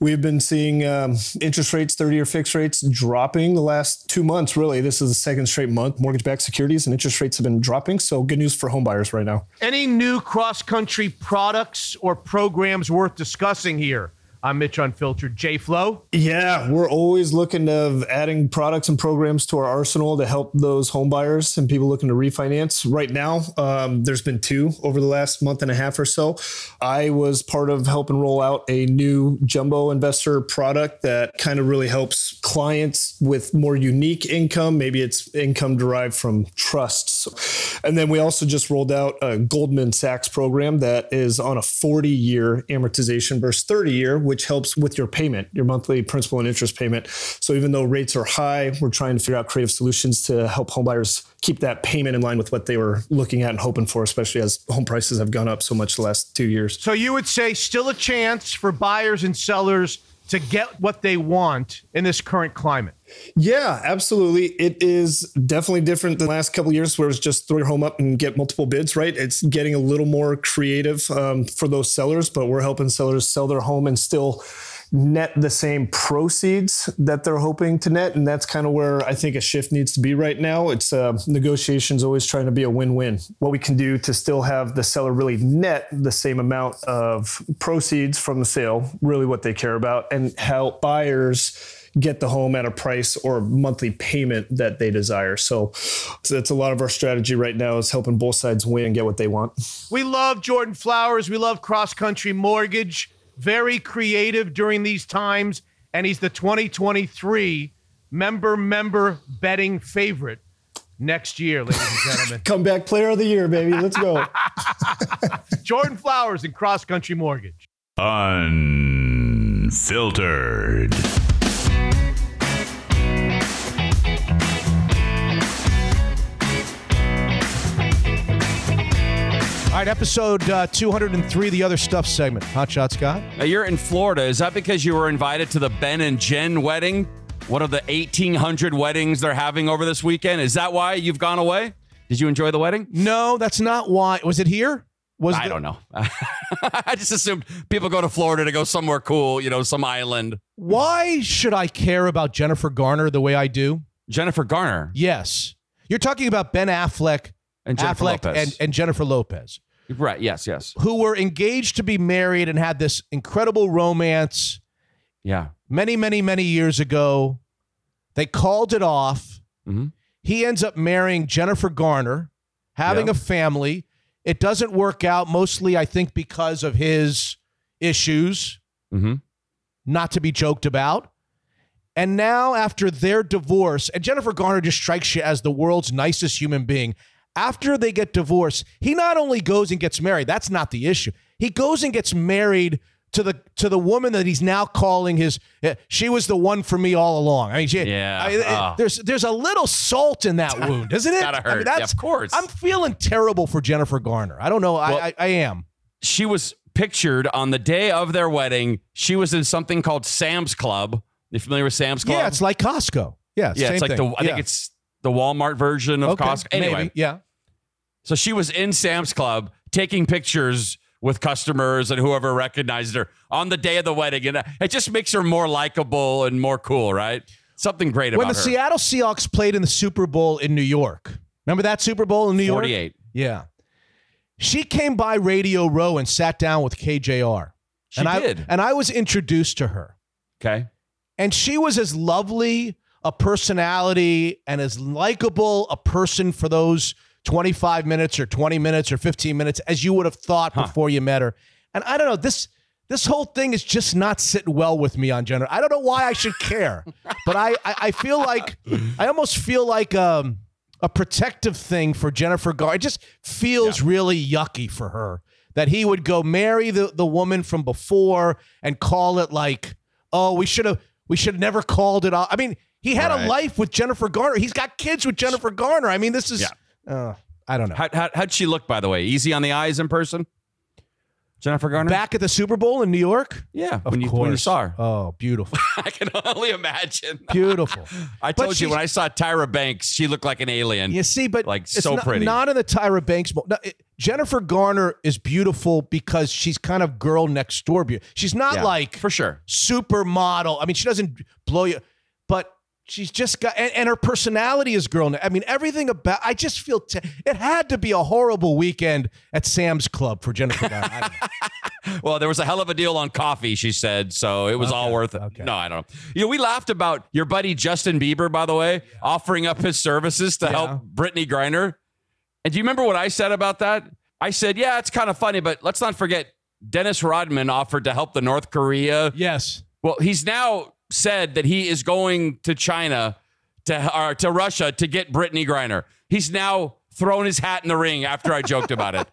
we've been seeing um, interest rates, thirty-year fixed rates dropping the last two months, really. This is the second straight month. Mortgage-backed securities and interest rates have been dropping, so good news for home buyers right now. Any new cross-country products or programs worth discussing here? I'm Mitch Unfiltered. Jay Flo? Yeah, we're always looking to adding products and programs to our arsenal to help those home buyers and people looking to refinance. Right now, um, there's been two over the last month and a half or so. I was part of helping roll out a new jumbo investor product that kind of really helps clients with more unique income. Maybe it's income derived from trusts. And then we also just rolled out a Goldman Sachs program that is on a forty-year amortization versus thirty-year, which helps with your payment, your monthly principal and interest payment. So even though rates are high, we're trying to figure out creative solutions to help homebuyers keep that payment in line with what they were looking at and hoping for, especially as home prices have gone up so much the last two years. So you would say still a chance for buyers and sellers to get what they want in this current climate? Yeah, absolutely. It is definitely different than the last couple of years where it's just throw your home up and get multiple bids, right? It's getting a little more creative um, for those sellers, but we're helping sellers sell their home and still net the same proceeds that they're hoping to net. And that's kind of where I think a shift needs to be right now. It's uh, negotiations always trying to be a win-win. What we can do to still have the seller really net the same amount of proceeds from the sale, really what they care about, and help buyers get the home at a price or monthly payment that they desire. So, so that's a lot of our strategy right now, is helping both sides win and get what they want. We love Jordan Flowers. We love cross-country mortgage. Very creative during these times, and he's the twenty twenty-three member member betting favorite next year, ladies and gentlemen. Comeback player of the year, baby. Let's go. Jordan Flowers and Cross Country Mortgage. Unfiltered. All right, episode uh, two oh three, the Other Stuff segment. Hot shot, Scott. Now you're in Florida. Is that because you were invited to the Ben and Jen wedding? One of the eighteen hundred weddings they're having over this weekend. Is that why you've gone away? Did you enjoy the wedding? No, that's not why. Was it here? Was I the- don't know. I just assumed people go to Florida to go somewhere cool, you know, some island. Why should I care about Jennifer Garner the way I do? Jennifer Garner? Yes. You're talking about Ben Affleck. And Jennifer Affleck Lopez. And, and Jennifer Lopez. Right, yes, yes. Who were engaged to be married and had this incredible romance. Yeah. Many, many, many years ago. They called it off. Mm-hmm. He ends up marrying Jennifer Garner, having yeah. a family. It doesn't work out, mostly, I think, because of his issues. Mm-hmm. Not to be joked about. And now, after their divorce, and Jennifer Garner just strikes you as the world's nicest human being. After they get divorced, he not only goes and gets married. That's not the issue. He goes and gets married to the to the woman that he's now calling his. She was the one for me all along. I mean, she, yeah. I, oh. There's there's a little salt in that wound, isn't it? Gotta hurt. I mean, that's, yeah, of course. I'm feeling terrible for Jennifer Garner. I don't know. Well, I, I I am. She was pictured on the day of their wedding. She was in something called Sam's Club. Are you familiar with Sam's Club? Yeah, it's like Costco. Yeah, yeah. Same it's like thing. the. I yeah. think it's. The Walmart version of okay, Costco. Anyway, maybe, yeah. So she was in Sam's Club taking pictures with customers and whoever recognized her on the day of the wedding. And it just makes her more likable and more cool, right? Something great about her. When the Seattle Seahawks played in the Super Bowl in New York. Remember that Super Bowl in New York? forty-eight Yeah. She came by Radio Row and sat down with K J R. She and did. I, and I was introduced to her. Okay. And she was as lovely a personality and as likable a person for those twenty-five minutes or twenty minutes or fifteen minutes as you would have thought huh. before you met her. And I don't know, this this whole thing is just not sitting well with me on gender. I don't know why I should care, but I, I, I feel like, I almost feel like um, a protective thing for Jennifer Garner. It just feels yeah. really yucky for her that he would go marry the, the woman from before and call it like, oh, we should have, we should have never called it off. I mean, he had right. a life with Jennifer Garner. He's got kids with Jennifer Garner. I mean, this is, yeah. uh, I don't know. How, how, how'd she look, by the way? Easy on the eyes in person? Jennifer Garner? Back at the Super Bowl in New York? Yeah, of when, you, course. when you saw her. Oh, beautiful. I can only imagine. Beautiful. I but told you, when I saw Tyra Banks, she looked like an alien. You see, but like, it's so not, pretty. Not in the Tyra Banks. No, it, Jennifer Garner is beautiful because she's kind of girl next door beauty. She's not yeah, like for sure supermodel. I mean, she doesn't blow you, but she's just got, and, and her personality is girl. I mean, everything about, I just feel, t- it had to be a horrible weekend at Sam's Club for Jennifer Garner. Well, there was a hell of a deal on coffee, she said, so it was okay, all worth it. Okay. No, I don't know. You know, we laughed about your buddy Justin Bieber, by the way, yeah. offering up his services to yeah. help Brittany Griner. And do you remember what I said about that? I said, yeah, it's kind of funny, but let's not forget Dennis Rodman offered to help the North Korea. Yes. Well, he's now said that he is going to China, to or to Russia, to get Brittany Griner. He's now thrown his hat in the ring after I joked about it.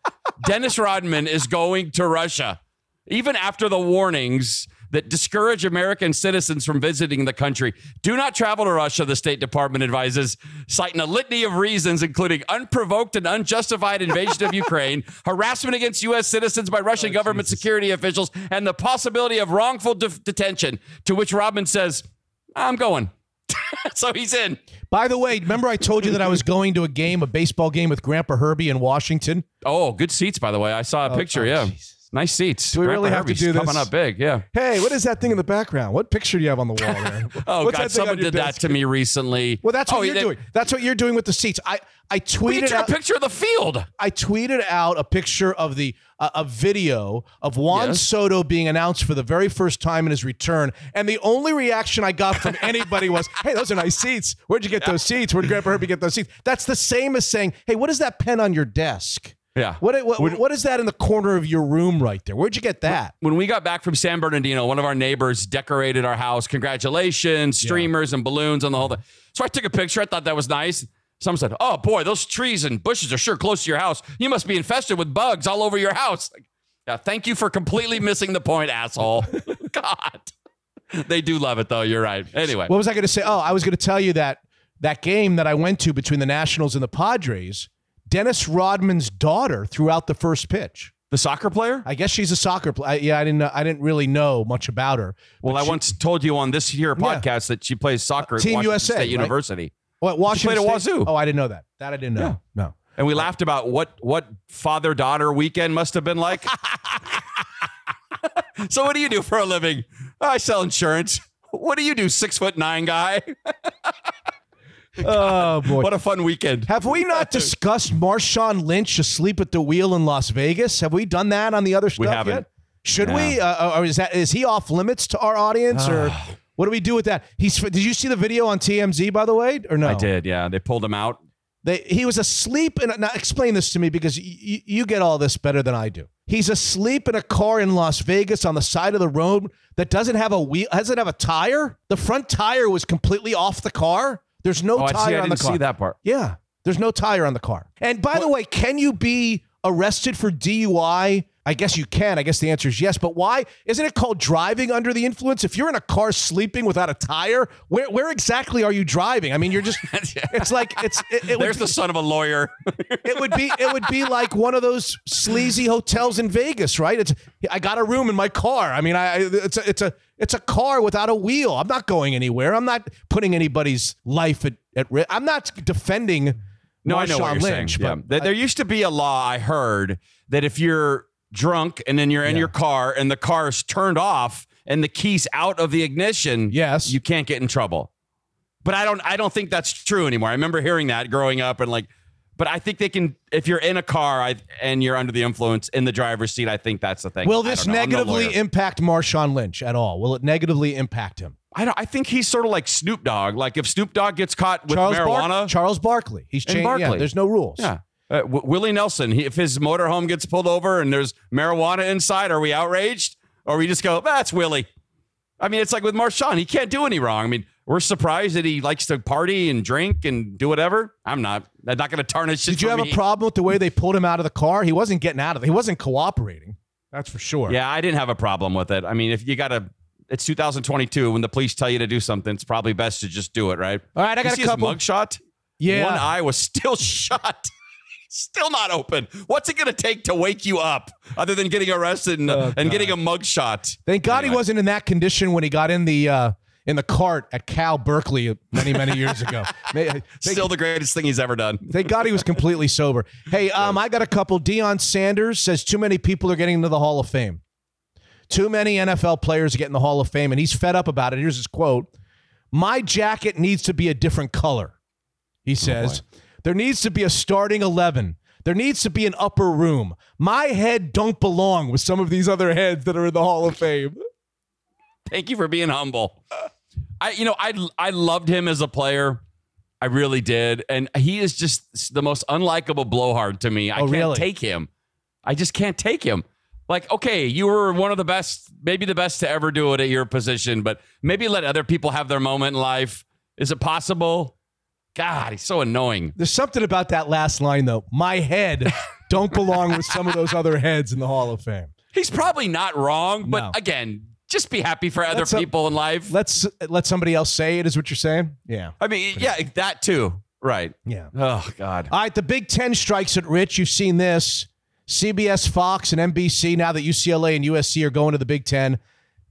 Dennis Rodman is going to Russia, even after the warnings that discourage American citizens from visiting the country. Do not travel to Russia, the State Department advises, citing a litany of reasons, including unprovoked and unjustified invasion of Ukraine, harassment against U S citizens by Russian oh, government Jesus. security officials, and the possibility of wrongful de- detention, to which Rodman says, I'm going. So he's in. By the way, remember I told you that I was going to a game, a baseball game with Grandpa Herbie in Washington? Oh, good seats, by the way. I saw a oh, picture, oh, yeah. Geez. Nice seats. Do we Grandpa really have Herbie's to do this? Coming up big, yeah. Hey, what is that thing in the background? What picture do you have on the wall there? oh, What's God, someone did desk? that to me recently. Well, that's what oh, you're that, doing. That's what you're doing with the seats. I, I tweeted out a picture of the field. I tweeted out a picture of the uh, a video of Juan yes. Soto being announced for the very first time in his return, and the only reaction I got from anybody was, "Hey, those are nice seats. Where'd you get yeah. those seats? Where'd Grandpa Herbie get those seats?" That's the same as saying, "Hey, what is that pen on your desk?" Yeah. What, what what is that in the corner of your room right there? Where'd you get that? When we got back from San Bernardino, one of our neighbors decorated our house. Congratulations, streamers yeah. and balloons and the whole thing. So I took a picture. I thought that was nice. Someone said, "Oh boy, those trees and bushes are sure close to your house. You must be infested with bugs all over your house." Like, yeah, thank you for completely missing the point, asshole. God. They do love it though. You're right. Anyway. What was I going to say? Oh, I was going to tell you that that game that I went to between the Nationals and the Padres, Dennis Rodman's daughter threw out the first pitch. The soccer player? I guess she's a soccer player. Yeah, I didn't know, I didn't really know much about her. Well, I she, once told you on this here podcast yeah. that she plays soccer uh, at Team Washington U S A, State right? University. Well, at Washington she played State? At Wazoo. Oh, I didn't know that. That I didn't know. Yeah. No. And we right. laughed about what what father-daughter weekend must have been like. So what do you do for a living? Oh, I sell insurance. What do you do, six foot nine guy? God, oh boy! What a fun weekend. Have we not discussed Marshawn Lynch asleep at the wheel in Las Vegas? Have we done that on the other stuff we haven't. yet? Should yeah. we? Uh, or is that is he off limits to our audience? Or what do we do with that? He's. Did you see the video on T M Z by the way? Or no? I did. Yeah, they pulled him out. They he was asleep. And now explain this to me because y- you get all this better than I do. He's asleep in a car in Las Vegas on the side of the road that doesn't have a wheel. Doesn't have a tire. The front tire was completely off the car. There's no oh, tire I see. I on the car. I see that part. Yeah. There's no tire on the car. And by what? the way, can you be arrested for D U I? I guess you can. I guess the answer is yes. But why? Isn't it called driving under the influence? If you're in a car sleeping without a tire, where where exactly are you driving? I mean, you're just, yeah. it's like, it's, it, it there's be, the son of a lawyer. it would be, it would be like one of those sleazy hotels in Vegas, right? It's, I got a room in my car. I mean, I, it's a, it's a, It's a car without a wheel. I'm not going anywhere. I'm not putting anybody's life at, at risk. I'm not defending no, Marshawn I know what you're Lynch. Saying. But yeah. There I, used to be a law, I heard, that if you're drunk and then you're in yeah. your car and the car is turned off and the key's out of the ignition, yes. you can't get in trouble. But I don't I don't think that's true anymore. I remember hearing that growing up and like, but I think they can, if you're in a car I, and you're under the influence in the driver's seat, I think that's the thing. Will this negatively impact Marshawn Lynch at all? Will it negatively impact him? I don't. I think he's sort of like Snoop Dogg. Like if Snoop Dogg gets caught with marijuana. Charles Barkley. He's changed. Yeah, there's no rules. Yeah. Uh, w- Willie Nelson, he, if his motorhome gets pulled over and there's marijuana inside, are we outraged? Or we just go, that's Willie. I mean, it's like with Marshawn, he can't do any wrong. I mean, we're surprised that he likes to party and drink and do whatever. I'm not. I'm not going to tarnish it. Did you have me. a problem with the way they pulled him out of the car? He wasn't getting out of it. He wasn't cooperating. That's for sure. Yeah, I didn't have a problem with it. I mean, if you got to, it's two thousand twenty-two. When the police tell you to do something, it's probably best to just do it, right? All right, I got you a see couple. His mugshot? Yeah. One eye was still shut. Still not open. What's it going to take to wake you up other than getting arrested and, oh, and getting a mugshot? Thank God anyway. He wasn't in that condition when he got in the uh, in the cart at Cal Berkeley many, many years ago. Thank, Still the greatest thing he's ever done. Thank God he was completely sober. Hey, um, I got a couple. Deion Sanders says too many people are getting into the Hall of Fame. Too many N F L players are getting the Hall of Fame, and he's fed up about it. Here's his quote. My jacket needs to be a different color, he says. Oh, there needs to be a starting eleven. There needs to be an upper room. My head don't belong with some of these other heads that are in the Hall of Fame. Thank you for being humble. I, you know, I, I loved him as a player. I really did. And he is just the most unlikable blowhard to me. I oh, can't really? take him. I just can't take him. Like, okay, you were one of the best, maybe the best to ever do it at your position, but maybe let other people have their moment in life. Is it possible? God, he's so annoying. There's something about that last line, though. My head don't belong with some of those other heads in the Hall of Fame. He's probably not wrong, but no. Again, just be happy for other some, people in life. Let's let somebody else say it is what you're saying. Yeah. I mean, Pretty yeah, much. that too. Right. Yeah. Oh, God. All right. The Big Ten strikes at Rich. You've seen this. C B S, Fox, and N B C, now that U C L A and U S C are going to the Big Ten,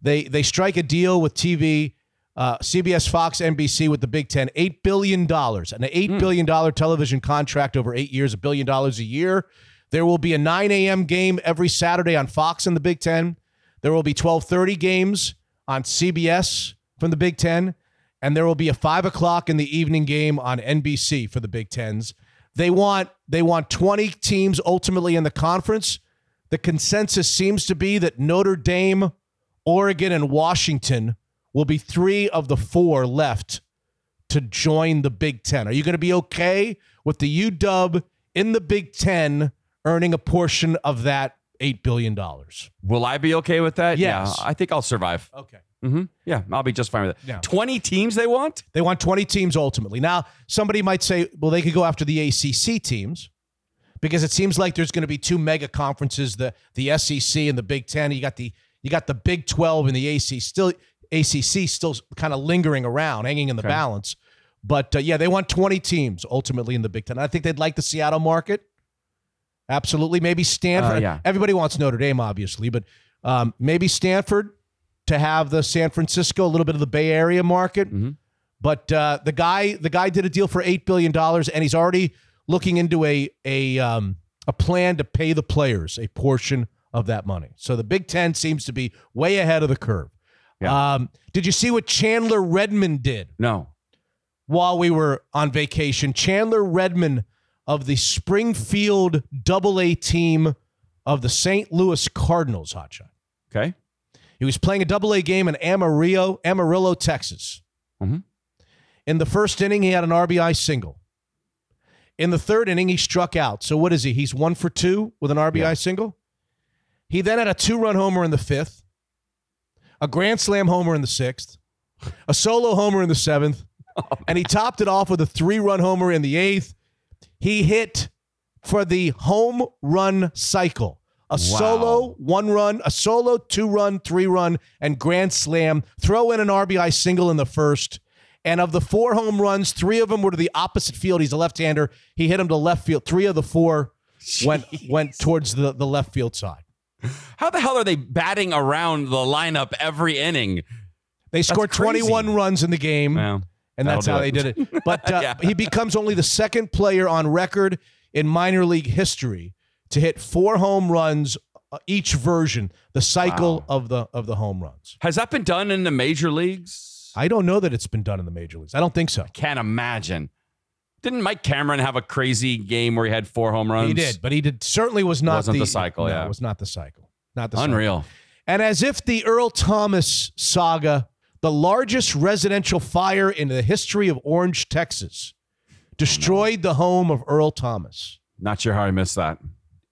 they they strike a deal with T V, uh, C B S, Fox, N B C with the Big Ten, eight billion dollars, an eight billion dollars mm. television contract over eight years, a billion dollars a year. There will be a nine a.m. game every Saturday on Fox in the Big Ten. There will be twelve thirty games on C B S from the Big Ten, and there will be a five o'clock in the evening game on N B C for the Big Tens. They want they want twenty teams ultimately in the conference. The consensus seems to be that Notre Dame, Oregon, and Washington will be three of the four left to join the Big Ten. Are you going to be okay with the U W in the Big Ten earning a portion of that eight billion dollars? Will I be okay with that? Yes. Yeah, I think I'll survive. Okay. Mm-hmm. Yeah, I'll be just fine with it. Yeah. twenty teams they want? They want twenty teams ultimately. Now, somebody might say, well, they could go after the A C C teams because it seems like there's going to be two mega conferences, the, the S E C and the Big Ten. You got the you got the Big twelve and the A C C still, A C C still kind of lingering around, hanging in the okay. balance. But, uh, yeah, they want twenty teams ultimately in the Big Ten. I think they'd like the Seattle market. Absolutely. Maybe Stanford. Uh, yeah. Everybody wants Notre Dame, obviously, but um, maybe Stanford. To have the San Francisco, a little bit of the Bay Area market. Mm-hmm. But uh, the guy the guy did a deal for eight billion dollars, and he's already looking into a, a, um, a plan to pay the players a portion of that money. So the Big Ten seems to be way ahead of the curve. Yeah. Um, did you see what Chandler Redmond did? No. While we were on vacation, Chandler Redmond of the Springfield double A team of the Saint Louis Cardinals, hotshot. Okay. He was playing a double A game in Amarillo, Amarillo, Texas. Mm-hmm. In the first inning, he had an R B I single. In the third inning, he struck out. So what is he? He's one for two with an R B I yeah. single. He then had a two-run homer in the fifth, a grand slam homer in the sixth, a solo homer in the seventh, oh, and he topped it off with a three-run homer in the eighth. He hit for the home run cycle. A wow. solo, one run, a solo, two run, three run, and grand slam. Throw in an R B I single in the first. And of the four home runs, three of them were to the opposite field. He's a left-hander. He hit him to left field. Three of the four Jeez. went went towards the, the left field side. How the hell are they batting around the lineup every inning? They that's scored crazy. twenty-one runs in the game, yeah, and that's how it. they did it. But uh, yeah. he becomes only the second player on record in minor league history to hit four home runs uh, each version, the cycle wow. of the of the home runs. Has that been done in the major leagues? I don't know that it's been done in the major leagues. I don't think so. I can't imagine. Didn't Mike Cameron have a crazy game where he had four home runs? He did, but he did certainly was not Wasn't the, the cycle. No, yeah, it was not the cycle. Not the Unreal. Cycle. And as if the Earl Thomas saga, the largest residential fire in the history of Orange, Texas, destroyed the home of Earl Thomas. Not sure how I missed that.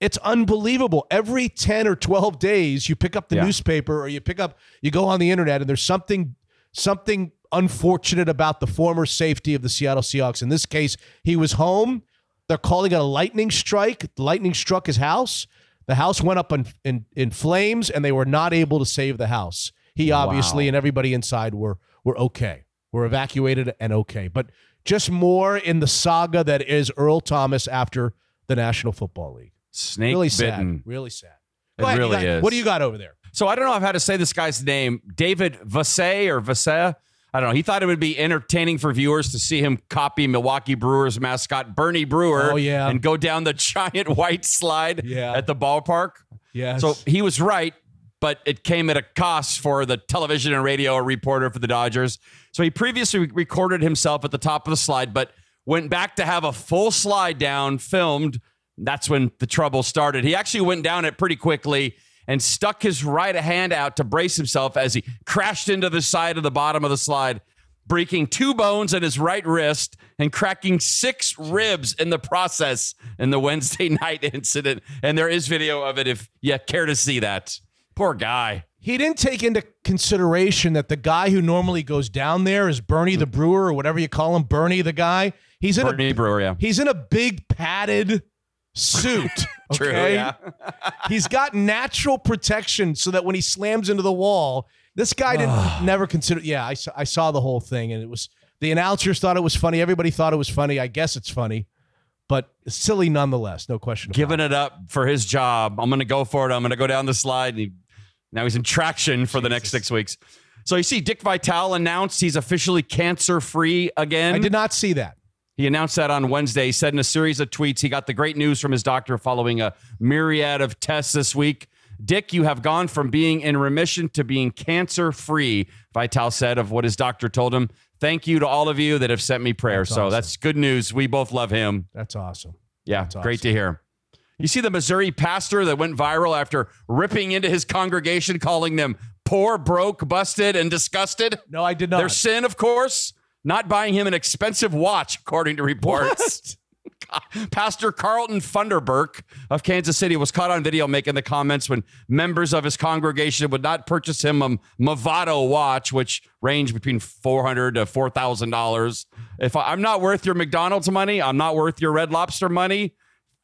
It's unbelievable. Every ten or twelve days, you pick up the yeah. newspaper or you pick up, you go on the internet, and there's something something unfortunate about the former safety of the Seattle Seahawks. In this case, he was home. They're calling it a lightning strike. The lightning struck his house. The house went up in, in, in flames, and they were not able to save the house. He obviously wow. and everybody inside were were okay. Were evacuated and okay. But just more in the saga that is Earl Thomas after the National Football League. Snake really bitten. Sad. Really sad. It ahead, really got, is. What do you got over there? So I don't know if how to say this guy's name. David Vassay or Vassay. I don't know. He thought it would be entertaining for viewers to see him copy Milwaukee Brewers mascot Bernie Brewer oh, yeah. and go down the giant white slide yeah. at the ballpark. Yes. So he was right, but it came at a cost for the television and radio reporter for the Dodgers. So he previously recorded himself at the top of the slide, but went back to have a full slide down filmed. That's when the trouble started. He actually went down it pretty quickly and stuck his right hand out to brace himself as he crashed into the side of the bottom of the slide, breaking two bones in his right wrist and cracking six ribs in the process in the Wednesday night incident. And there is video of it if you care to see that. Poor guy. He didn't take into consideration that the guy who normally goes down there is Bernie the Brewer or whatever you call him, Bernie the guy. He's in Bernie a, Brewer, yeah. He's in a big padded suit. Okay? True, yeah. He's got natural protection so that when he slams into the wall, this guy didn't never consider. Yeah, I saw, I saw the whole thing, and it was the announcers thought it was funny. Everybody thought it was funny. I guess it's funny, but silly nonetheless. No question. Giving it up for his job. I'm going to go for it. I'm going to go down the slide. And he, now he's in traction for Jesus. The next six weeks. So you see, Dick Vitale announced he's officially cancer free again. I did not see that. He announced that on Wednesday. He said in a series of tweets, he got the great news from his doctor following a myriad of tests this week. Dick, you have gone from being in remission to being cancer-free, Vitale said of what his doctor told him. Thank you to all of you that have sent me prayers. That's so awesome. That's good news. We both love him. That's awesome. Yeah, that's great awesome. To hear. You see the Missouri pastor that went viral after ripping into his congregation, calling them poor, broke, busted, and disgusted? No, I did not. Their sin, of course. Not buying him an expensive watch, according to reports. Pastor Carlton Funderburk of Kansas City was caught on video making the comments when members of his congregation would not purchase him a Movado watch, which ranged between four hundred dollars to four thousand dollars. If I, I'm not worth your McDonald's money, I'm not worth your Red Lobster money,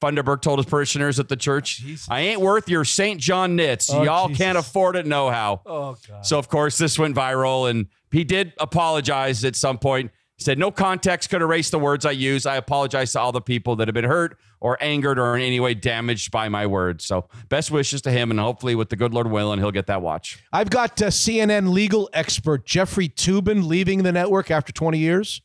Funderburk told his parishioners at the church. Jesus. I ain't worth your Saint John knits. Oh, y'all Jesus. Can't afford it no how. Oh, God. So, of course, this went viral, and he did apologize at some point. He said, no context could erase the words I use. I apologize to all the people that have been hurt or angered or in any way damaged by my words. So best wishes to him, and hopefully with the good Lord willing, he'll get that watch. I've got uh, C N N legal expert Jeffrey Toobin leaving the network after twenty years.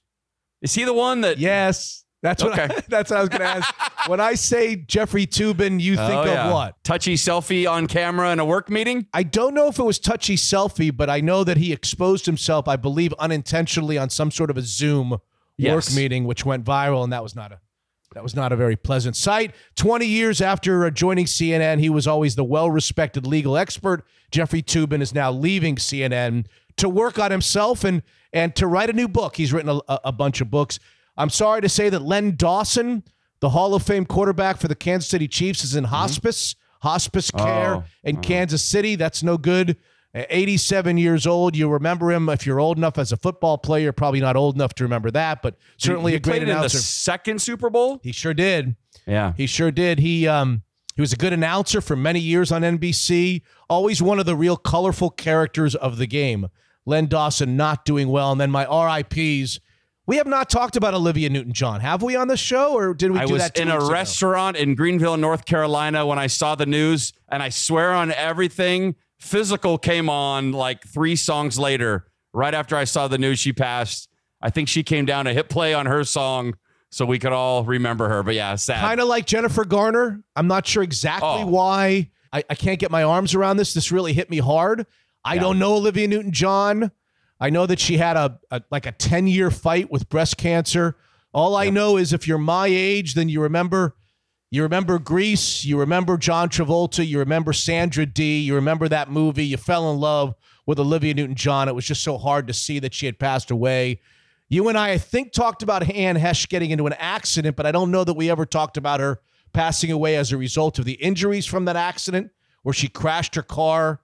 Is he the one that... Yes. That's what, okay. I, that's what I was going to ask. When I say Jeffrey Toobin, you think oh, yeah. of what? Touchy selfie on camera in a work meeting? I don't know if it was touchy selfie, but I know that he exposed himself, I believe, unintentionally on some sort of a Zoom yes. work meeting, which went viral, and that was not a that was not a very pleasant sight. twenty years after joining C N N, he was always the well-respected legal expert. Jeffrey Toobin is now leaving C N N to work on himself and and to write a new book. He's written a, a bunch of books. I'm sorry to say that Len Dawson, the Hall of Fame quarterback for the Kansas City Chiefs, is in hospice, mm-hmm. hospice care oh, in oh. Kansas City. That's no good. At eighty-seven years old. You remember him if you're old enough as a football player, probably not old enough to remember that, but certainly he, he a great announcer. He played in the second Super Bowl? He sure did. Yeah. He sure did. He um he was a good announcer for many years on N B C. Always one of the real colorful characters of the game. Len Dawson not doing well. And then my R I Ps. We have not talked about Olivia Newton-John. Have we on the show, or did we I do that? I was in a restaurant ago? in Greenville, North Carolina, when I saw the news, and I swear on everything, Physical came on like three songs later. Right after I saw the news, she passed. I think she came down to hit play on her song so we could all remember her. But yeah, sad. Kind of like Jennifer Garner. I'm not sure exactly oh. why. I, I can't get my arms around this. This really hit me hard. I yeah. don't know Olivia Newton-John. I know that she had a, a like a ten-year fight with breast cancer. All I yep. know is if you're my age, then you remember you remember Grease, you remember John Travolta, you remember Sandra Dee, you remember that movie, you fell in love with Olivia Newton-John. It was just so hard to see that she had passed away. You and I, I think, talked about Anne Heche getting into an accident, but I don't know that we ever talked about her passing away as a result of the injuries from that accident where she crashed her car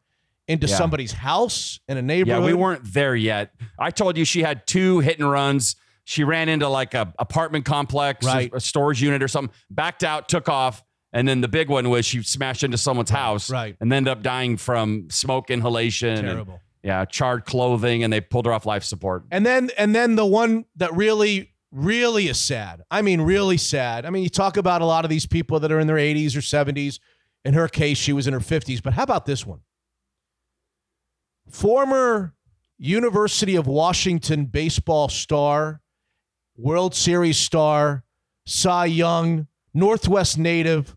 into yeah. somebody's house in a neighborhood. Yeah, we weren't there yet. I told you she had two hit and runs. She ran into like a apartment complex, right. a, a storage unit or something, backed out, took off. And then the big one was she smashed into someone's house right. and ended up dying from smoke inhalation. Terrible. And, yeah, charred clothing, and they pulled her off life support. And then, and then the one that really really is sad. I mean, really sad. I mean, you talk about a lot of these people that are in their eighties or seventies. In her case, she was in her fifties. But how about this one? Former University of Washington baseball star, World Series star, Cy Young, Northwest native,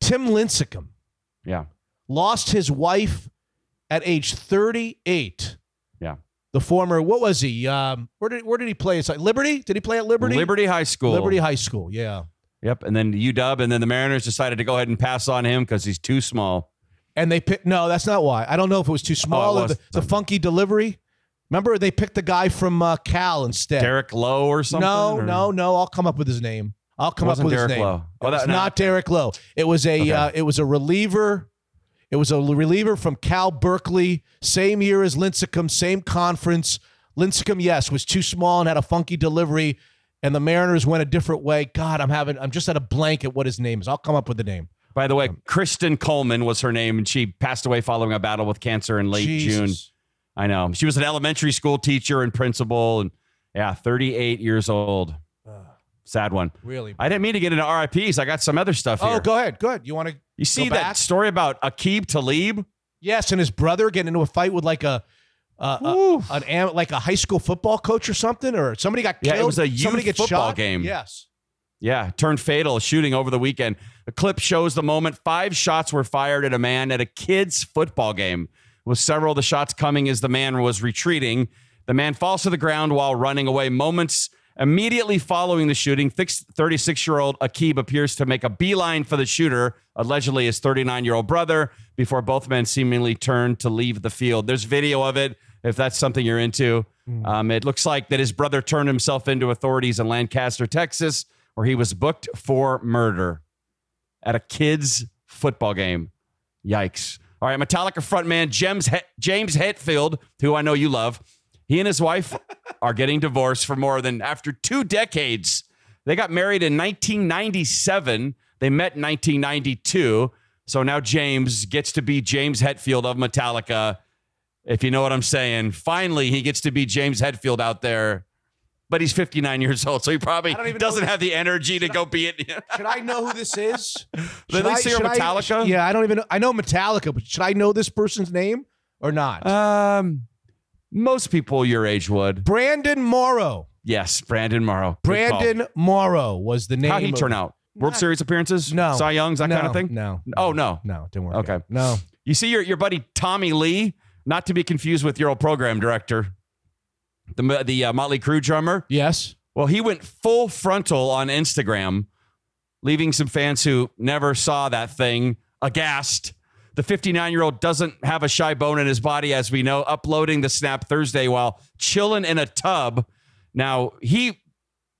Tim Lincecum. Yeah. Lost his wife at age thirty-eight. Yeah. The former, what was he? Um, where did where did he play? It's like Liberty? Did he play at Liberty? Liberty High School. Liberty High School, yeah. Yep, and then U W, and then the Mariners decided to go ahead and pass on him because he's too small. And they picked, no, that's not why. I don't know if it was too small. Oh, was. Or the, the funky delivery. Remember, they picked the guy from uh, Cal instead. Derek Lowe or something? No, or? no, no. I'll come up with his name. I'll come up with Derek his name. Lowe. Oh, that, it's no. not Derek Lowe. It was a okay. uh, it was a reliever. It was a reliever from Cal Berkeley, same year as Lincecum, same conference. Lincecum, yes, was too small and had a funky delivery, and the Mariners went a different way. God, I'm having I'm just at a blank at what his name is. I'll come up with the name. By the way, um, Kristen Coleman was her name, and she passed away following a battle with cancer in late Jesus. June. I know. She was an elementary school teacher and principal, and yeah, thirty-eight years old. Sad one. Really? I didn't mean to get into R I Ps. I got some other stuff here. Oh, go ahead. Go ahead. You want to You see that back? Story about Aqib Talib? Yes, and his brother getting into a fight with like a, uh, a an am, like a high school football coach or something, or somebody got killed. Yeah, it was a youth football shot. game. Yes. Yeah, turned fatal, shooting over the weekend. The clip shows the moment five shots were fired at a man at a kid's football game, with several of the shots coming as the man was retreating. The man falls to the ground while running away. Moments immediately following the shooting, thirty-six-year-old Aqib appears to make a beeline for the shooter, allegedly his thirty-nine-year-old brother, before both men seemingly turned to leave the field. There's video of it, if that's something you're into. Mm. Um, it looks like that his brother turned himself into authorities in Lancaster, Texas, where he was booked for murder at a kid's football game. Yikes. All right, Metallica frontman James, H- James Hetfield, who I know you love, he and his wife are getting divorced for more than after two decades. They got married in nineteen ninety-seven. They met in nineteen ninety-two. So now James gets to be James Hetfield of Metallica, if you know what I'm saying. Finally, he gets to be James Hetfield out there. But he's fifty-nine years old, so he probably doesn't have the energy to I, go be it. Should I know who this is? Should I, should Metallica? I, yeah, I don't even know. I know Metallica, but should I know this person's name or not? Um, most people your age would. Brandon Morrow. Yes, Brandon Morrow. Brandon Morrow was the name. How'd he of, turn out? World not, Series appearances? No. Cy Young's, that no, kind of thing? No. Oh, no. No, didn't work. Okay. Out. No. You see your, your buddy Tommy Lee, not to be confused with your old program director, the the uh, Motley Crue drummer. Yes. Well, he went full frontal on Instagram, leaving some fans who never saw that thing aghast. The fifty-nine-year-old doesn't have a shy bone in his body, as we know, uploading the snap Thursday while chilling in a tub. Now, he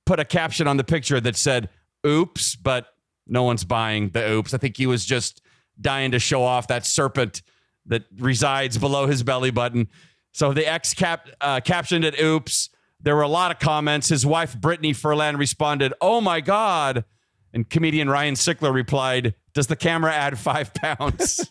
put a caption on the picture that said, oops, but no one's buying the oops. I think he was just dying to show off that serpent that resides below his belly button. So the ex cap, uh, captioned it, oops. There were a lot of comments. His wife, Brittany Ferland, responded, oh, my God. And comedian Ryan Sickler replied, does the camera add five pounds?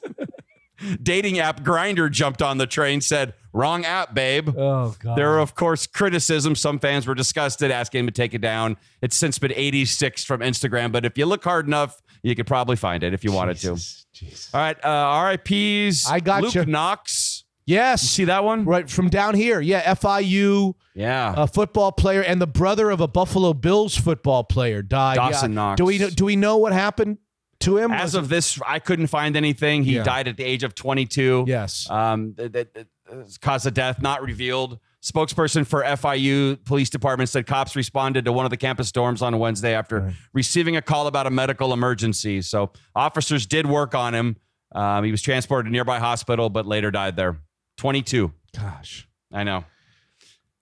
Dating app Grindr jumped on the train, said, wrong app, babe. Oh, God. There were, of course, criticisms. Some fans were disgusted, asking him to take it down. It's since been eighty-six from Instagram. But if you look hard enough, you could probably find it if you wanted Jesus, to. Jesus. All right. Uh, R I Ps. I got Luke you. Knox. Yes. You see that one? Right from down here. Yeah. F I U. Yeah. A football player and the brother of a Buffalo Bills football player died. Dawson yeah. Knox. Do we, know, do we know what happened to him? As Was of it? This, I couldn't find anything. He yeah. died at the age of twenty-two. Yes. Um, the, the, the, the cause of death not revealed. Spokesperson for F I U Police Department said cops responded to one of the campus dorms on Wednesday after right. receiving a call about a medical emergency. So officers did work on him. Um, he was transported to a nearby hospital, but later died there. twenty-two. Gosh. I know.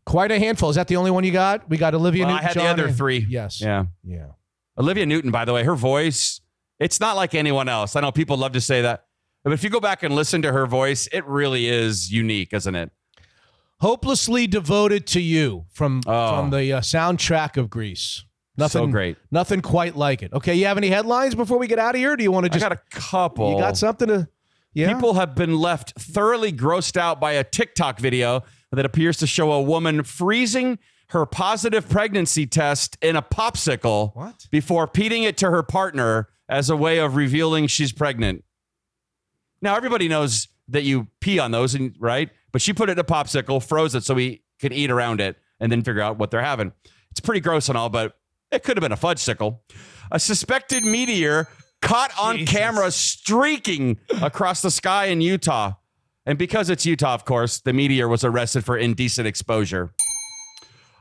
Quite a handful. Is that the only one you got? We got Olivia well, Newton-John. I had John the other and, three. Yes. Yeah. Yeah. Olivia Newton, by the way, her voice, it's not like anyone else. I know people love to say that. But if you go back and listen to her voice, it really is unique, isn't it? Hopelessly Devoted to You from, oh. from the uh, soundtrack of Grease. Nothing, so great. Nothing quite like it. Okay, you have any headlines before we get out of here? Do you want to just... I got a couple. You got something to... Yeah. People have been left thoroughly grossed out by a TikTok video that appears to show a woman freezing her positive pregnancy test in a popsicle what? before peating it to her partner as a way of revealing she's pregnant. Now, everybody knows that you pee on those, and right? But she put it in a popsicle, froze it so he could eat around it and then figure out what they're having. It's pretty gross and all, but it could have been a fudgesicle. A suspected meteor caught on Jesus. camera streaking across the sky in Utah. And because it's Utah, of course, the meteor was arrested for indecent exposure.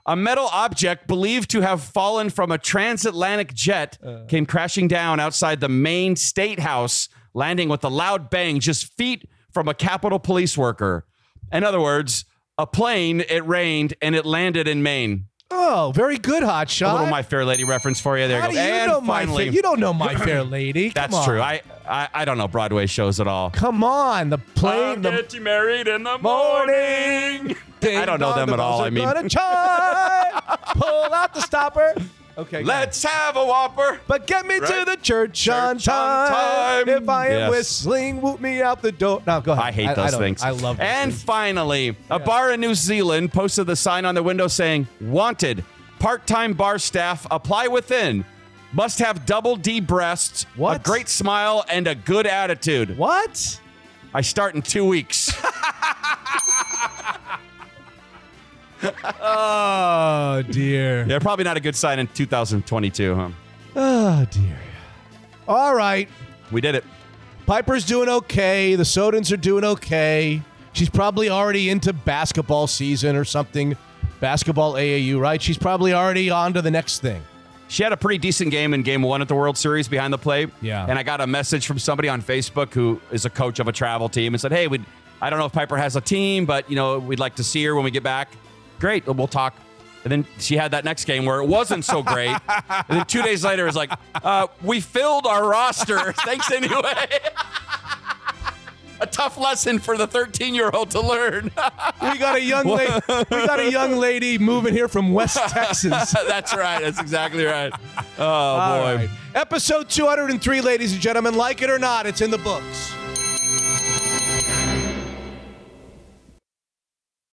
A metal object believed to have fallen from a transatlantic jet uh. came crashing down outside the Maine State House, landing with a loud bang just feet from a Capitol police worker. In other words, a plane, it rained, and it landed in Maine. Oh, very good, hot shot. A little My Fair Lady reference for you. There you How go. Do you and know finally, my fa- you don't know My Fair Lady. Come That's on. true. I, I I don't know Broadway shows at all. Come on, the plane. I'll the get you married in the morning. Ding I don't know them the at all. I mean, pull out the stopper. Okay. Let's have a Whopper. But get me right? to the church, church on, time. on time. If I am yes. whistling, whoop me out the door. No, go ahead. I hate I, those I things. I love those And things. finally, yeah. a bar in New Zealand posted the sign on the window saying, wanted, part-time bar staff, apply within, must have double D breasts, what? a great smile, and a good attitude. What? I start in two weeks. Oh, dear. Yeah, probably not a good sign in two thousand twenty-two, huh? Oh, dear. All right. We did it. Piper's doing okay. The Sodans are doing okay. She's probably already into basketball season or something. Basketball A A U, right? She's probably already on to the next thing. She had a pretty decent game in game one at the World Series behind the plate. Yeah. And I got a message from somebody on Facebook who is a coach of a travel team and said, hey, we'd, I don't know if Piper has a team, but you know, we'd like to see her when we get back. Great, we'll talk. And then she had that next game where it wasn't so great. And then two days later, it was like, uh, we filled our roster. Thanks anyway. A tough lesson for the thirteen-year-old to learn. we got a young lady. We got a young lady moving here from West Texas. That's right. That's exactly right. Oh, All boy. Right. Episode two hundred three, ladies and gentlemen. Like it or not, it's in the books.